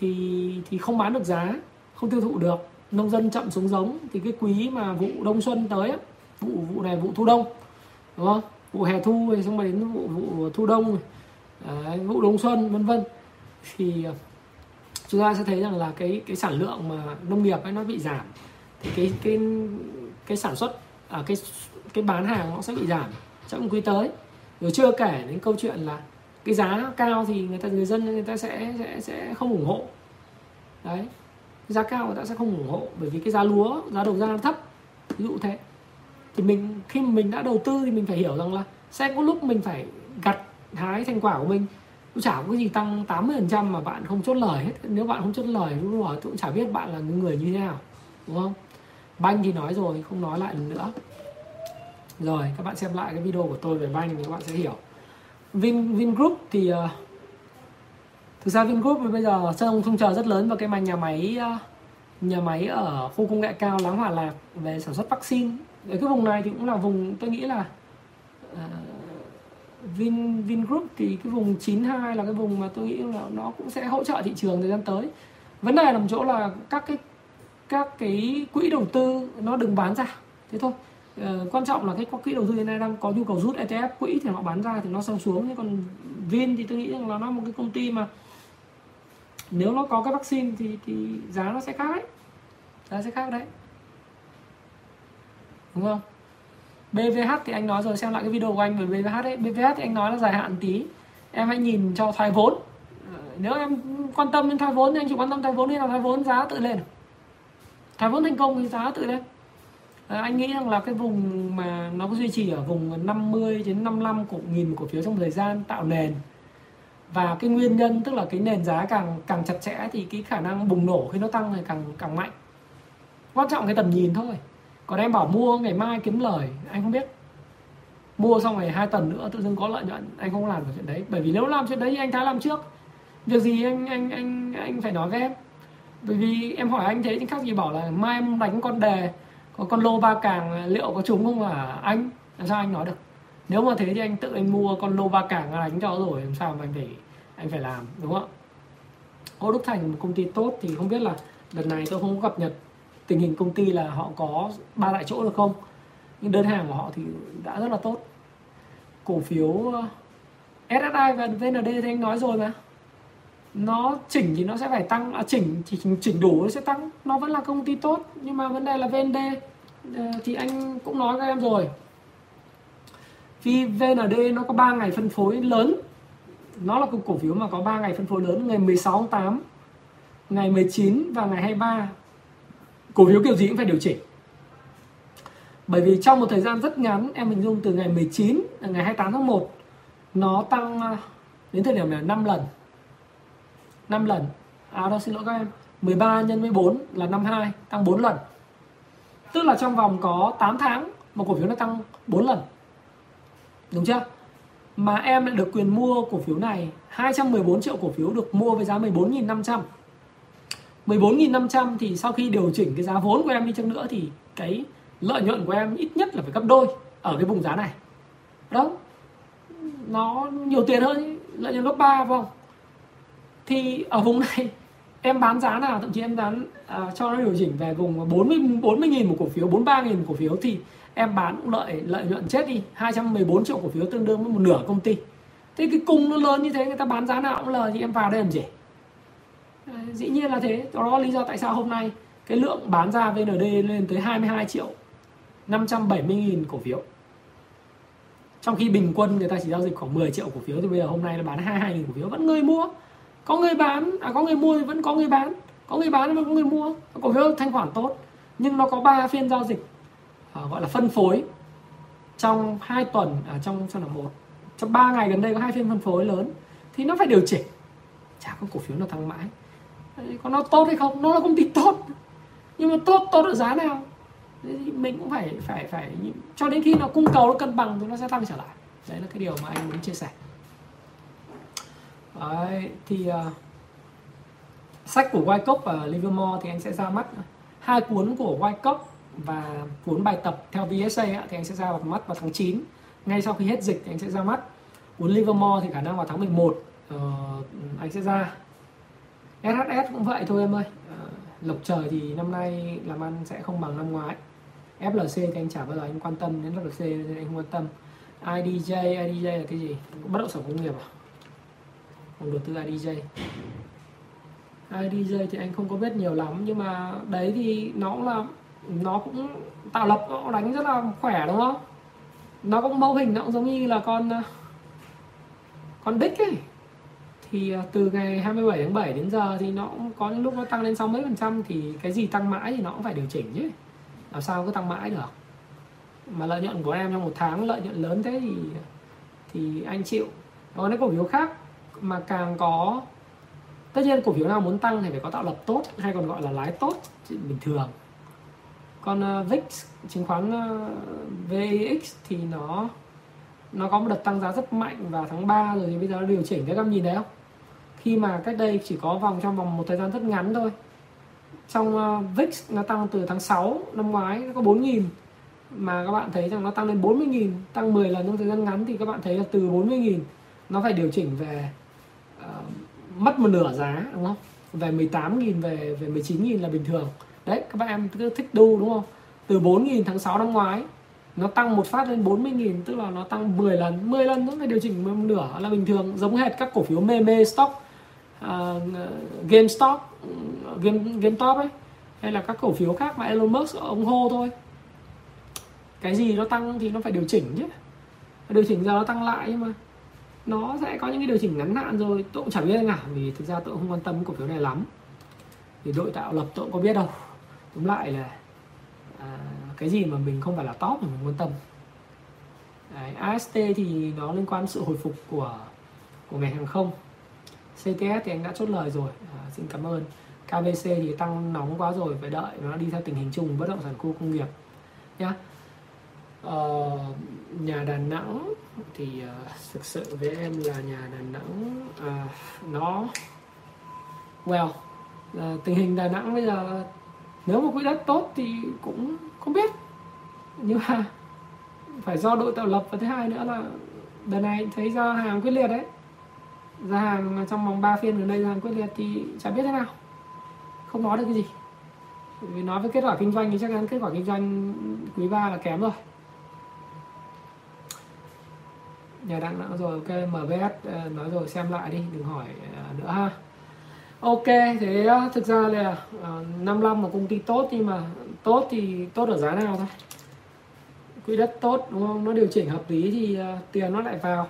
thì không bán được giá, không tiêu thụ được, nông dân chậm xuống giống, thì cái quý mà vụ đông xuân tới, vụ này vụ thu đông, đúng không? Vụ hè thu xong rồi đến vụ thu đông, vụ đông xuân vân vân, thì chúng ta sẽ thấy rằng là cái sản lượng mà nông nghiệp ấy nó bị giảm, thì cái sản xuất cái bán hàng nó sẽ bị giảm trong quý tới. Rồi chưa kể đến câu chuyện là cái giá cao thì người dân sẽ không ủng hộ. Đấy, giá cao người ta sẽ không ủng hộ bởi vì cái giá lúa, giá đầu ra nó thấp, ví dụ thế. Thì mình khi mà mình đã đầu tư thì mình phải hiểu rằng là sẽ có lúc mình phải gặt hái thành quả của mình. Cũng chả có cái gì tăng 80% mà bạn không chốt lời hết. Nếu bạn không chốt lời lúc đó tôi cũng chả biết bạn là người như thế nào, đúng không? Banh thì nói rồi, không nói lại lần nữa. Rồi, các bạn xem lại cái video của tôi về banh thì các bạn sẽ hiểu. Vingroup thì thực ra Vingroup bây giờ trông chờ rất lớn vào cái mảnh nhà máy ở khu công nghệ cao Láng Hòa Lạc về sản xuất vaccine. Ở cái vùng này thì cũng là vùng, tôi nghĩ là Vingroup thì cái vùng 92 là cái vùng mà tôi nghĩ là nó cũng sẽ hỗ trợ thị trường thời gian tới. Vấn đề nằm chỗ là các cái quỹ đầu tư nó đừng bán ra, thế thôi. Quan trọng là cái quỹ đầu tư hiện nay đang có nhu cầu rút ETF quỹ thì họ bán ra thì nó sâu xuống. Thế còn Vin thì tôi nghĩ rằng là nó một cái công ty mà nếu nó có cái vaccine thì giá nó sẽ khác đấy. Giá sẽ khác đấy, đúng không? BVH thì anh nói rồi, xem lại cái video của anh về BVH ấy. BVH thì anh nói là dài hạn tí, em hãy nhìn cho thoái vốn. Nếu em quan tâm đến thoái vốn thì anh chỉ quan tâm thoái vốn, thì là thoái vốn giá tự lên, thoái vốn thành công thì giá tự lên. Anh nghĩ rằng là cái vùng mà nó cứ duy trì ở vùng 50 đến 55 nghìn cổ phiếu trong thời gian tạo nền, và cái nguyên nhân tức là cái nền giá càng chặt chẽ thì cái khả năng bùng nổ khi nó tăng thì càng mạnh. Quan trọng cái tầm nhìn thôi. Còn em bảo mua ngày mai kiếm lời, anh không biết. Mua xong rồi 2 tuần nữa tự dưng có lợi nhuận, anh không làm được chuyện đấy. Bởi vì nếu làm chuyện đấy thì anh Thái làm trước. Việc gì anh phải nói với em. Bởi vì em hỏi anh thế thì khác gì bảo là mai em đánh con đề, con lô ba càng liệu có trúng không hả anh? Làm sao anh nói được? Nếu mà thế thì anh tự anh mua con lô ba càng đánh cho rồi, làm sao mà anh phải làm, đúng không ạ? Ô Đức Thành một công ty tốt thì không biết là đợt này tôi không có cập nhật tình hình công ty là họ có 3 đại chỗ được không, nhưng đơn hàng của họ thì đã rất là tốt. Cổ phiếu SSI và VND thì anh nói rồi mà, nó chỉnh thì nó sẽ phải tăng, chỉnh đủ nó sẽ tăng, nó vẫn là công ty tốt. Nhưng mà vấn đề là VND thì anh cũng nói với em rồi, vì VND nó có 3 ngày phân phối lớn, nó là cổ phiếu mà có 3 ngày phân phối lớn, ngày 16 tháng 8, ngày 19 và ngày 23. Cổ phiếu kiểu gì cũng phải điều chỉnh, Bởi vì trong một thời gian rất ngắn, em hình dung từ ngày 19 đến ngày 28 tháng 1 nó tăng đến thời điểm này 5 lần. À đâu, xin lỗi các em, 13 nhân 14 là 52, tăng 4 lần. Tức là trong vòng có 8 tháng một cổ phiếu nó tăng 4 lần. Đúng chưa? Mà em lại được quyền mua cổ phiếu này, 214 triệu cổ phiếu được mua với giá 14.500. 14.500 thì sau khi điều chỉnh cái giá vốn của em đi chăng nữa thì cái lợi nhuận của em ít nhất là phải gấp đôi ở cái vùng giá này. Đó. Nó nhiều tiền hơn, lợi nhuận gấp 3 phải không? Thì ở vùng này em bán giá nào, thậm chí em bán cho nó điều chỉnh về vùng 40.000 một cổ phiếu, 43.000 một cổ phiếu thì em bán cũng lợi nhuận chết đi. 214 triệu cổ phiếu tương đương với một nửa công ty. Thế cái cung nó lớn như thế, người ta bán giá nào cũng lời thì em vào đây làm gì? Dĩ nhiên là thế. Đó là lý do tại sao hôm nay cái lượng bán ra VND lên tới 22.570.000 cổ phiếu, trong khi bình quân người ta chỉ giao dịch khoảng 10 triệu cổ phiếu, thì bây giờ hôm nay là bán 22.000 cổ phiếu. Vẫn người mua, có người bán, có người mua thì vẫn có người bán, có người bán vẫn có người mua. Cổ phiếu thanh khoản tốt, nhưng nó có 3 phiên giao dịch gọi là phân phối trong 2 tuần, trong 3 ngày gần đây có 2 phiên phân phối lớn thì nó phải điều chỉnh. Chả có cổ phiếu nó thăng mãi. Còn nó tốt hay không? Nó là công ty tốt, nhưng mà tốt ở giá nào? Mình cũng phải cho đến khi nó cung cầu nó cân bằng thì nó sẽ tăng trở lại. Đấy là cái điều mà anh muốn chia sẻ. Đấy, thì sách của Wyckoff và Livermore thì anh sẽ ra mắt, 2 cuốn của Wyckoff và cuốn bài tập theo VSA thì anh sẽ ra mắt vào tháng 9. Ngay sau khi hết dịch thì anh sẽ ra mắt. Cuốn Livermore thì khả năng vào tháng 11 anh sẽ ra. SHS cũng vậy thôi em ơi. Lộc trời thì năm nay làm ăn sẽ không bằng năm ngoái. FLC thì anh chả bao giờ anh quan tâm đến FLC, nên anh không quan tâm. IDJ là cái gì? Bất động sản công nghiệp à? Phòng đầu tư IDJ thì anh không có biết nhiều lắm, nhưng mà đấy thì nó cũng tạo lập, nó đánh rất là khỏe đúng không? Nó cũng mẫu hình, nó cũng giống như là con Bích ấy. Thì từ ngày 27 tháng 7 đến giờ thì nó cũng có những lúc nó tăng lên 60%, thì cái gì tăng mãi thì nó cũng phải điều chỉnh chứ. Làm sao cứ tăng mãi được. Mà lợi nhuận của em trong một tháng lợi nhuận lớn thế thì anh chịu. Còn những cổ phiếu khác mà càng có, tất nhiên cổ phiếu nào muốn tăng thì phải có tạo lập tốt, hay còn gọi là lái tốt, chuyện bình thường. Còn VIX, chứng khoán VIX thì nó có một đợt tăng giá rất mạnh vào tháng 3 rồi, thì bây giờ nó điều chỉnh. Các em nhìn thấy không? Khi mà cách đây chỉ có trong vòng một thời gian rất ngắn thôi, trong VIX nó tăng từ tháng 6 năm ngoái nó có 4.000, mà các bạn thấy rằng nó tăng lên 40.000, tăng 10 lần trong thời gian ngắn, thì các bạn thấy là từ 40.000 nó phải điều chỉnh về mất một nửa giá đúng không? Về 18.000 về 19.000 là bình thường. Đấy, các bạn em cứ thích đu đúng không? Từ 4.000 tháng 6 năm ngoái nó tăng một phát lên 40.000, tức là nó tăng 10 lần nó phải điều chỉnh một nửa là bình thường. Giống hệt các cổ phiếu meme stock, GameStop ấy, hay là các cổ phiếu khác mà Elon Musk ủng hộ thôi. Cái gì nó tăng thì nó phải điều chỉnh chứ. Điều chỉnh giờ nó tăng lại, nhưng mà nó sẽ có những cái điều chỉnh ngắn hạn rồi. Tôi cũng chẳng biết cả, vì thực ra tôi không quan tâm cổ phiếu này lắm, thì đội tạo lập tôi cũng có biết đâu. Tóm lại là cái gì mà mình không phải là top mà mình quan tâm. Đấy, AST thì nó liên quan sự hồi phục của ngành hàng không. CTS thì anh đã chốt lời rồi, xin cảm ơn. KBC thì tăng nóng quá rồi, phải đợi nó đi theo tình hình chung bất động sản khu công nghiệp nhá. Nhà Đà Nẵng thì thực sự với em là nhà Đà Nẵng tình hình Đà Nẵng bây giờ nếu mà quỹ đất tốt thì cũng không biết, nhưng mà phải do đội tạo lập. Và thứ hai nữa là đợt này thấy ra hàng quyết liệt đấy, ra hàng trong vòng 3 phiên gần đây, ra hàng quyết liệt thì chả biết thế nào, không nói được cái gì. Vì nói với kết quả kinh doanh thì chắc chắn kết quả kinh doanh quý 3 là kém rồi. Nhà Đặng đã rồi, ok. MBS nói rồi, xem lại đi, đừng hỏi nữa ha. Ok, thế thực ra là 55 là công ty tốt, nhưng mà tốt thì tốt ở giá nào thôi. Quỹ đất tốt đúng không? Nó điều chỉnh hợp lý thì tiền nó lại vào.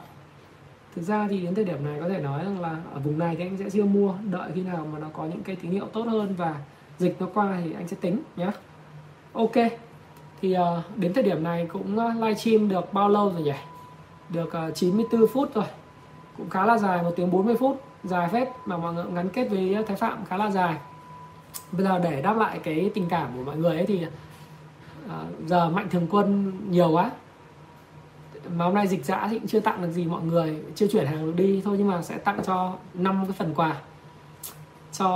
Thực ra thì đến thời điểm này có thể nói rằng là ở vùng này thì anh sẽ chưa mua, đợi khi nào mà nó có những cái tín hiệu tốt hơn và dịch nó qua thì anh sẽ tính nhé. Ok, Thì đến thời điểm này cũng livestream được bao lâu rồi nhỉ? Được 94 phút rồi. Cũng khá là dài, 1 tiếng 40 phút. Dài phết mà mọi người ngắn kết với Thái Phạm khá là dài. Bây giờ để đáp lại cái tình cảm của mọi người ấy thì giờ Mạnh Thường Quân nhiều quá. Mà hôm nay dịch dã thì cũng chưa tặng được gì mọi người, chưa chuyển hàng được đi thôi, nhưng mà sẽ tặng cho 5 cái phần quà. Cho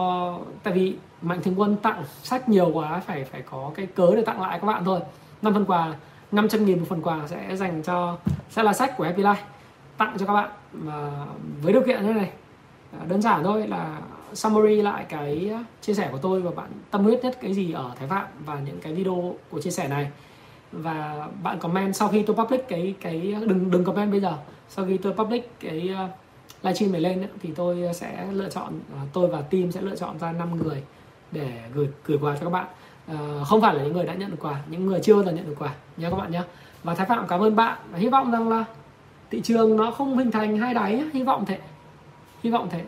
tại vì Mạnh Thường Quân tặng sách nhiều quá, phải có cái cớ để tặng lại các bạn thôi. 5 phần quà, 500.000 một phần quà sẽ dành cho, sẽ là sách của Happy Life tặng cho các bạn. Và với điều kiện như thế này, đơn giản thôi là summary lại cái chia sẻ của tôi và bạn tâm huyết nhất cái gì ở Thái Phạm và những cái video của chia sẻ này. Và bạn comment sau khi tôi public cái đừng comment bây giờ. Sau khi tôi public cái livestream này lên thì tôi sẽ lựa chọn, tôi và team sẽ lựa chọn ra 5 người để gửi quà cho các bạn. Không phải là những người đã nhận được quà, những người chưa là nhận được quà nha các bạn nhé. Và Thái Phạm cảm ơn bạn. Hy vọng rằng là thị trường nó không hình thành hai đáy, hy vọng thế,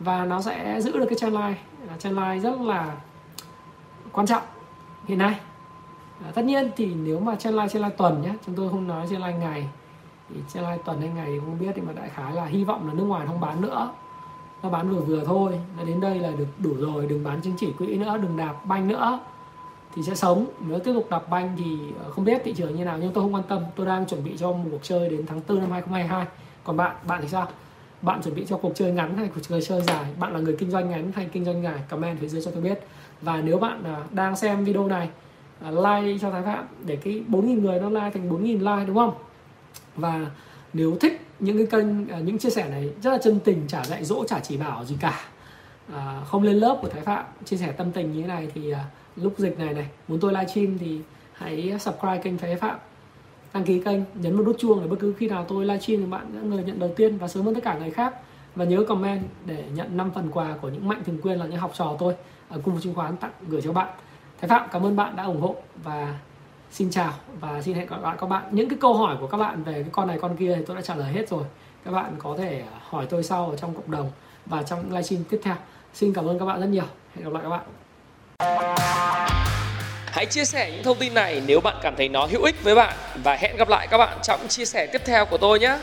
và nó sẽ giữ được cái trendline rất là quan trọng hiện nay. Tất nhiên thì nếu mà trendline tuần nhé, chúng tôi không nói trendline ngày, thì trendline tuần hay ngày thì không biết, nhưng mà đại khái là hy vọng là nước ngoài không bán nữa, nó bán vừa thôi, nó đến đây là được đủ rồi, đừng bán chứng chỉ quỹ nữa, đừng đạp banh nữa thì sẽ sống. Nếu tiếp tục đạp banh thì không biết thị trường như nào, nhưng tôi không quan tâm. Tôi đang chuẩn bị cho một cuộc chơi đến tháng 4 năm 2022. Còn bạn thì sao? Bạn chuẩn bị cho cuộc chơi ngắn hay cuộc chơi dài? Bạn là người kinh doanh ngắn hay kinh doanh dài? Comment phía dưới cho tôi biết. Và nếu bạn đang xem video này, like cho Thái Phạm để cái 4.000 người nó like thành 4.000 like, đúng không? Và nếu thích những cái kênh, những chia sẻ này rất là chân tình, chả dạy dỗ, chả chỉ bảo gì cả, không lên lớp của Thái Phạm chia sẻ tâm tình như thế này, thì lúc dịch này muốn tôi livestream thì hãy subscribe kênh Thái Phạm, đăng ký kênh, nhấn một nút chuông để bất cứ khi nào tôi livestream thì bạn là người nhận đầu tiên và sớm hơn tất cả người khác. Và nhớ comment để nhận 5 phần quà của những Mạnh Thường Quân là những học trò tôi ở Kung Fu Chứng Khoán tặng gửi cho bạn. Thái Phạm cảm ơn bạn đã ủng hộ và xin chào, và xin hẹn gặp lại các bạn. Những cái câu hỏi của các bạn về cái con này con kia thì tôi đã trả lời hết rồi. Các bạn có thể hỏi tôi sau ở trong cộng đồng và trong livestream tiếp theo. Xin cảm ơn các bạn rất nhiều. Hẹn gặp lại các bạn. Hãy chia sẻ những thông tin này nếu bạn cảm thấy nó hữu ích với bạn, và hẹn gặp lại các bạn trong chia sẻ tiếp theo của tôi nhé.